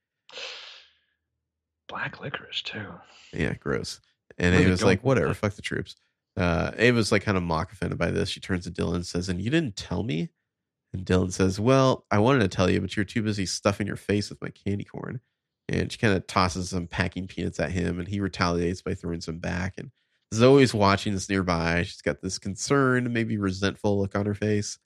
Black licorice, too. Yeah, gross. And Ava's like, whatever, that? Fuck the troops. Uh, Ava's like kind of mock offended by this. She turns to Dylan and says, and you didn't tell me? And Dylan says, well, I wanted to tell you, but you're too busy stuffing your face with my candy corn. And she kind of tosses some packing peanuts at him, and he retaliates by throwing some back. And Zoe's watching this nearby. She's got this concerned, maybe resentful look on her face.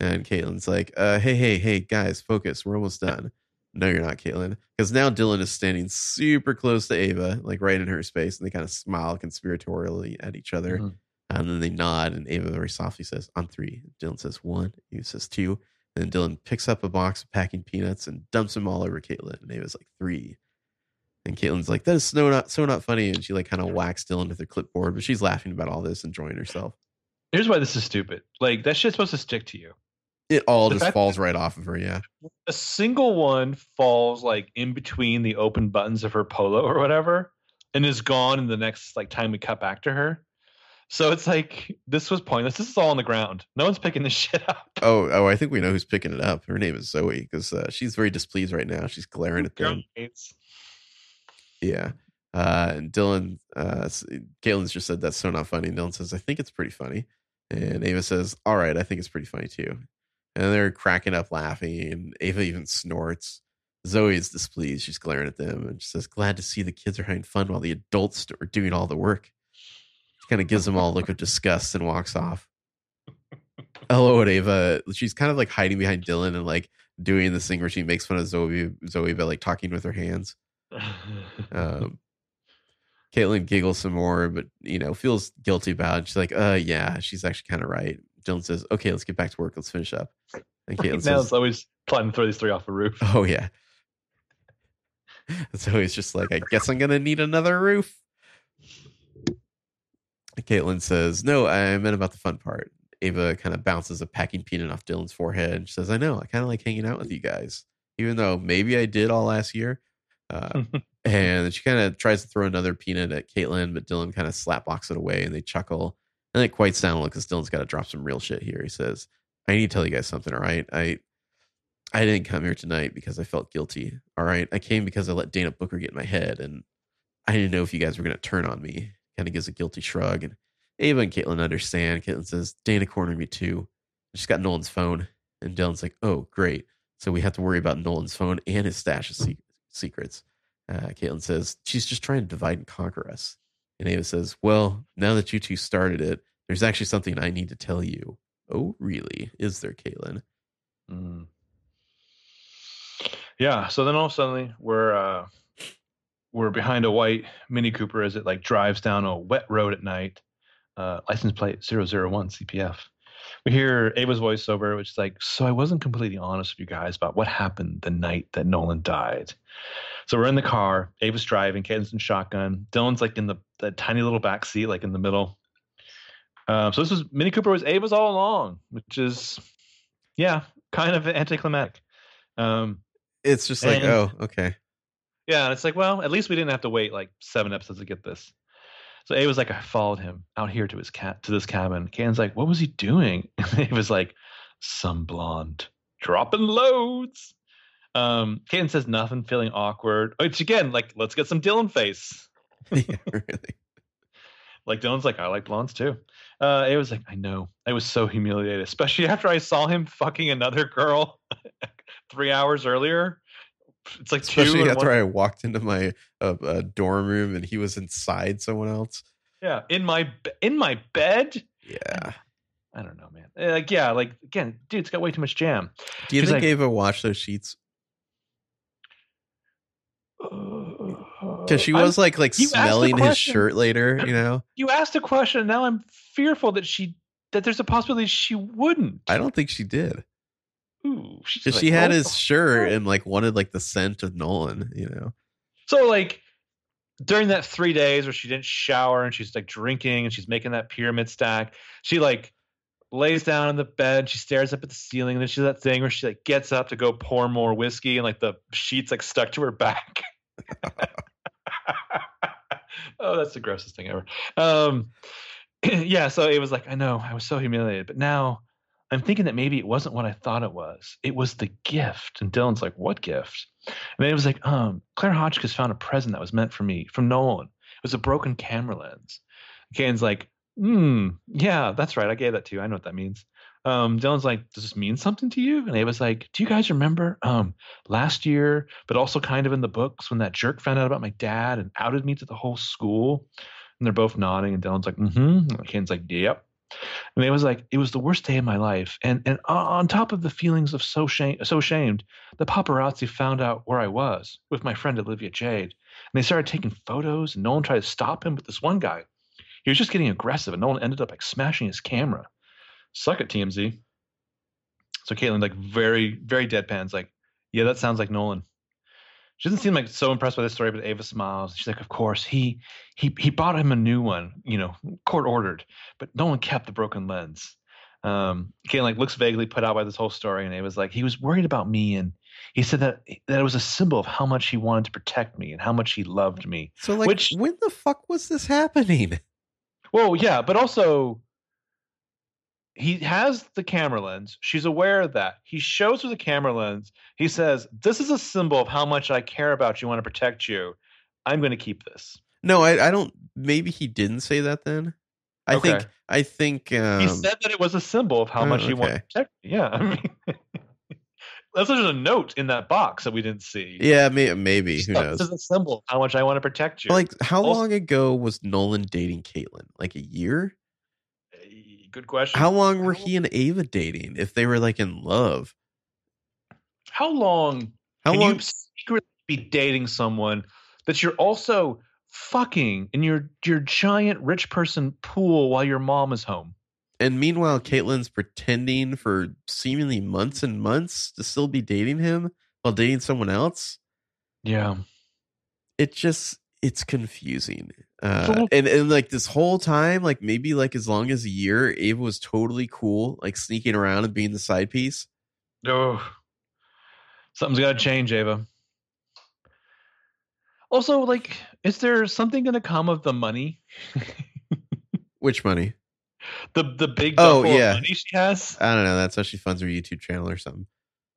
And Caitlin's like, uh, hey, hey, hey, guys, focus. We're almost done. No, you're not, Caitlin. Because now Dylan is standing super close to Ava, like right in her space. And they kind of smile conspiratorially at each other. Mm-hmm. And then they nod, and Ava very softly says, on three. Dylan says one. Ava says two. And then Dylan picks up a box of packing peanuts and dumps them all over Caitlin. And Ava's like three. And Caitlin's like, that is so not, so not funny. And she like kind of whacks Dylan with her clipboard, but she's laughing about all this, enjoying herself. Here's why this is stupid. Like, that shit's supposed to stick to you. It all the just falls right off of her, yeah. A single one falls like in between the open buttons of her polo or whatever, and is gone in the next like time we cut back to her. So it's like, this was pointless. This is all on the ground. No one's picking this shit up. Oh, oh! I think we know who's picking it up. Her name is Zoe, because uh, she's very displeased right now. She's glaring at them. Yeah. Uh, and Dylan, uh, Caitlin's just said, that's so not funny. And Dylan says, I think it's pretty funny. And Ava says, all right, I think it's pretty funny too. And they're cracking up laughing. And Ava even snorts. Zoe is displeased. She's glaring at them. And she says, glad to see the kids are having fun while the adults are doing all the work. Kind of gives them all a look of disgust and walks off. Hello, Ava. She's kind of like hiding behind Dylan and like doing this thing where she makes fun of Zoe, Zoe by like talking with her hands. Um, Caitlin giggles some more, but you know, feels guilty about it. She's like, uh, yeah, she's actually kind of right. Dylan says, okay, let's get back to work. Let's finish up. And Caitlin right now says, it's always plotting to throw these three off the roof. Oh, yeah. Zoe's just like, I guess I'm going to need another roof. Caitlin says, no, I meant about the fun part. Ava kind of bounces a packing peanut off Dylan's forehead, and she says, I know, I kind of like hanging out with you guys, even though maybe I did all last year. Uh, and she kind of tries to throw another peanut at Caitlin, but Dylan kind of slapbox it away, and they chuckle. And it quite sounded like, because Dylan's got to drop some real shit here. He says, I need to tell you guys something, all right? I, I didn't come here tonight because I felt guilty, all right? I came because I let Dana Booker get in my head, and I didn't know if you guys were going to turn on me. Kind of gives a guilty shrug, and Ava and Caitlin understand. Caitlin says, Dana cornered me too. She's got Nolan's phone, and Dylan's like, oh, great. So we have to worry about Nolan's phone and his stash of se- secrets. Uh, Caitlin says, she's just trying to divide and conquer us. And Ava says, well, now that you two started it, there's actually something I need to tell you. Oh, really? Is there, Caitlin? Mm. Yeah, so then all of a sudden we're... Uh... We're behind a white Mini Cooper as it like drives down a wet road at night. Uh, license plate zero zero one C P F. We hear Ava's voiceover, which is like, so I wasn't completely honest with you guys about what happened the night that Nolan died. So we're in the car. Ava's driving. Caitlin's in shotgun. Dylan's like in the, the tiny little back seat, like in the middle. Uh, so this was Mini Cooper was Ava's all along, which is, yeah, kind of anticlimactic. Um, it's just like, and, oh, okay. Yeah, and it's like, well, at least we didn't have to wait like seven episodes to get this. So Ava was like, I followed him out here to his cat to this cabin. Caitlin's like, what was he doing? And Ava was like, some blonde dropping loads. Um, Caitlin says nothing, feeling awkward. Which again, like, let's get some Dylan face. Yeah, really. Like Dylan's like, I like blondes too. Uh, Ava was like, I know. I was so humiliated, especially after I saw him fucking another girl three hours earlier. It's like especially two after one. I walked into my uh, uh, dorm room and he was inside someone else. Yeah, in my in my bed. Yeah, I don't know, man. Like, yeah, like again, dude, it's got way too much jam. Do you think like, Ava washed those sheets? Because she was I'm, like like smelling his shirt later, you know. You asked a question, and now I'm fearful that she that there's a possibility she wouldn't. I don't think she did. Ooh, because like, she had oh, his shirt and like wanted like the scent of Nolan, you know. So like during that three days where she didn't shower and she's like drinking and she's making that pyramid stack, she like lays down on the bed, she stares up at the ceiling, and then she's that thing where she like gets up to go pour more whiskey and like the sheets like stuck to her back. Oh, that's the grossest thing ever. Um, yeah, so it was like, I know, I was so humiliated, but now I'm thinking that maybe it wasn't what I thought it was. It was the gift. And Dylan's like, what gift? And then it was like, um, Claire Hotchkiss found a present that was meant for me from Nolan. It was a broken camera lens. Kane's like, hmm, yeah, that's right. I gave that to you. I know what that means. Um, Dylan's like, does this mean something to you? And Ava's like, do you guys remember um, last year, but also kind of in the books when that jerk found out about my dad and outed me to the whole school? And they're both nodding. And Dylan's like, mm-hmm. And Kane's like, yep. And Ava's like, it was the worst day of my life. And and on top of the feelings of so shame, so shamed, the paparazzi found out where I was with my friend Olivia Jade. And they started taking photos and no one tried to stop him. But this one guy, he was just getting aggressive and no one ended up like smashing his camera. Suck at T M Z. So Caitlin, like very, very deadpan's like, yeah, that sounds like Nolan. She doesn't seem like so impressed by this story, but Ava smiles. She's like, of course, he he he bought him a new one, you know, court ordered, but Nolan kept the broken lens. Um, Caitlin like looks vaguely put out by this whole story, and Ava's like, he was worried about me, and he said that that it was a symbol of how much he wanted to protect me and how much he loved me. So like, which, when the fuck was this happening? Well, yeah, but also. He has the camera lens. She's aware of that. He shows her the camera lens. He says, this is a symbol of how much I care about you, want to protect you. I'm going to keep this. No, I, I don't. Maybe he didn't say that then. I okay. think I think um, he said that it was a symbol of how oh, much he okay. wanted to protect me. Yeah. I mean, that's just a note in that box that we didn't see. Yeah, may, maybe. Who knows? This is a symbol of how much I want to protect you. Like, how also, long ago was Nolan dating Caitlin? Like a year? Good question. How long were he and Ava dating if they were like in love? How long How can long? you secretly be dating someone that you're also fucking in your, your giant rich person pool while your mom is home? And meanwhile, Caitlin's pretending for seemingly months and months to still be dating him while dating someone else. Yeah. It just... It's confusing. Uh, and, and like this whole time, like maybe like as long as a year, Ava was totally cool, like sneaking around and being the side piece. No, oh, something's got to change, Ava. Also, like, is there something going to come of the money? Which money? The the big oh, yeah. money she has. I don't know. That's how she funds her YouTube channel or something.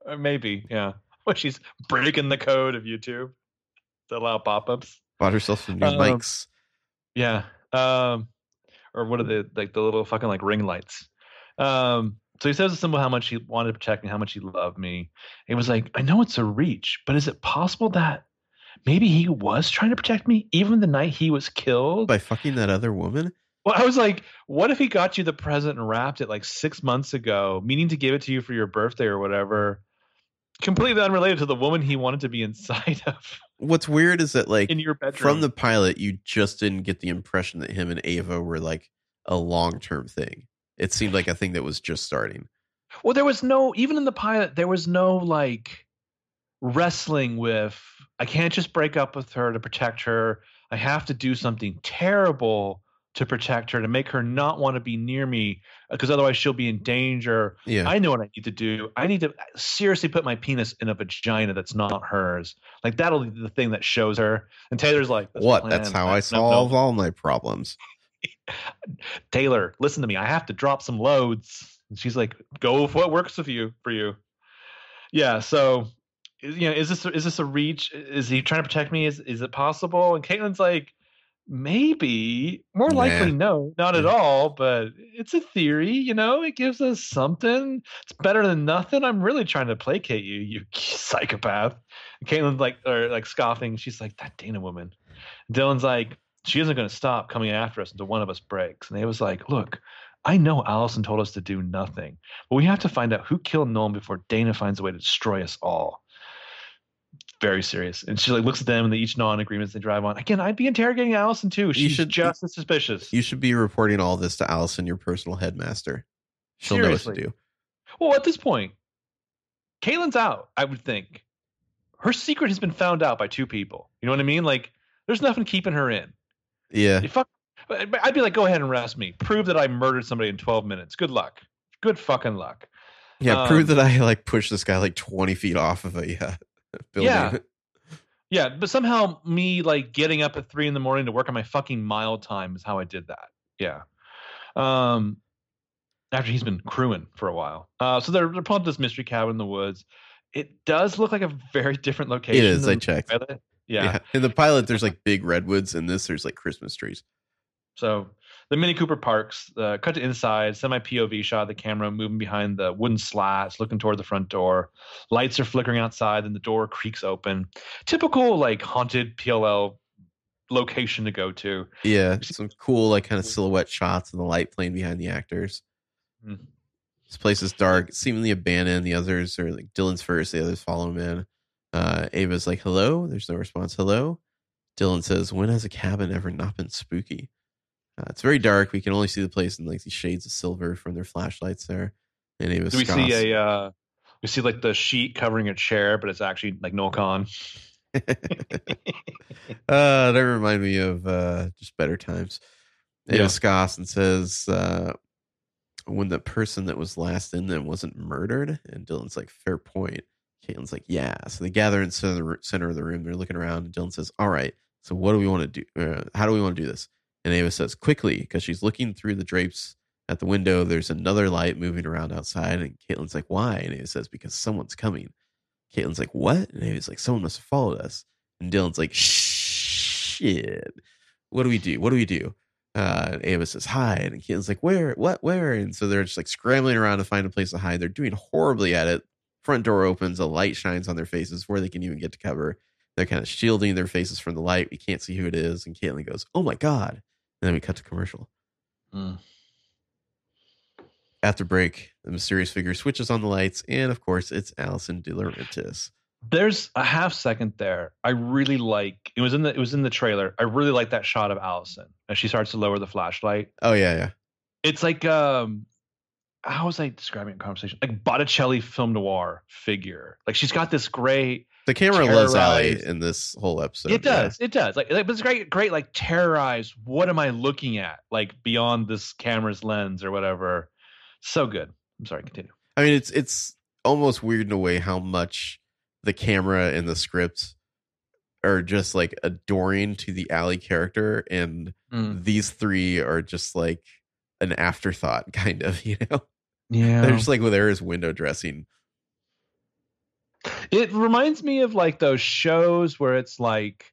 Or maybe. Yeah. Well, she's breaking the code of YouTube to allow pop-ups. Bought herself some new um, mics. Yeah. Um, or what are the like the little fucking like ring lights? Um, so he says a symbol how much he wanted to protect me, how much he loved me. It was like, I know it's a reach, but is it possible that maybe he was trying to protect me even the night he was killed? By fucking that other woman? Well, I was like, what if he got you the present and wrapped it like six months ago, meaning to give it to you for your birthday or whatever? Completely unrelated to the woman he wanted to be inside of. What's weird is that, like, in your bedroom. From the pilot, you just didn't get the impression that him and Ava were, like, a long-term thing. It seemed like a thing that was just starting. Well, there was no, even in the pilot, there was no, like, wrestling with, I can't just break up with her to protect her. I have to do something terrible to protect her, to make her not want to be near me because otherwise she'll be in danger. Yeah. I know what I need to do. I need to seriously put my penis in a vagina that's not hers. Like, that'll be the thing that shows her. And Taylor's like, that's what? That's how I solve all my problems. Taylor, listen to me. I have to drop some loads. And she's like, go with what works with you for you. Yeah. So, you know, is this, is this a reach? Is he trying to protect me? Is, is it possible? And Caitlin's like, Maybe. More likely, nah. no, not at all. But it's a theory, you know. It gives us something. It's better than nothing. I'm really trying to placate you, you psychopath. And Caitlin's like, or like scoffing. She's like, that Dana woman. Dylan's like, she isn't going to stop coming after us until one of us breaks. And they was like, look, I know Allison told us to do nothing, but we have to find out who killed Nolan before Dana finds a way to destroy us all. Very serious. And she like looks at them and they each nod in agreement as they drive on. Again, I'd be interrogating Allison too. She's you should, just as suspicious. You should be reporting all this to Allison, your personal headmaster. She'll Seriously. know what to do. Well, at this point, Caitlin's out, I would think. Her secret has been found out by two people. You know what I mean? Like, there's nothing keeping her in. Yeah. You fuck, I'd be like, go ahead and arrest me. Prove that I murdered somebody in twelve minutes. Good luck. Good fucking luck. Yeah, um, prove that I like pushed this guy like twenty feet off of a... Uh, Building. Yeah, yeah, but somehow me like getting up at three in the morning to work on my fucking mile time is how I did that. Yeah, um, after he's been crewing for a while, uh, so they're they're pulling up this mystery cabin in the woods. It does look like a very different location. It is. I checked. Pilot. Yeah. yeah, in the pilot, there's like big redwoods, and this there's like Christmas trees. So the Mini Cooper parks. Uh, cut to inside. Semi P O V shot of the camera moving behind the wooden slats, looking toward the front door. Lights are flickering outside, and the door creaks open. Typical like haunted P L L location to go to. Yeah, some cool like kind of silhouette shots and the light playing behind the actors. Mm-hmm. This place is dark, seemingly abandoned. The others are like Dylan's first. The others follow him in. Uh, Ava's like, "Hello." There's no response. Hello. Dylan says, "When has a cabin ever not been spooky?" Uh, it's very dark. We can only see the place in like these shades of silver from their flashlights there. And it was Do we Scoss. see a uh, we see like the sheet covering a chair, but it's actually like Nolcon. uh, that reminded me of uh, just better times. It yeah. was Scoss and says uh, when the person that was last in them wasn't murdered. And Dylan's like, fair point. Caitlin's like, yeah. So they gather in the center of the room. They're looking around. And Dylan says, all right, so what do we want to do? Uh, how do we want to do this? And Ava says quickly because she's looking through the drapes at the window. There's another light moving around outside. And Caitlin's like, why? And Ava says, because someone's coming. Caitlin's like, what? And Ava's like, someone must have followed us. And Dylan's like, shit. What do we do? What do we do? Uh, and Ava says, hide. And Caitlin's like, where? What? Where? And so they're just like scrambling around to find a place to hide. They're doing horribly at it. Front door opens. A light shines on their faces before they can even get to cover. They're kind of shielding their faces from the light. We can't see who it is. And Caitlin goes, oh my God. And then we cut to commercial. Mm. After break, the mysterious figure switches on the lights. And, of course, it's Allison DiLaurentis. There's a half second there. I really like it was in the it was in the trailer. I really like that shot of Allison as she starts to lower the flashlight. Oh, yeah, yeah. It's like um, how was I describing it in conversation? Like Botticelli film noir figure. Like she's got this great. The camera loves Allie in this whole episode. It does. Yeah. It does. Like, like, but it's great, great, like, terrorized. What am I looking at? Like, beyond this camera's lens or whatever. So good. I'm sorry, continue. I mean, it's it's almost weird in a way how much the camera and the script are just, like, adoring to the Allie character. And mm. these three are just, like, an afterthought, kind of, you know? Yeah. They're just, like, well, there is window dressing. It reminds me of like those shows where it's like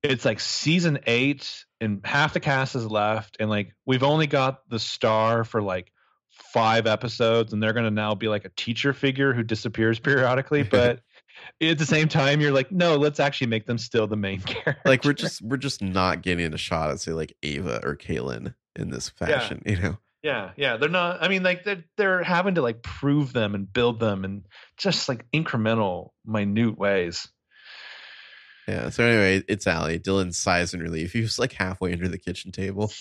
it's like season eight and half the cast is left and like we've only got the star for like five episodes and they're going to now be like a teacher figure who disappears periodically. But at the same time, you're like, no, let's actually make them still the main character. Like we're just we're just not getting a shot at say like Ava or Caitlin in this fashion, yeah. you know. Yeah, yeah, they're not. I mean, like they're they're having to like prove them and build them in just like incremental, minute ways. Yeah. So anyway, it's Allie. Dylan sighs in relief. He was like halfway under the kitchen table.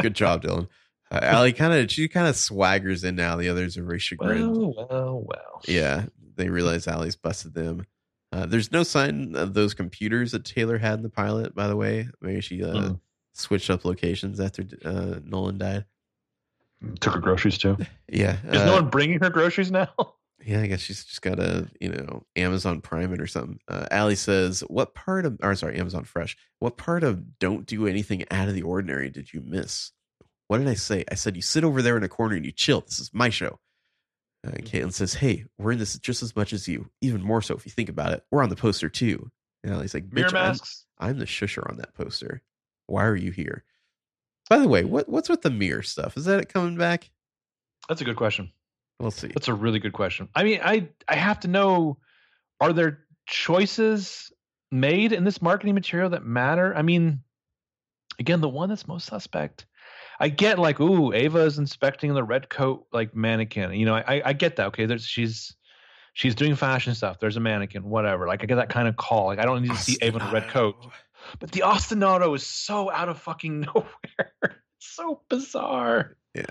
Good job, Dylan. Uh, Allie kind of she kind of swaggers in now. The others are very chagrined. Well, well, well. Yeah, they realize Allie's busted them. Uh, there's no sign of those computers that Taylor had in the pilot, by the way. Maybe she uh, mm. switched up locations after uh, Nolan died. Took her groceries too. Yeah. Is uh, no one bringing her groceries now? Yeah, I guess she's just got a, you know, Amazon Prime it or something. Uh, Allie says, what part of, or sorry, Amazon Fresh, what part of don't do anything out of the ordinary did you miss? What did I say? I said, you sit over there in a corner and you chill. This is my show. Uh, and Caitlin says, hey, we're in this just as much as you, even more so if you think about it. We're on the poster too. And Allie's like, mirror masks. I'm, I'm the shusher on that poster. Why are you here? By the way, what what's with the mirror stuff? Is that it coming back? That's a good question. We'll see. That's a really good question. I mean, I I have to know, are there choices made in this marketing material that matter? I mean, again, the one that's most suspect. I get like, ooh, Ava is inspecting the red coat like mannequin. You know, I I get that. Okay, there's she's she's doing fashion stuff. There's a mannequin, whatever. Like I get that kind of call. Like I don't need to see Ava in a red coat. But the ostinato is so out of fucking nowhere. It's so bizarre. Yeah.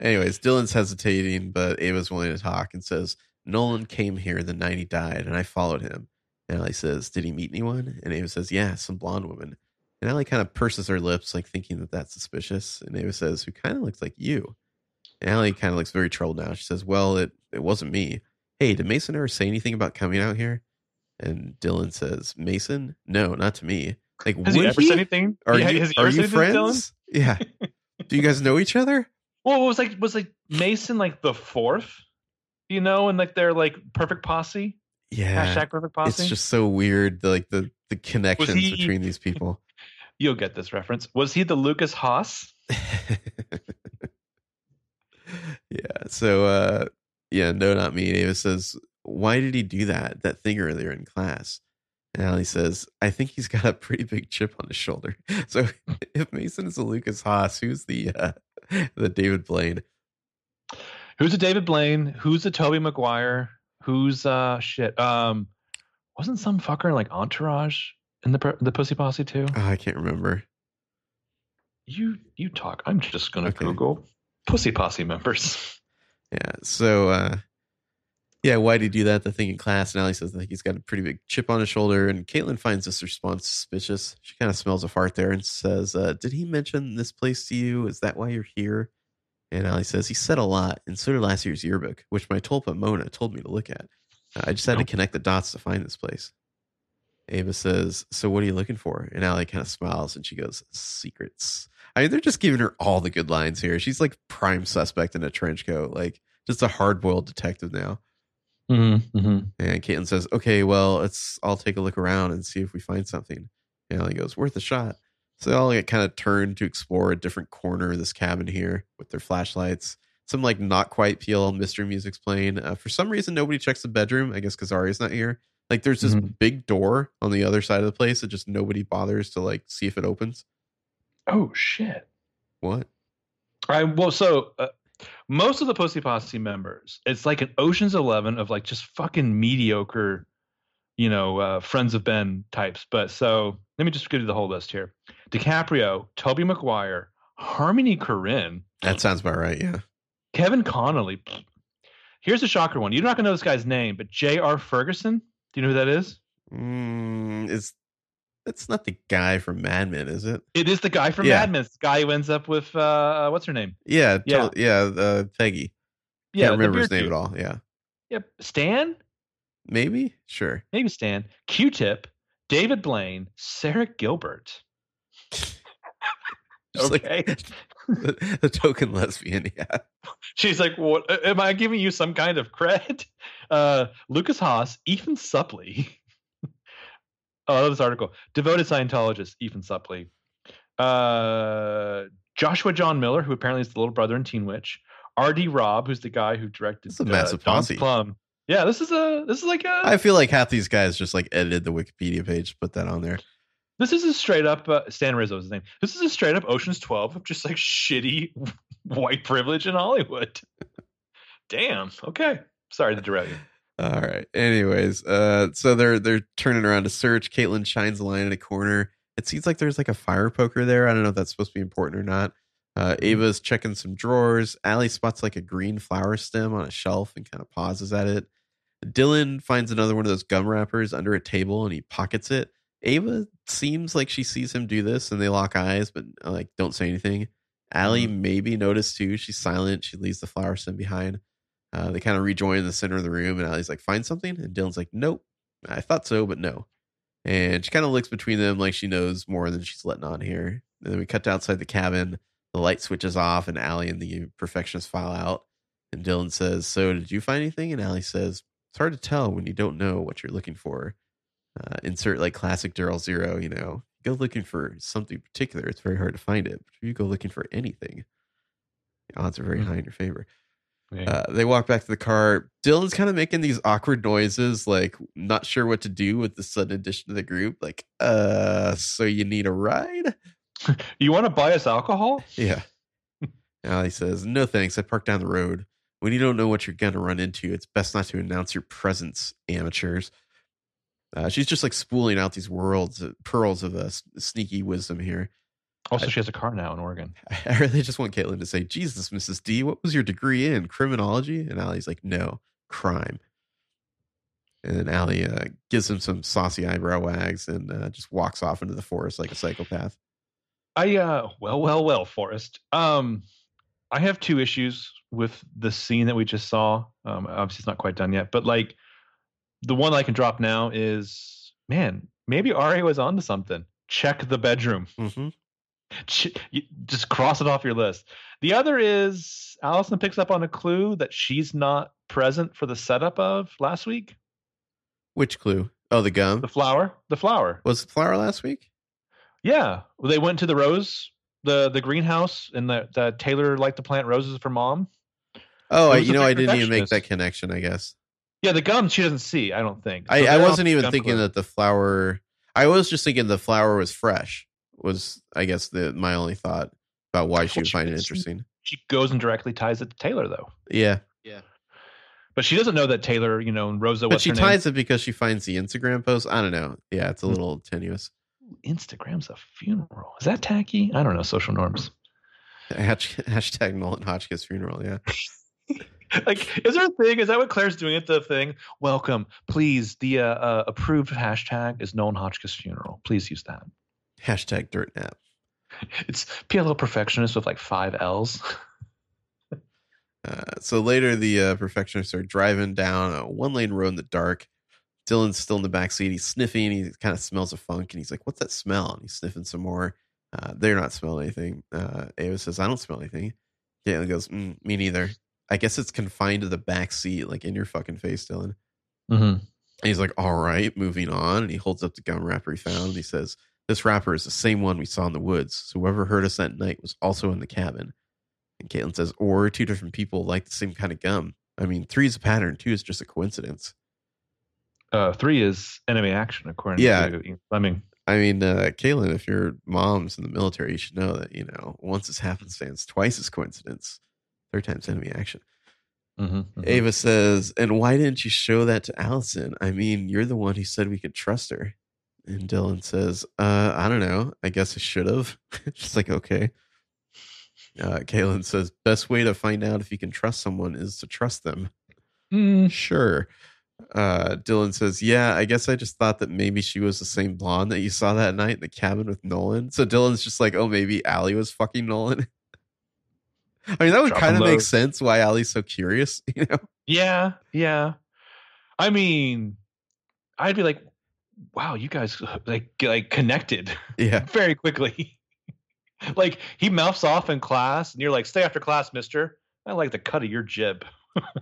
Anyways, Dylan's hesitating, but Ava's willing to talk and says, Nolan came here the night he died, and I followed him. And Allie says, did he meet anyone? And Ava says, yeah, some blonde woman. And Allie kind of purses her lips, like thinking that that's suspicious. And Ava says, who kind of looks like you. And Allie kind of looks very troubled now. She says, well, it, it wasn't me. Hey, did Mason ever say anything about coming out here? And Dylan says, Mason? No, not to me. Like, has he ever he? said anything? Are yeah, you, has he ever are you friends? Yeah. Do you guys know each other? Well, it was like was like Mason like the fourth, you know, and like they're like perfect posse. Yeah. Hashtag perfect posse. It's just so weird, like the the connections he, between these people. You'll get this reference. Was he the Lucas Haas? Yeah. So, uh, yeah, no, not me. Davis says, why did he do that? That thing earlier in class. And Allie says, I think he's got a pretty big chip on his shoulder. So if Mason is a Lucas Haas, who's the uh, the David Blaine? Who's a David Blaine? Who's a Toby Maguire? Who's uh shit? Um, wasn't some fucker like Entourage in the the Pussy Posse too? Oh, I can't remember. You you talk. I'm just gonna okay. Google Pussy Posse members. Yeah. So. uh Yeah, why did he do that? The thing in class. And Allie says, I think he's got a pretty big chip on his shoulder. And Caitlin finds this response suspicious. She kind of smells a fart there and says, uh, did he mention this place to you? Is that why you're here? And Allie says, he said a lot. And so did last year's yearbook, which my tulpa Mona told me to look at. Uh, I just had to connect the dots to find this place. Ava says, so what are you looking for? And Allie kind of smiles and she goes, secrets. I mean, they're just giving her all the good lines here. She's like prime suspect in a trench coat, like just a hard-boiled detective now. Mm-hmm, mm-hmm. And Caitlin says, okay, well, it's I'll take a look around and see if we find something. And Allie goes, worth a shot. So they all get kind of turned to explore a different corner of this cabin here with their flashlights. Some like not quite P L L mystery music's playing. Uh, for some reason, nobody checks the bedroom. I guess Kazari's not here. Like there's this mm-hmm. big door on the other side of the place that just nobody bothers to like see if it opens. Oh, shit. What? All right. Well, so... Uh- most of the Pussy Posse members, it's like an Ocean's Eleven of like just fucking mediocre, you know, uh, Friends of Ben types. But so let me just give you the whole list here. DiCaprio, Tobey Maguire, Harmony Korine. That sounds about right. Yeah. Kevin Connolly. Here's a shocker one. You're not going to know this guy's name, but J R Ferguson. Do you know who that is? Mm, it's That's not the guy from Mad Men, is it? It is the guy from yeah. Mad Men. It's the guy who ends up with, uh, what's her name? Yeah. Yeah. Totally, yeah uh, Peggy. Yeah. Can't remember his name dude. at all. Yeah. Yep. Stan? Maybe. Sure. Maybe Stan. Q-Tip, David Blaine, Sarah Gilbert. Okay. Like the, the token lesbian. Yeah. She's like, what? Am I giving you some kind of cred? Uh, Lucas Haas, Ethan Suplee. Oh, I love this article. Devoted Scientologist, Ethan Suplee. Uh, Joshua John Miller, who apparently is the little brother in Teen Witch. R D Robb, who's the guy who directed It's a massive uh, posse. Plum. Yeah, this is a this is like a I feel like half these guys just like edited the Wikipedia page, put that on there. This is a straight up uh, Stan Rizzo is his name. This is a straight up Ocean's twelve of just like shitty white privilege in Hollywood. Damn. Okay. Sorry to derail you. All right. Anyways, uh, so they're they're turning around to search. Caitlin shines a line in a corner. It seems like there's like a fire poker there. I don't know if that's supposed to be important or not. Uh, Ava's checking some drawers. Allie spots like a green flower stem on a shelf and kind of pauses at it. Dylan finds another one of those gum wrappers under a table and he pockets it. Ava seems like she sees him do this and they lock eyes, but like don't say anything. Allie maybe noticed too. She's silent. She leaves the flower stem behind. Uh, they kind of rejoin the center of the room, and Allie's like, find something? And Dylan's like, nope. I thought so, but no. And she kind of looks between them like she knows more than she's letting on here. And then we cut to outside the cabin. The light switches off, and Allie and the perfectionist file out. And Dylan says, so did you find anything? And Allie says, it's hard to tell when you don't know what you're looking for. Uh, insert like classic Daryl Zero, you know, go looking for something particular, it's very hard to find it. But if you go looking for anything, the odds are very mm-hmm. high in your favor. Yeah. Uh, they walk back to the car. Dylan's kind of making these awkward noises, like not sure what to do with the sudden addition to the group. Like, uh, so you need a ride? You want to buy us alcohol? Yeah. Allie says, no thanks. I parked down the road. When you don't know what you're going to run into, it's best not to announce your presence, amateurs. Uh, she's just like spooling out these worlds, uh, pearls of uh, sneaky wisdom here. Also, I, she has a car now in Oregon. I really just want Caitlin to say, Jesus, Missus D, what was your degree in? Criminology? And Allie's like, no, crime. And then Allie uh, gives him some saucy eyebrow wags and uh, just walks off into the forest like a psychopath. I, uh, well, well, well, Forrest. Um, I have two issues with the scene that we just saw. Um, obviously, it's not quite done yet, but like the one I can drop now is, man, maybe R A was onto something. Check the bedroom. Mm-hmm. Just cross it off your list. The other is Allison picks up on a clue that she's not present for the setup of last week. Which clue? Oh, the gum. The flower. The flower. Was the flower last week? Yeah. Well, they went to the rose, the, the greenhouse, and the, the Taylor liked to plant roses for mom. Oh, I, you know, I didn't even make that connection, I guess. Yeah, the gum she doesn't see, I don't think. So I, I wasn't even thinking clue. That the flower... I was just thinking the flower was fresh. Was I guess the my only thought about why she would find it interesting. She goes and directly ties it to Taylor, though. Yeah, yeah. But she doesn't know that Taylor, you know, and Rosa. But she ties it because she finds the Instagram post. I don't know. Yeah, it's a little tenuous. Instagram's a funeral. Is that tacky? I don't know. Social norms. Hashtag Nolan Hotchkiss funeral. Yeah. Like, is there a thing? Is that what Claire's doing at the thing? Welcome, please. The uh, uh, approved hashtag is Nolan Hotchkiss funeral. Please use that. Hashtag dirt nap. It's P L L Perfectionists with like five L's. uh, so later, the uh, Perfectionists are driving down a one-lane road in the dark. Dylan's still in the backseat. He's sniffing. He kind of smells a funk, and he's like, what's that smell? And he's sniffing some more. Uh, they're not smelling anything. Uh, Ava says, I don't smell anything. Dylan goes, mm, me neither. I guess it's confined to the backseat, like in your fucking face, Dylan. Mm-hmm. And he's like, all right, moving on. And he holds up the gum wrapper he found, and he says, this wrapper is the same one we saw in the woods. So whoever heard us that night was also in the cabin. And Caitlin says, or two different people like the same kind of gum. I mean, three is a pattern. Two is just a coincidence. Uh, three is enemy action, according yeah. to Ian Fleming. I mean, uh, Caitlin, if your mom's in the military, you should know that, you know, once is happenstance, twice is coincidence, third time's enemy action. Mm-hmm, mm-hmm. Ava says, and why didn't you show that to Allison? I mean, you're the one who said we could trust her. And Dylan says, uh, I don't know. I guess I should have. She's like, okay. Uh, Caitlin says, best way to find out if you can trust someone is to trust them. Mm. Sure. Uh, Dylan says, yeah, I guess I just thought that maybe she was the same blonde that you saw that night in the cabin with Nolan. So Dylan's just like, oh, maybe Allie was fucking Nolan. I mean, that would kind of make sense why Allie's so curious, you know? Yeah, yeah. I mean, I'd be like, wow, you guys like like connected yeah very quickly. Like he mouths off in class and you're like, stay after class, mister. I like the cut of your jib.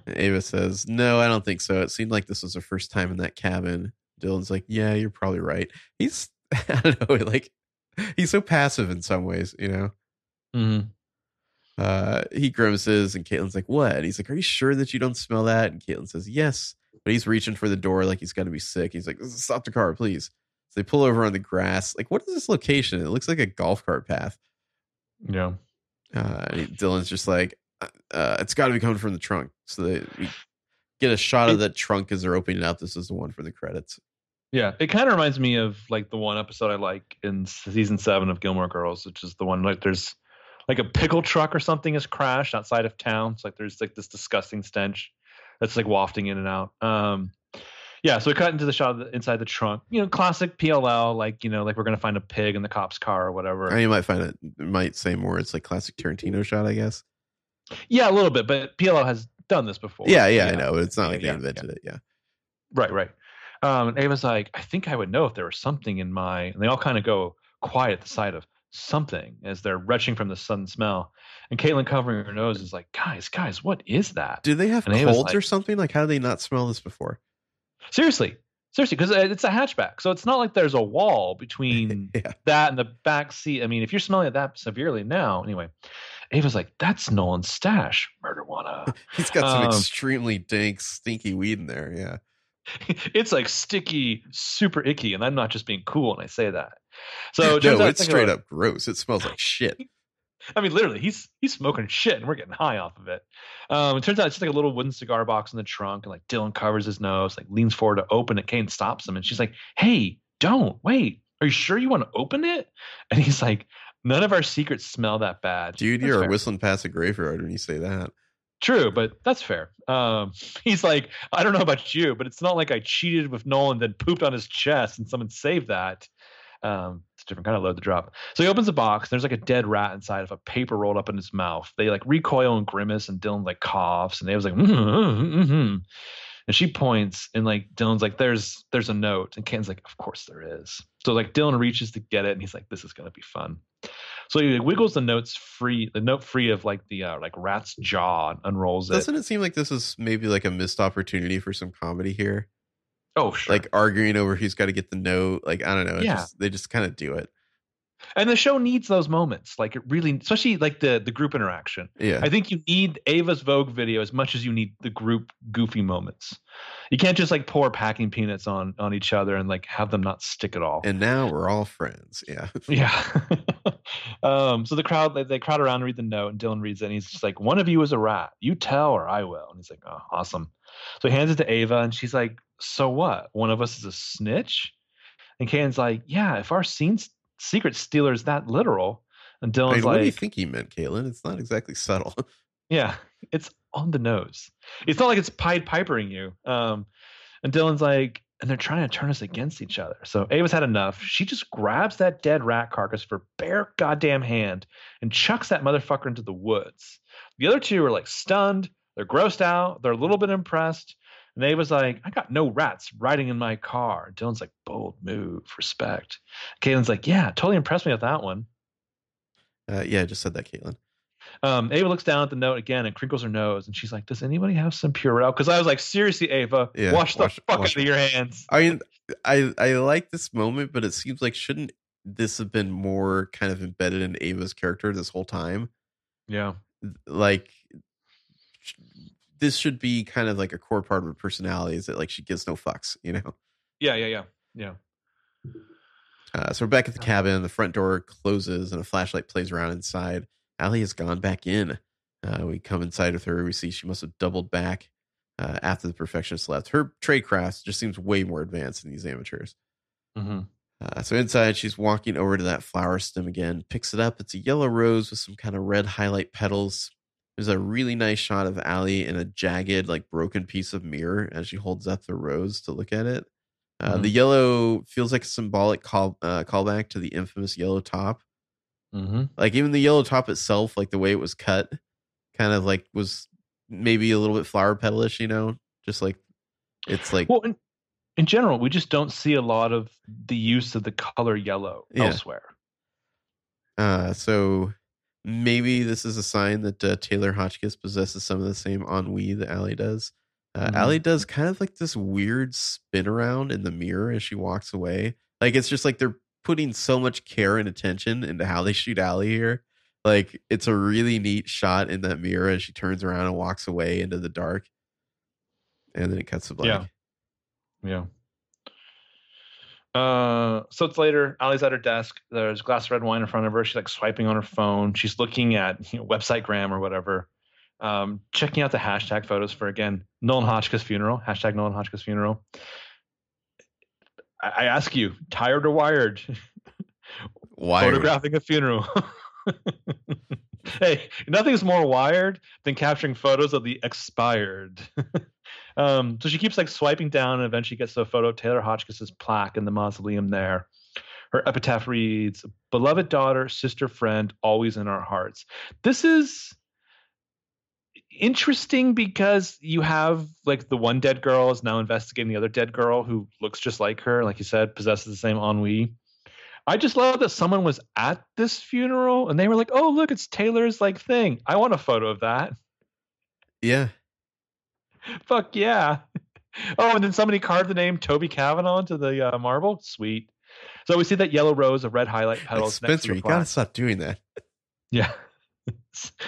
Ava says, no, I don't think so. It seemed like this was her first time in that cabin. Dylan's like, yeah, you're probably right. He's I don't know, like he's so passive in some ways, you know. Mm-hmm. Uh he grimaces and Caitlin's like, what? And he's like, are you sure that you don't smell that? And Caitlin says, yes. But he's reaching for the door like he's got to be sick. He's like, stop the car, please. So they pull over on the grass. Like, what is this location? It looks like a golf cart path. Yeah. Uh, Dylan's just like, uh, it's got to be coming from the trunk. So they get a shot of the trunk as they're opening it up. This is the one for the credits. Yeah. It kind of reminds me of like the one episode I like in season seven of Gilmore Girls, which is the one like there's like a pickle truck or something has crashed outside of town. It's like there's like this disgusting stench that's like wafting in and out. Um, yeah, so we cut into the shot of the, inside the trunk. You know, classic P L L, like, you know, like we're going to find a pig in the cop's car or whatever. I mean, you might find it, might say more. It's like classic Tarantino shot, I guess. Yeah, a little bit, but P L L has done this before. Yeah, yeah, yeah. I know. It's not like yeah, they invented yeah. it, yeah. Right, right. Um, and Ava's like, I think I would know if there was something in my... And they all kind of go quiet at the sight of something as they're retching from the sudden smell. And Caitlin covering her nose is like, guys, guys, what is that? Do they have colds like, or something? Like, how do they not smell this before? Seriously. Seriously, because it's a hatchback. So it's not like there's a wall between yeah. that and the back seat. I mean, if you're smelling it that severely now, anyway. Ava's like, that's Nolan's stash, Murderwanna. He's got some um, extremely dank, stinky weed in there, yeah. It's like sticky, super icky, and I'm not just being cool when I say that. So no, it's straight about, up gross. It smells like shit. I mean, literally, he's he's smoking shit, and we're getting high off of it. Um, it turns out it's just like a little wooden cigar box in the trunk, and like Dylan covers his nose, like leans forward to open it. Kane stops him, and she's like, "Hey, don't wait. Are you sure you want to open it?" And he's like, "None of our secrets smell that bad, dude. That's you're fair. Whistling past a graveyard when you say that." True, but that's fair. Um, he's like, I don't know about you, but it's not like I cheated with Nolan, then pooped on his chest, and someone saved that. Um, it's a different kind of load to drop. So he opens a box. There's like a dead rat inside of a paper rolled up in his mouth. They like recoil and grimace, and Dylan like coughs, and they was like, mm-hmm, mm-hmm. And she points, and like Dylan's like, there's there's a note, and Ken's like, of course there is. So like Dylan reaches to get it, and he's like, this is gonna be fun. So he wiggles the notes free, the note free of like the uh, like rat's jaw, and unrolls it. Doesn't it seem like this is maybe like a missed opportunity for some comedy here? Oh, sure. Like arguing over who's got to get the note. Like, I don't know. Yeah. Just, they just kind of do it. And the show needs those moments. Like it really, especially like the, the group interaction. Yeah. I think you need Ava's Vogue video as much as you need the group goofy moments. You can't just like pour packing peanuts on, on each other and like have them not stick at all. And now we're all friends. Yeah. Yeah. Um, so the crowd, they, they crowd around and read the note, and Dylan reads it, and he's just like, one of you is a rat. You tell or I will. And he's like, oh, awesome. So he hands it to Ava, and she's like, so what? One of us is a snitch? And Kane's like, yeah, if our scene's secret stealer is that literal. And Dylan's I mean, like, what do you think he meant, Caitlin? It's not exactly subtle. Yeah, it's on the nose. It's not like it's Pied Pipering you. Um, and Dylan's like, and they're trying to turn us against each other. So Ava's had enough. She just grabs that dead rat carcass for bare goddamn hand and chucks that motherfucker into the woods. The other two are like stunned. They're grossed out. They're a little bit impressed. And Ava's like, I got no rats riding in my car. Dylan's like, bold move, respect. Caitlin's like, yeah, totally impressed me with that one. Uh, yeah, I just said that, Caitlin. Um, Ava looks down at the note again and crinkles her nose, and she's like, does anybody have some Purell? Because I was like, seriously, Ava, yeah, wash the wash, fuck wash. out of your hands. I mean, I, I like this moment, but it seems like shouldn't this have been more kind of embedded in Ava's character this whole time? Yeah. Like, this should be kind of like a core part of her personality, is that like she gives no fucks, you know? Yeah, yeah, yeah, yeah. Uh, so we're back at the cabin. The front door closes, and a flashlight plays around inside. Allie has gone back in. Uh, we come inside with her. We see she must have doubled back uh, after the perfectionist left. Her tradecraft just seems way more advanced than these amateurs. Mm-hmm. Uh, so inside, she's walking over to that flower stem again, picks it up. It's a yellow rose with some kind of red highlight petals. There's a really nice shot of Allie in a jagged, like broken piece of mirror as she holds up the rose to look at it. Uh, mm-hmm. The yellow feels like a symbolic call uh, callback to the infamous yellow top. Mm-hmm. Like even the yellow top itself, like the way it was cut, kind of like was maybe a little bit flower petalish, you know, just like it's like. Well, in, in general, we just don't see a lot of the use of the color yellow yeah. elsewhere. Uh, so maybe this is a sign that uh, Taylor Hotchkiss possesses some of the same ennui that Allie does. Uh, mm-hmm. Allie does kind of like this weird spin around in the mirror as she walks away. Like it's just like they're putting so much care and attention into how they shoot Allie here. Like it's a really neat shot in that mirror as she turns around and walks away into the dark, and then it cuts to black. Yeah. Yeah. Uh, so it's later. Allie's at her desk. There's a glass of red wine in front of her. She's like swiping on her phone. She's looking at you know, website gram or whatever. Um, checking out the hashtag photos for again Nolan Hotchkiss funeral. Hashtag Nolan Hotchkiss funeral. I ask you, tired or wired? Wired. Photographing a funeral. Hey, nothing's more wired than capturing photos of the expired. um, so she keeps like swiping down and eventually gets to a photo of Taylor Hotchkiss's plaque in the mausoleum there. Her epitaph reads, beloved daughter, sister, friend, always in our hearts. This is interesting because you have like the one dead girl is now investigating the other dead girl who looks just like her, like you said, possesses the same ennui. I just love that someone was at this funeral and they were like, oh look, it's Taylor's like thing, I want a photo of that. Yeah. Fuck yeah. Oh, and then somebody carved the name Toby Cavanaugh into the uh, marble. Sweet. So we see that yellow rose of red highlight petals. Like Spencer, next to you gotta stop doing that. Yeah,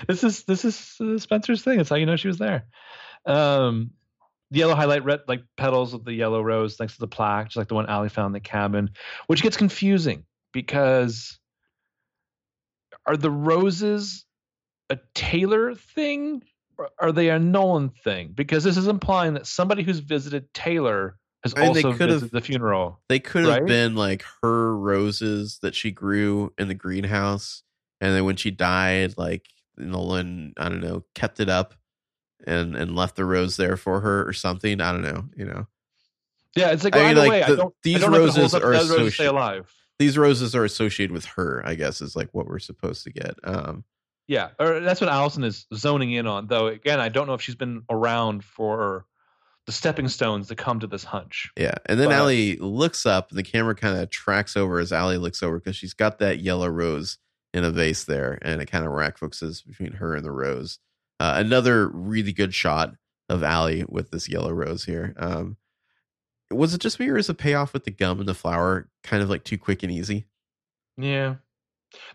this is this is uh, Spencer's thing. It's how you know she was there. Um, the yellow highlight red like petals of the yellow rose next to the plaque, just like the one Allie found in the cabin, which gets confusing because are the roses a Taylor thing? Or are they a Nolan thing? Because this is implying that somebody who's visited Taylor has I mean, also visited the funeral. They could have right? been like her roses that she grew in the greenhouse. And then when she died, like Nolan, I don't know, kept it up and, and left the rose there for her or something. I don't know, you know? Yeah. It's like, well, I mean, either like way, the, I don't, these I don't roses know if it holds up, are roses stay alive. These roses are associated with her, I guess, is like what we're supposed to get. Um, Yeah, or that's what Allison is zoning in on, though. Again, I don't know if she's been around for the stepping stones to come to this hunch. Yeah, and then but, Allie looks up. The camera kind of tracks over as Allie looks over because she's got that yellow rose in a vase there, and it kind of rack focuses between her and the rose. Uh, another really good shot of Allie with this yellow rose here. Um, was it just me, or is the payoff with the gum and the flower kind of like too quick and easy? Yeah.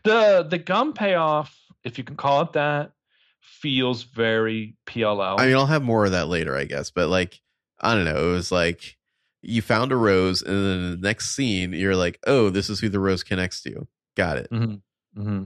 The the gum payoff, if you can call it that, feels very P L L. I mean, I'll have more of that later, I guess. But like, I don't know. It was like you found a rose and then the next scene, you're like, oh, this is who the rose connects to. Got it. Mm-hmm. Mm-hmm.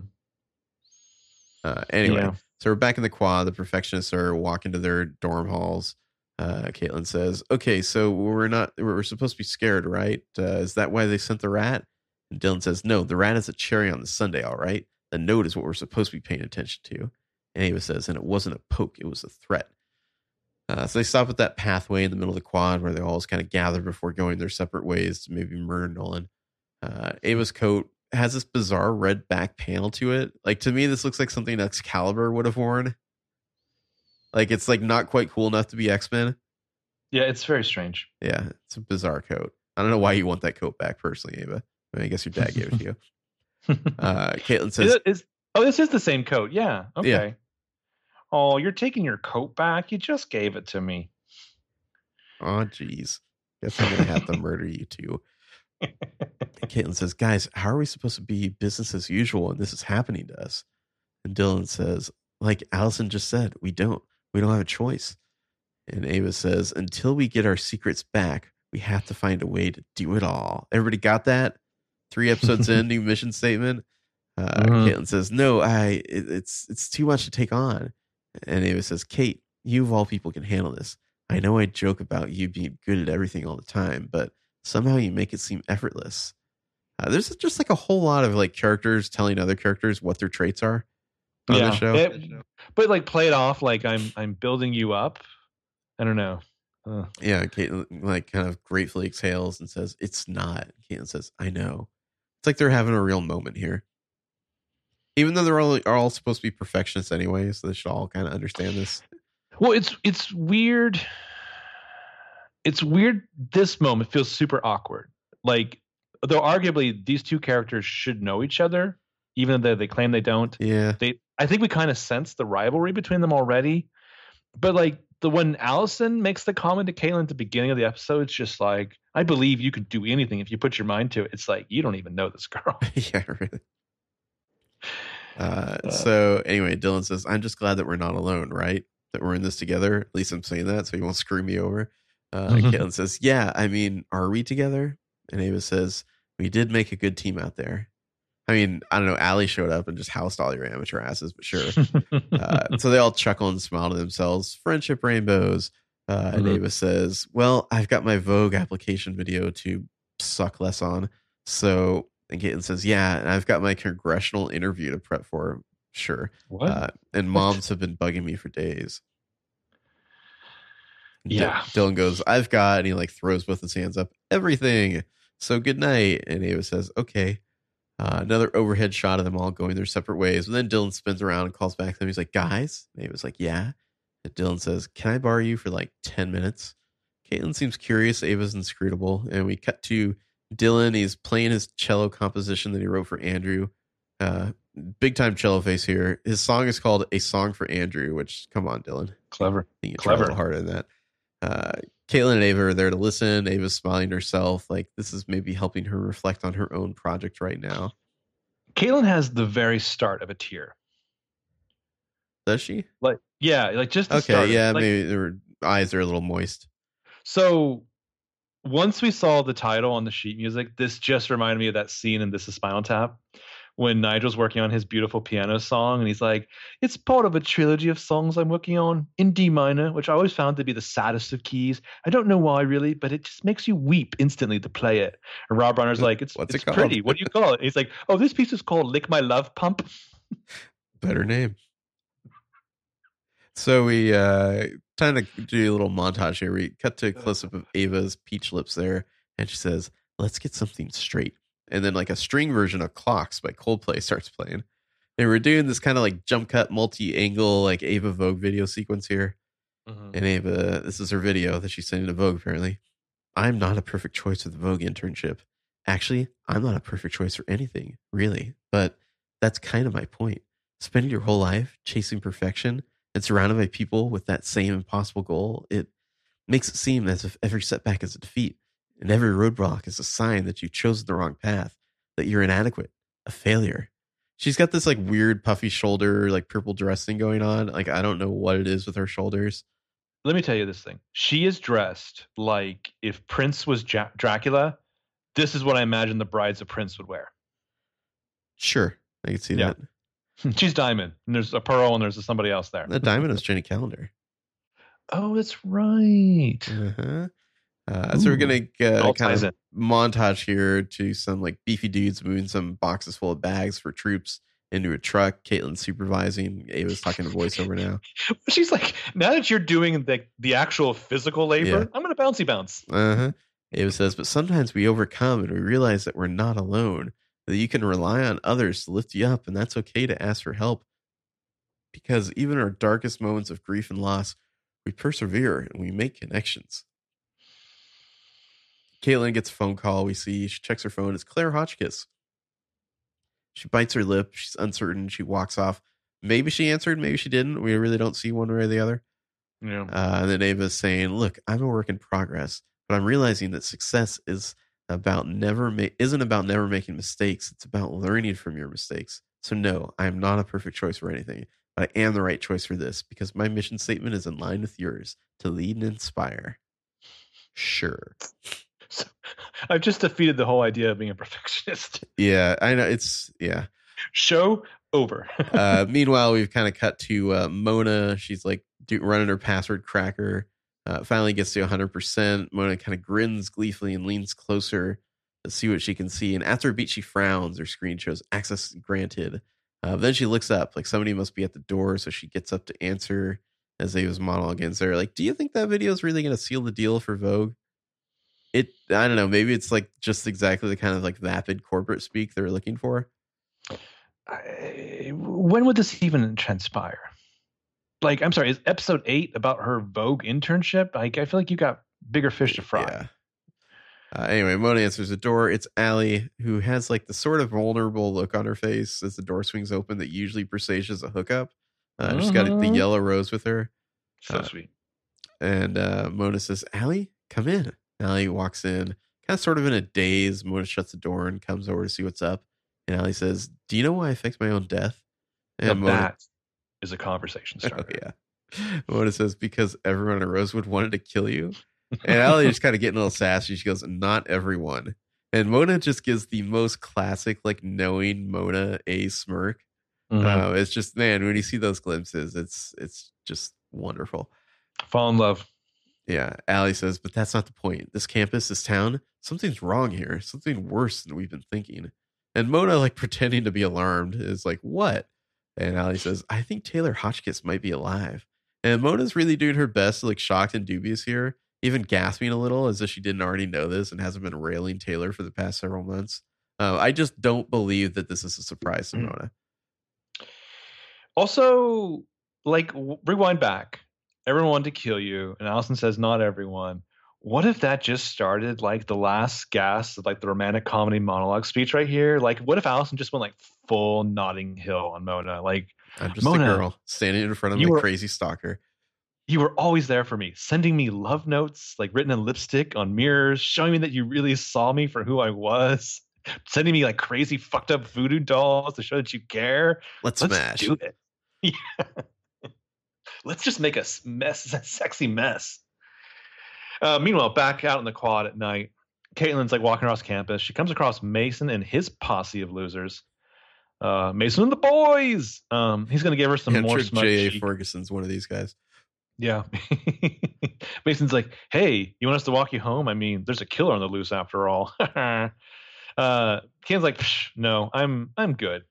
Uh, anyway, yeah. So we're back in the quad. The Perfectionists are walking to their dorm halls. Uh, Caitlin says, OK, so we're not we're supposed to be scared, right? Uh, is that why they sent the rat? And Dylan says, no, the rat is a cherry on the sundae, all right? The note is what we're supposed to be paying attention to. And Ava says, and it wasn't a poke, it was a threat. Uh, so they stop at that pathway in the middle of the quad where they all kind of gather before going their separate ways to maybe murder Nolan. Uh, Ava's coat has this bizarre red back panel to it. Like, to me, this looks like something Excalibur would have worn. Like, it's like not quite cool enough to be X-Men. Yeah, it's very strange. Yeah, it's a bizarre coat. I don't know why you want that coat back personally, Ava. I mean, I guess your dad gave it to you. Uh, Caitlin says, is it, is, oh, this is the same coat. Yeah. Okay. Yeah. Oh, you're taking your coat back. You just gave it to me. Oh, geez. Guess I'm going to have to murder you too. Caitlin says, guys, how are we supposed to be business as usual? And this is happening to us. And Dylan says, like Allison just said, we don't, we don't have a choice. And Ava says, until we get our secrets back, we have to find a way to do it all. Everybody got that? Three episodes in, new mission statement. Uh, mm-hmm. Caitlin says, no, I. It, it's it's too much to take on. And Ava says, Kate, you of all people can handle this. I know I joke about you being good at everything all the time, but somehow you make it seem effortless. Uh, there's just like a whole lot of like characters telling other characters what their traits are on yeah, the show. It, but like play it off like I'm I'm building you up. I don't know. Uh. Yeah, Caitlin like kind of gratefully exhales and says, it's not. Caitlin says, I know. It's like they're having a real moment here. Even though they're all, are all supposed to be perfectionists anyway, so they should all kind of understand this. Well, it's it's weird. It's weird. This moment feels super awkward. Like, though arguably these two characters should know each other, even though they claim they don't. Yeah. They, I think we kind of sense the rivalry between them already. But like the when Allison makes the comment to Caitlin at the beginning of the episode, it's just like, I believe you could do anything if you put your mind to it. It's like, you don't even know this girl. Yeah, really. Uh, uh, so anyway, Dylan says, I'm just glad that we're not alone, right? That we're in this together. At least I'm saying that so you won't screw me over. Uh, mm-hmm. Caitlin says, yeah, I mean, are we together? And Ava says, we did make a good team out there. I mean, I don't know. Allie showed up and just housed all your amateur asses, but sure. uh, so they all chuckle and smile to themselves. Friendship rainbows. Uh, and mm-hmm. Ava says, well, I've got my Vogue application video to suck less on. So, and Caitlin says, yeah, and I've got my congressional interview to prep for. Sure. What? Uh, and moms what? have been bugging me for days. Yeah. D- Dylan goes, I've got, and he like throws both his hands up, everything. So good night. And Ava says, okay. Uh, another overhead shot of them all going their separate ways. And then Dylan spins around and calls back to them. He's like, guys. And Ava's like, yeah. Dylan says, can I borrow you for like ten minutes? Caitlin seems curious. Ava's inscrutable. And we cut to Dylan. He's playing his cello composition that he wrote for Andrew. Uh, big time cello face here. His song is called A Song for Andrew, which, come on, Dylan. Clever. You can try a little harder than that. Uh, Caitlin and Ava are there to listen. Ava's smiling to herself. Like, this is maybe helping her reflect on her own project right now. Caitlin has the very start of a tear. Does she? Like, yeah, like just the okay. Start. Yeah, like, maybe her eyes are a little moist. So once we saw the title on the sheet music, this just reminded me of that scene in This Is Spinal Tap when Nigel's working on his beautiful piano song, and he's like, it's part of a trilogy of songs I'm working on in D minor, which I always found to be the saddest of keys. I don't know why, really, but it just makes you weep instantly to play it. And Rob Reiner's like, it's, What's it's it pretty. What do you call it? And he's like, oh, this piece is called Lick My Love Pump. Better name. So we uh, kind of do a little montage here. We cut to a close-up of Ava's peach lips there, and she says, let's get something straight. And then like a string version of Clocks by Coldplay starts playing. And we're doing this kind of like jump cut, multi-angle, like Ava Vogue video sequence here. Mm-hmm. And Ava, this is her video that she's sending to Vogue apparently. I'm not a perfect choice for the Vogue internship. Actually, I'm not a perfect choice for anything, really. But that's kind of my point. Spending your whole life chasing perfection and surrounded by people with that same impossible goal, it makes it seem as if every setback is a defeat. And every roadblock is a sign that you've chosen the wrong path, that you're inadequate, a failure. She's got this like weird puffy shoulder, like purple dress thing going on. Like, I don't know what it is with her shoulders. Let me tell you this thing. She is dressed like if Prince was Ja- Dracula, this is what I imagine the brides of Prince would wear. Sure. I can see yeah. that. She's Diamond. And there's a Pearl and there's a somebody else there. The Diamond is Jenny Calendar. Oh, that's right. Uh-huh. Uh, so we're going to uh, kind of montage here to some like beefy dudes moving some boxes full of bags for troops into a truck. Caitlin's supervising. Ava's talking to voiceover now. She's like, now that you're doing the, the actual physical labor, yeah. I'm going to bouncy bounce. Uh-huh. Ava says, but sometimes we overcome and we realize that we're not alone, that you can rely on others to lift you up. And that's okay to ask for help because even our darkest moments of grief and loss, we persevere and we make connections. Caitlin gets a phone call. We see she checks her phone. It's Claire Hotchkiss. She bites her lip. She's uncertain. She walks off. Maybe she answered. Maybe she didn't. We really don't see one way or the other. Yeah. Uh, and then Ava's saying, look, I'm a work in progress, but I'm realizing that success is about never ma- isn't about never making mistakes. It's about learning from your mistakes. So no, I'm not a perfect choice for anything, but I am the right choice for this because my mission statement is in line with yours to lead and inspire. Sure. So I've just defeated the whole idea of being a perfectionist. Yeah, I know. It's, yeah. Show over. uh, meanwhile, we've kind of cut to uh, Mona. She's like do, running her password cracker. Uh, finally gets to one hundred percent. Mona kind of grins gleefully and leans closer to see what she can see. And after a beat, she frowns. Her screen shows access granted. Uh, then she looks up. Like somebody must be at the door. So she gets up to answer as Ava's monologue ends there. Like, do you think that video is really going to seal the deal for Vogue? It, I don't know, maybe it's like just exactly the kind of like vapid corporate speak they're looking for. I, when would this even transpire? Like, I'm sorry, is episode eight about her Vogue internship? Like, I feel like you got bigger fish to fry. Yeah. Uh, anyway, Mona answers the door. It's Allie, who has like the sort of vulnerable look on her face as the door swings open that usually presages a hookup. Uh, mm-hmm. She's got the yellow rose with her. So uh, sweet. And uh, Mona says, Allie, come in. Allie walks in, kind of sort of in a daze. Mona shuts the door and comes over to see what's up. And Allie says, do you know why I faked my own death? And Mona, that is a conversation starter. Oh, yeah. Mona says, because everyone in Rosewood wanted to kill you. And Allie just kind of getting a little sassy. She goes, not everyone. And Mona just gives the most classic, like, knowing Mona a smirk. Mm-hmm. Uh, it's just, man, when you see those glimpses, it's it's just wonderful. Fall in love. Yeah, Allie says, but that's not the point. This campus, this town, something's wrong here. Something worse than we've been thinking. And Mona, like, pretending to be alarmed, is like, what? And Allie says, I think Taylor Hotchkiss might be alive. And Mona's really doing her best, like, shocked and dubious here, even gasping a little as if she didn't already know this and hasn't been railing Taylor for the past several months. Uh, I just don't believe that this is a surprise to mm-hmm. Mona. Also, like, w- rewind back. Everyone wanted to kill you. And Allison says, not everyone. What if that just started like the last gasp of like the romantic comedy monologue speech right here? Like, what if Allison just went like full Notting Hill on Mona? Like, I'm just Mona, a girl standing in front of the crazy stalker. You were always there for me, sending me love notes, like written in lipstick on mirrors, showing me that you really saw me for who I was, sending me like crazy fucked up voodoo dolls to show that you care. Let's, Let's smash. do it. Yeah. Let's just make a mess, a sexy mess. Uh, meanwhile, back out in the quad at night, Caitlin's like walking across campus. She comes across Mason and his posse of losers. Uh, Mason and the boys. Um, he's going to give her some yeah, more smut. J A Ferguson's one of these guys. Yeah. Mason's like, hey, you want us to walk you home? I mean, there's a killer on the loose after all. uh, Ken's like, no, I'm I'm good.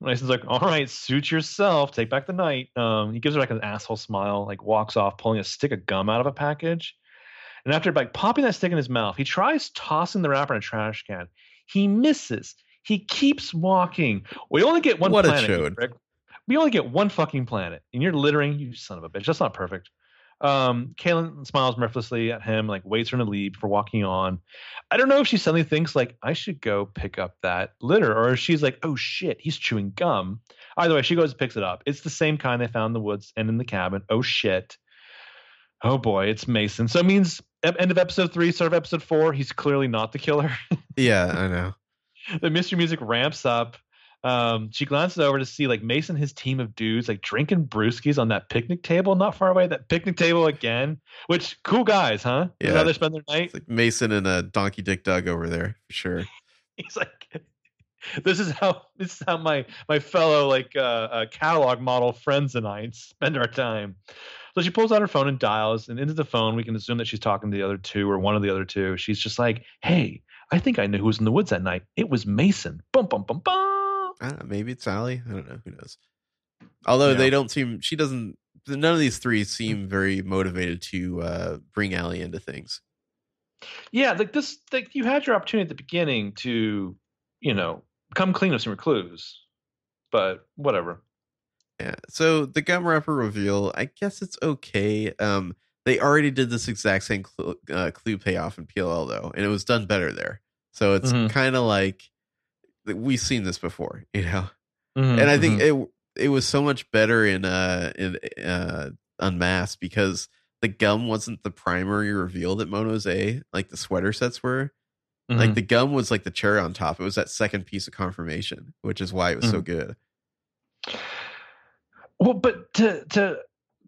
Mason's like, all right, suit yourself. Take back the night. Um, he gives her like an asshole smile, like walks off, pulling a stick of gum out of a package. And after like popping that stick in his mouth, he tries tossing the wrapper in a trash can. He misses. He keeps walking. We only get one what planet. A chode. We only get one fucking planet, and you're littering, you son of a bitch. That's not perfect. Um, Caitlin smiles mirthlessly at him, like waits for him to leave for walking on. I don't know if she suddenly thinks, like, I should go pick up that litter, or if she's like, oh shit, he's chewing gum. Either way, she goes and picks it up. It's the same kind they found in the woods and in the cabin. Oh shit. Oh boy, it's Mason. So it means end of episode three, start of episode four, he's clearly not the killer. Yeah, I know. The mystery music ramps up. Um, she glances over to see like Mason, his team of dudes, like drinking brewskis on that picnic table, not far away. That picnic table again, which cool guys, huh? Yeah. Is that how they spend their night? It's like Mason and a donkey dick Doug over there for sure. He's like, this is how this is how my my fellow like uh, uh, catalog model friends and I spend our time. So she pulls out her phone and dials, and into the phone we can assume that she's talking to the other two or one of the other two. She's just like, hey, I think I knew who was in the woods that night. It was Mason. Bum bum bum bum. I don't know, maybe it's Allie. I don't know. Who knows? Although yeah. they don't seem, she doesn't, none of these three seem very motivated to uh, bring Allie into things. Yeah. Like this, like you had your opportunity at the beginning to, you know, come clean up some clues, but whatever. Yeah. So the gum wrapper reveal, I guess it's okay. Um, they already did this exact same cl- uh, clue payoff in P L L though, and it was done better there. So it's mm-hmm. kind of like, we've seen this before, you know, mm-hmm, and I think mm-hmm. it it was so much better in uh in uh Unmasked because the gum wasn't the primary reveal that Mona's a like the sweater sets were. Mm-hmm. Like the gum was like the cherry on top. It was that second piece of confirmation, which is why it was mm-hmm. so good. Well, but to to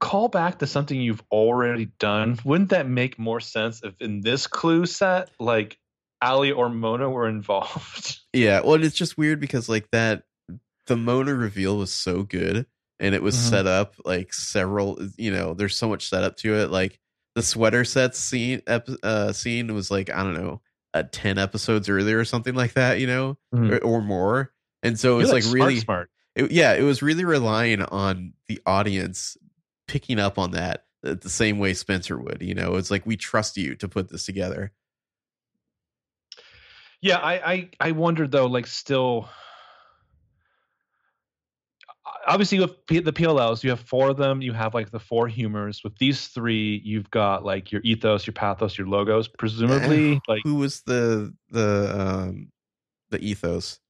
call back to something you've already done, wouldn't that make more sense if in this clue set, like Allie or Mona were involved? Yeah, well, it's just weird because like that, the Mona reveal was so good, and it was mm-hmm. set up like several. You know, there's so much setup to it. Like the sweater sets scene, uh, scene was like I don't know, uh, ten episodes earlier or something like that. You know, mm-hmm. or, or more. And so it's like, like smart, really smart. It, yeah, it was really relying on the audience picking up on that the same way Spencer would. You know, it's like we trust you to put this together. Yeah, I, I, I wonder, though, like, still, obviously, with P- the P L Ls, you have four of them. You have, like, the four humors. With these three, you've got, like, your ethos, your pathos, your logos, presumably. Like, who was the the um, the ethos?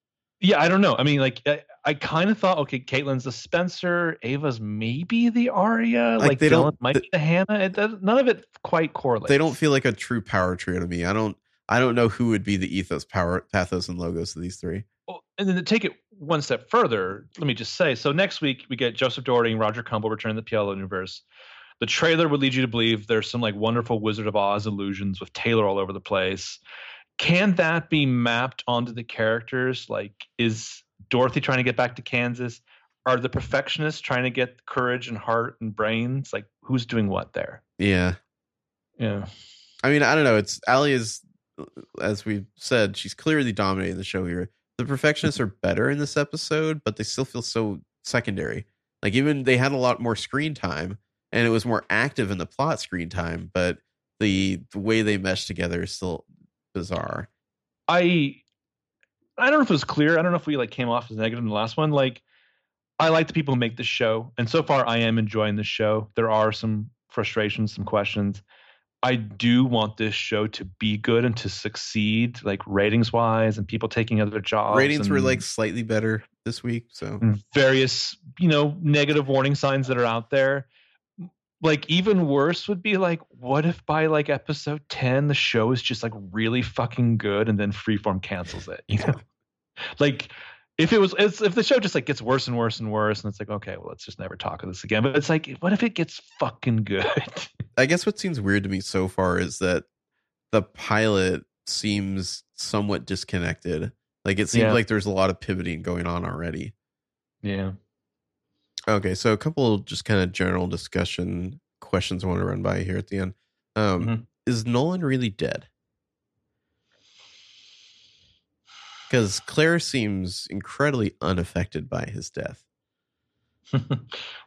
Yeah, I don't know. I mean, like, I, I kind of thought, okay, Caitlin's the Spencer. Ava's maybe the Aria. Like, like they Dylan don't, might th- be the Hannah. It, that, none of it quite correlates. They don't feel like a true power trio to me. I don't. I don't know who would be the ethos, power, pathos, and logos of these three. Well, and then to take it one step further, let me just say, so next week we get Joseph Doherty and Roger Cumble returning to the P L L universe. The trailer would lead you to believe there's some like wonderful Wizard of Oz illusions with Taylor all over the place. Can that be mapped onto the characters? Like, is Dorothy trying to get back to Kansas? Are the perfectionists trying to get courage and heart and brains? Like, who's doing what there? Yeah. Yeah. I mean, I don't know. It's Allie is, as we've said, she's clearly dominating the show here. The perfectionists are better in this episode, but they still feel so secondary. Like, even they had a lot more screen time, and it was more active in the plot screen time, but the, the way they mesh together is still bizarre. I I don't know if it was clear. I don't know if we like came off as negative in the last one. Like, I like the people who make the show, and so far I am enjoying the show. There are some frustrations, some questions. I do want this show to be good and to succeed, like ratings wise, and people taking other jobs. Ratings were like slightly better this week. So various, you know, negative warning signs that are out there. like even worse would be like, what if by like episode ten, the show is just like really fucking good and then Freeform cancels it, you know? Like if it was, if the show just like gets worse and worse and worse and it's like, okay, well, let's just never talk of this again. But it's like, what if it gets fucking good? I guess what seems weird to me so far is that the pilot seems somewhat disconnected. Like it seems yeah. like there's a lot of pivoting going on already. Yeah. Okay, so a couple just kind of general discussion questions I want to run by here at the end. Um, mm-hmm. Is Nolan really dead? Because Claire seems incredibly unaffected by his death.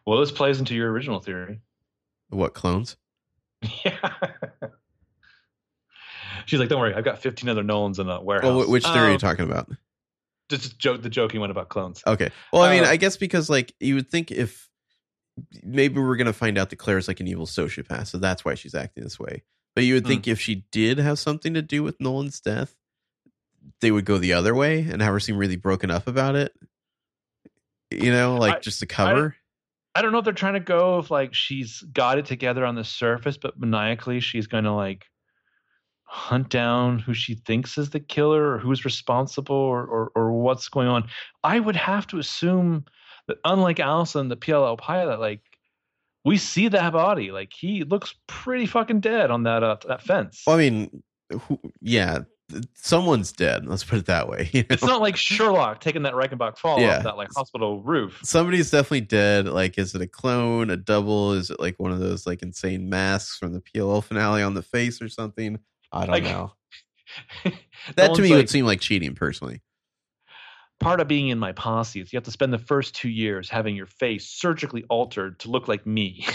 Well, this plays into your original theory. What, clones? Yeah. She's like, don't worry, I've got fifteen other Nolans in the warehouse. Well, which theory um, are you talking about? Just joke, the joking one about clones. Okay. Well, I mean, uh, I guess because like you would think if maybe we're going to find out that Claire's like an evil sociopath, so that's why she's acting this way. But you would hmm. think if she did have something to do with Nolan's death, they would go the other way and have her seem really broken up about it. You know, like I, just to cover. I, I don't know if they're trying to go if like she's got it together on the surface, but maniacally she's going to like hunt down who she thinks is the killer or who's responsible or, or or what's going on. I would have to assume that unlike Allison, the P L L pilot, like we see that body, like he looks pretty fucking dead on that uh, that fence. Well, I mean, who, yeah, someone's dead. Let's put it that way. You know? It's not like Sherlock taking that Reichenbach fall yeah. off that like hospital roof. Somebody's definitely dead. Like, is it a clone, a double? Is it like one of those like insane masks from the P L L finale on the face or something? I don't like, know. That to me like, would seem like cheating, personally. Part of being in my posse is you have to spend the first two years having your face surgically altered to look like me.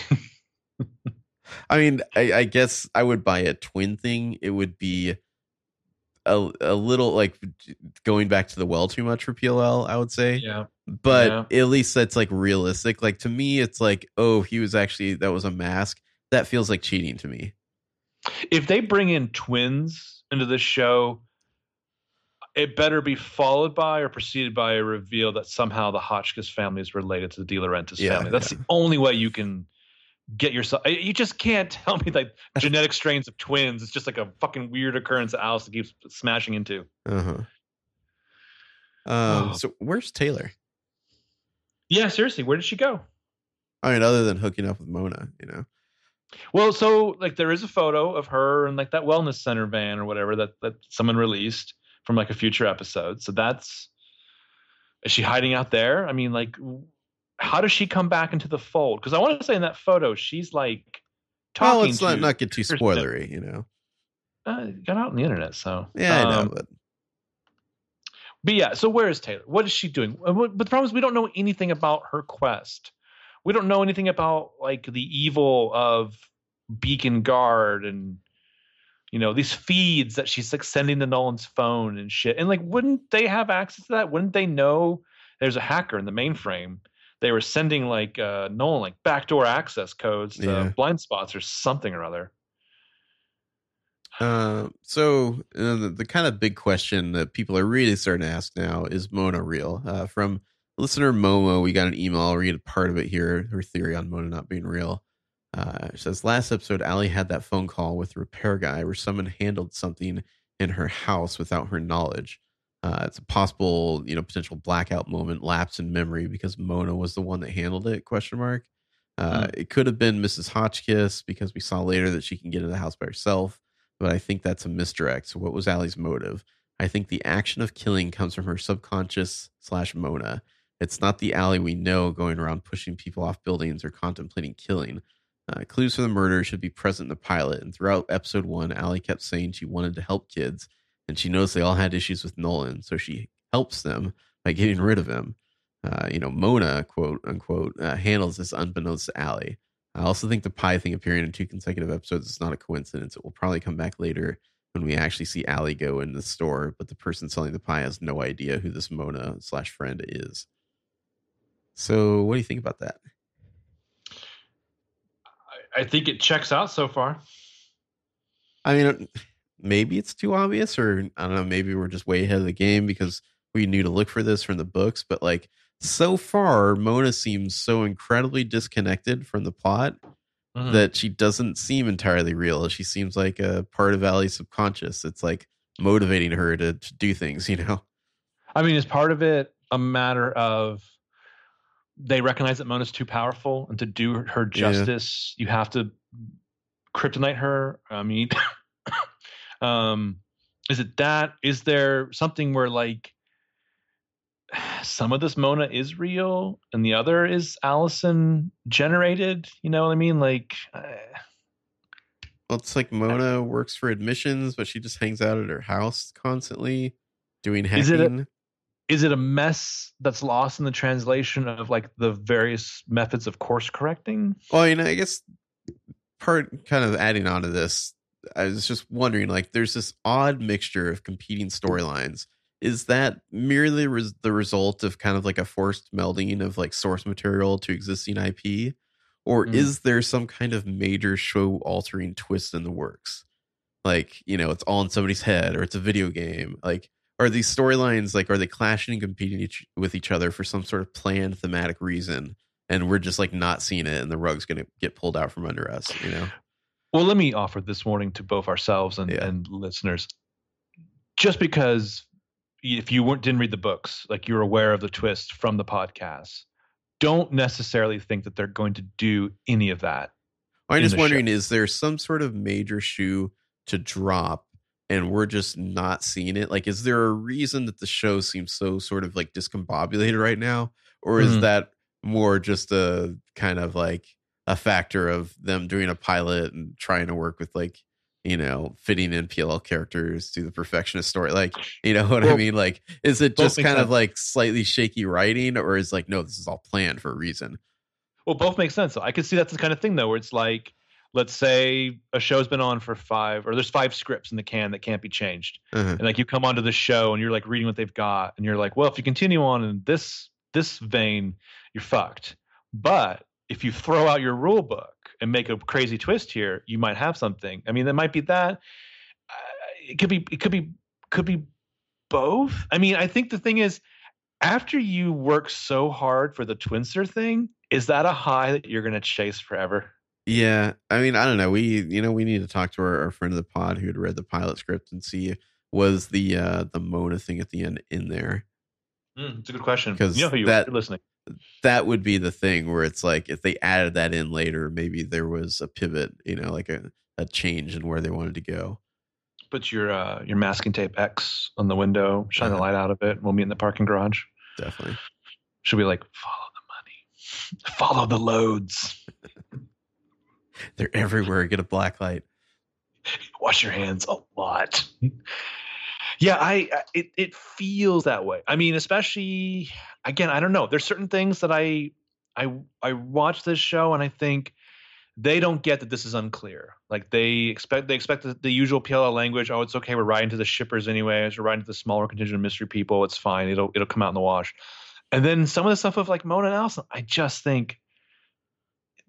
I mean, I, I guess I would buy a twin thing. It would be a, a little like going back to the well too much for P L L, I would say. Yeah. But yeah. at least that's like realistic. Like to me, it's like, oh, he was actually, that was a mask. That feels like cheating to me. If they bring in twins into this show, it better be followed by or preceded by a reveal that somehow the Hotchkiss family is related to the DiLaurentis yeah, family. That's yeah. the only way you can get yourself. You just can't tell me like genetic strains of twins. It's just like a fucking weird occurrence that Alice keeps smashing into. Uh-huh. Um, oh. So where's Taylor? Yeah, seriously. Where did she go? I mean, other than hooking up with Mona, you know. Well, so like there is a photo of her in like that wellness center van or whatever that, that someone released from like a future episode. So that's, is she hiding out there? I mean, like, how does she come back into the fold? Because I want to say in that photo, she's like talking well, let's to. Let's not get too spoilery, you know. Uh, got out on the internet, so yeah, um, I know. But. but yeah, so where is Taylor? What is she doing? But the problem is we don't know anything about her quest. We don't know anything about like the evil of Beacon Guard and, you know, these feeds that she's like sending to Nolan's phone and shit. And like, wouldn't they have access to that? Wouldn't they know there's a hacker in the mainframe? They were sending like uh, Nolan like backdoor access codes to yeah. blind spots or something or other. Uh, so uh, the, the kind of big question that people are really starting to ask now is Mona real? Uh, from listener Momo, we got an email. I'll read a part of it here. Her theory on Mona not being real. Uh, it says, last episode, Allie had that phone call with the repair guy where someone handled something in her house without her knowledge. Uh, it's a possible, you know, potential blackout moment, lapse in memory because Mona was the one that handled it, question mark. Uh, mm-hmm. It could have been Missus Hotchkiss because we saw later that she can get in the house by herself. But I think that's a misdirect. So what was Allie's motive? I think the action of killing comes from her subconscious slash Mona. It's not the Alley we know going around pushing people off buildings or contemplating killing. Uh, clues for the murder should be present in the pilot. And throughout episode one, Alley kept saying she wanted to help kids. And she knows they all had issues with Nolan. So she helps them by getting rid of him. Uh, you know, Mona, quote unquote, uh, handles this unbeknownst to Alley. I also think the pie thing appearing in two consecutive episodes is not a coincidence. It will probably come back later when we actually see Alley go in the store. But the person selling the pie has no idea who this Mona slash friend is. So what do you think about that? I think it checks out so far. I mean, maybe it's too obvious or I don't know, maybe we're just way ahead of the game because we knew to look for this from the books. But like so far, Mona seems so incredibly disconnected from the plot mm-hmm. that she doesn't seem entirely real. She seems like a part of Allie's subconscious. It's like motivating her to, to do things, you know? I mean, is part of it a matter of they recognize that Mona's too powerful, and to do her justice, yeah. you have to kryptonite her? I mean, um, is it that? Is there something where, like, some of this Mona is real and the other is Allison generated? You know what I mean? Like, uh, well, it's like Mona I, works for admissions, but she just hangs out at her house constantly doing hacking. Is it a, is it a mess that's lost in the translation of like the various methods of course correcting? Well, you know, I guess part kind of adding on to this, I was just wondering, like, there's this odd mixture of competing storylines. Is that merely res- the result of kind of like a forced melding of like source material to existing I P? Or mm. is there some kind of major show altering twist in the works? Like, you know, it's all in somebody's head, or it's a video game. Like, are these storylines, like, are they clashing and competing each- with each other for some sort of planned thematic reason? And we're just like not seeing it, and the rug's going to get pulled out from under us, you know? Well, let me offer this warning to both ourselves and, yeah. and listeners. Just because if you weren't, didn't read the books, like you're aware of the twist from the podcast, don't necessarily think that they're going to do any of that. I'm just wondering, show. Is there some sort of major shoe to drop and we're just not seeing it? Like, is there a reason that the show seems so sort of like discombobulated right now? Or is mm. that more just a kind of like a factor of them doing a pilot and trying to work with like, you know, fitting in P L L characters to the Perfectionist story? Like, you know what well, I mean? Like, is it just kind sense. of like slightly shaky writing, or is like, no, this is all planned for a reason? Well, both make sense. I could see that's the kind of thing though, where it's like, let's say a show's been on for five, or there's five scripts in the can that can't be changed. Uh-huh. And like you come onto the show and you're like reading what they've got, and you're like, well, if you continue on in this, this vein, you're fucked. But if you throw out your rule book and make a crazy twist here, you might have something. I mean, there might be that. Uh, it could be, it could be, could be both. I mean, I think the thing is, after you work so hard for the Twinster thing, is that a high that you're going to chase forever? Yeah. I mean, I don't know. We, you know, we need to talk to our, our friend of the pod who had read the pilot script and see was the, uh, the Mona thing at the end in there. Mm, it's a good question. Because you know who you are listening. That would be the thing where it's like if they added that in later, maybe there was a pivot, you know, like a, a change in where they wanted to go. Put your uh, your masking tape X on the window, shine uh-huh. the light out of it. We'll meet in the parking garage. Definitely. Should be like, follow the money, follow the loads. They're everywhere. Get a black light. Wash your hands a lot. Yeah, I, I it, it feels that way. I mean, especially again, I don't know. There's certain things that I I I watch this show and I think they don't get that this is unclear. Like they expect they expect the, the usual P L L language. Oh, it's okay. We're riding to the shippers anyways. We're riding to the smaller contingent of mystery people. It's fine. It'll it'll come out in the wash. And then some of the stuff of like Mona and Allison, I just think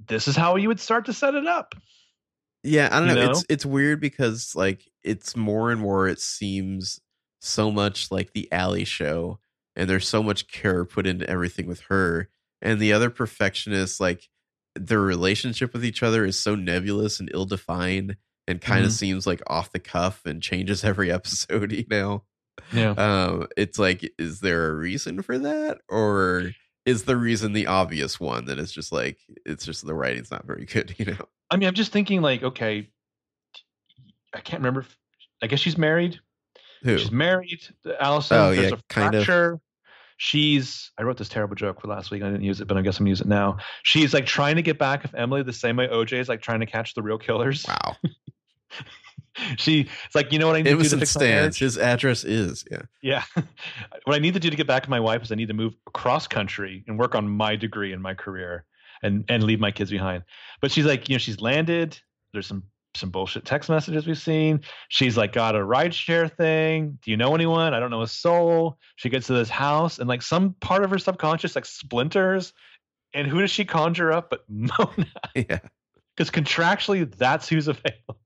this is how you would start to set it up. Yeah, I don't know. You know? It's it's weird because like it's more and more it seems so much like the Allie show, and there's so much care put into everything with her and the other Perfectionists. Like their relationship with each other is so nebulous and ill-defined, and kind of mm-hmm. seems like off the cuff and changes every episode. You know, yeah. Um, it's like, is there a reason for that, or is the reason the obvious one that it's just like it's just the writing's not very good? You know. I mean, I'm just thinking like, okay, I can't remember. If, I guess she's married. Who? She's married. Allison, oh, there's yeah, a fracture. Kind of. She's, I wrote this terrible joke for last week. I didn't use it, but I guess I'm going to use it now. She's like trying to get back with Emily the same way O J is like trying to catch the real killers. Wow. She's like, you know what I need it to do to stands. His address is, yeah. Yeah. What I need to do to get back to my wife is I need to move across country and work on my degree and my career. And and leave my kids behind. But she's like, you know, she's landed. There's some some bullshit text messages we've seen. She's like got a rideshare thing. Do you know anyone? I don't know a soul. She gets to this house and like some part of her subconscious like splinters. And who does she conjure up but Mona? Yeah. Because contractually that's who's available.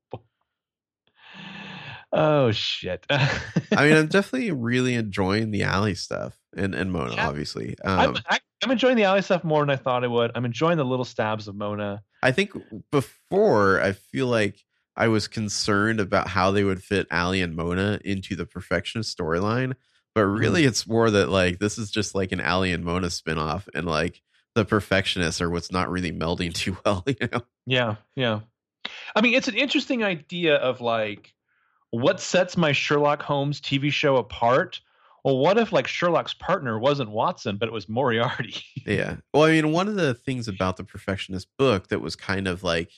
Oh shit. I mean, I'm definitely really enjoying the Allie stuff and, and Mona, yeah. obviously. Um, I'm, I- I'm enjoying the Alley stuff more than I thought I would. I'm enjoying the little stabs of Mona. I think before, I feel like I was concerned about how they would fit Allie and Mona into the Perfectionist storyline. But really, it's more that, like, this is just like an Allie and Mona spinoff. And, like, the Perfectionists are what's not really melding too well, you know? Yeah, yeah. I mean, it's an interesting idea of, like, what sets my Sherlock Holmes T V show apart? Well, what if, like, Sherlock's partner wasn't Watson, but it was Moriarty? Yeah. Well, I mean, one of the things about the Perfectionist book that was kind of, like,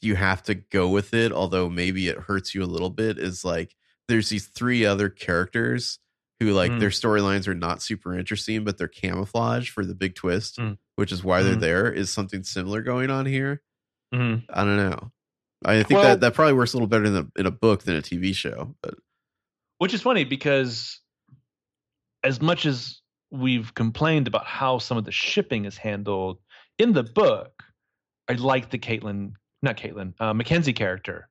you have to go with it, although maybe it hurts you a little bit, is, like, there's these three other characters who, like, mm. their storylines are not super interesting, but they're camouflage for the big twist, mm. which is why mm. they're there. Is something similar going on here? Mm. I don't know. I think well, that, that probably works a little better in a, in a book than a T V show. But. Which is funny because as much as we've complained about how some of the shipping is handled in the book, I like the Caitlin, not Caitlin, uh, Mackenzie character.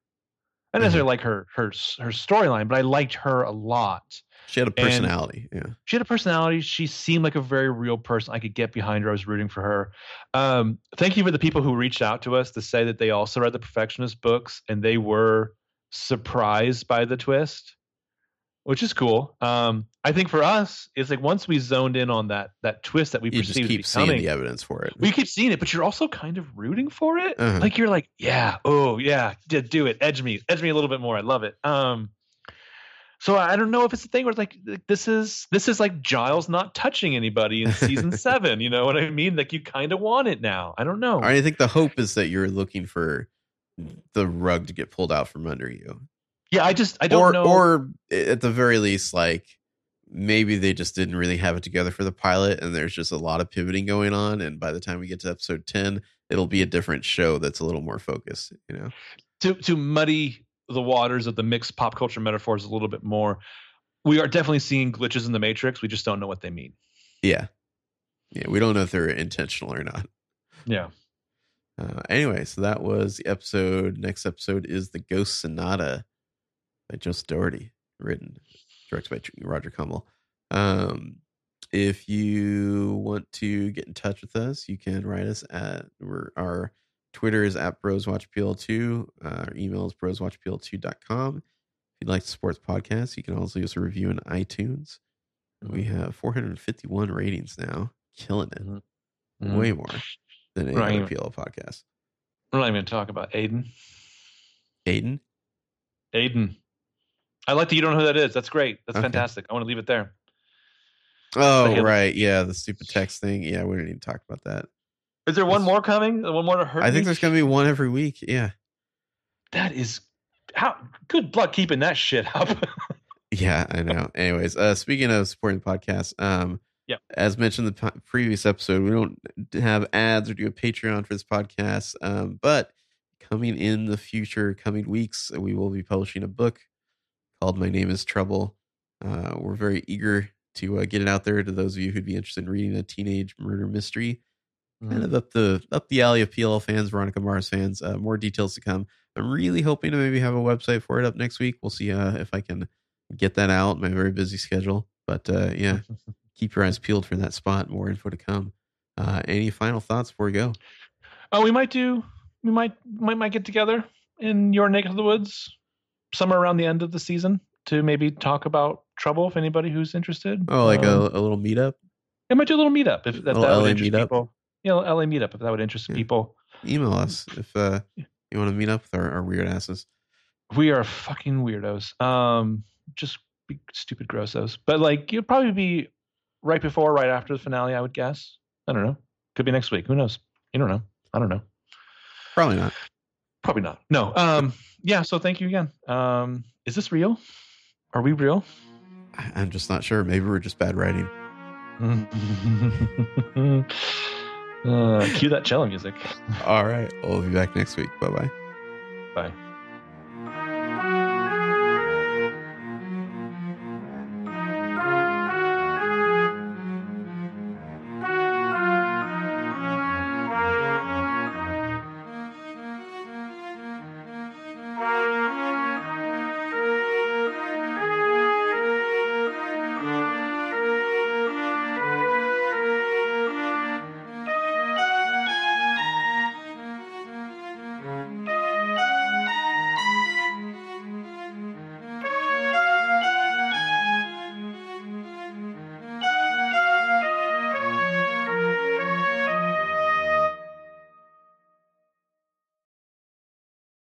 I don't necessarily like her her her storyline, but I liked her a lot. She had a personality. And yeah, she had a personality. She seemed like a very real person. I could get behind her. I was rooting for her. Um, thank you for the people who reached out to us to say that they also read the Perfectionist books and they were surprised by the twist, which is cool. Um, I think for us, it's like once we zoned in on that that twist that we you perceived keep becoming, seeing the evidence for it. We keep seeing it, but you're also kind of rooting for it. Uh-huh. Like you're like, yeah, oh yeah, do it, edge me, edge me a little bit more. I love it. Um. So I don't know if it's a thing where it's like this is this is like Giles not touching anybody in season seven. You know what I mean? Like you kind of want it now. I don't know. I think the hope is that you're looking for the rug to get pulled out from under you. Yeah, I just I don't or, know. Or at the very least, like maybe they just didn't really have it together for the pilot, and there's just a lot of pivoting going on. And by the time we get to episode ten, it'll be a different show that's a little more focused. You know, to to muddy the waters of the mixed pop culture metaphors a little bit more. We are definitely seeing glitches in the Matrix. We just don't know what they mean. Yeah. Yeah. We don't know if they're intentional or not. Yeah. Uh, anyway, so that was the episode. Next episode is The Ghost Sonata by Joseph Doherty, written, directed by Roger Cummel. Um, if you want to get in touch with us, you can write us at we're, our Twitter is at Bros Watch P L two. Uh, our email is Bros Watch P L two dot com. If you'd like to support the podcast, you can also leave us a review in iTunes. We have four hundred fifty-one ratings now. Killing it. Mm-hmm. Way more than any other P L podcast. We're not even going to talk about Aiden. Aiden? Aiden. I like that you don't know who that is. That's great. That's okay. Fantastic. I want to leave it there. Oh, right. Yeah, the stupid text thing. Yeah, we didn't even talk about that. Is there one more coming? One more to hurt? I think me? There's going to be one every week. Yeah. That is how good luck keeping that shit up. Yeah, I know. Anyways, uh, speaking of supporting the podcast, um, yep. as mentioned in the po- previous episode, we don't have ads or do a Patreon for this podcast. Um, but coming in the future, coming weeks, we will be publishing a book called My Name is Trouble. Uh, we're very eager to uh, get it out there to those of you who'd be interested in reading a teenage murder mystery. Kind of up the up the alley of P L L fans, Veronica Mars fans. Uh, more details to come. I'm really hoping to maybe have a website for it up next week. We'll see uh, if I can get that out. My very busy schedule, but uh, yeah, keep your eyes peeled for that spot. More info to come. Uh, any final thoughts before we go? Oh, we might do. We might might might get together in your neck of the woods somewhere around the end of the season to maybe talk about Trouble. If anybody who's interested, oh, like um, a, a little meetup. I might do a little meetup if that, that would interest meetup. People. You know, L A meetup if that would interest yeah. people. Email us if uh, you want to meet up with our, our weird asses. We are fucking weirdos. Um, just big, stupid grossos. But like, it'd probably be right before, right after the finale, I would guess. I don't know. Could be next week. Who knows? You don't know. I don't know. Probably not. Probably not. No. Um. Yeah. So thank you again. Um. Is this real? Are we real? I, I'm just not sure. Maybe we're just bad writing. Uh, cue that cello music. All right. We'll be back next week. Bye-bye. Bye.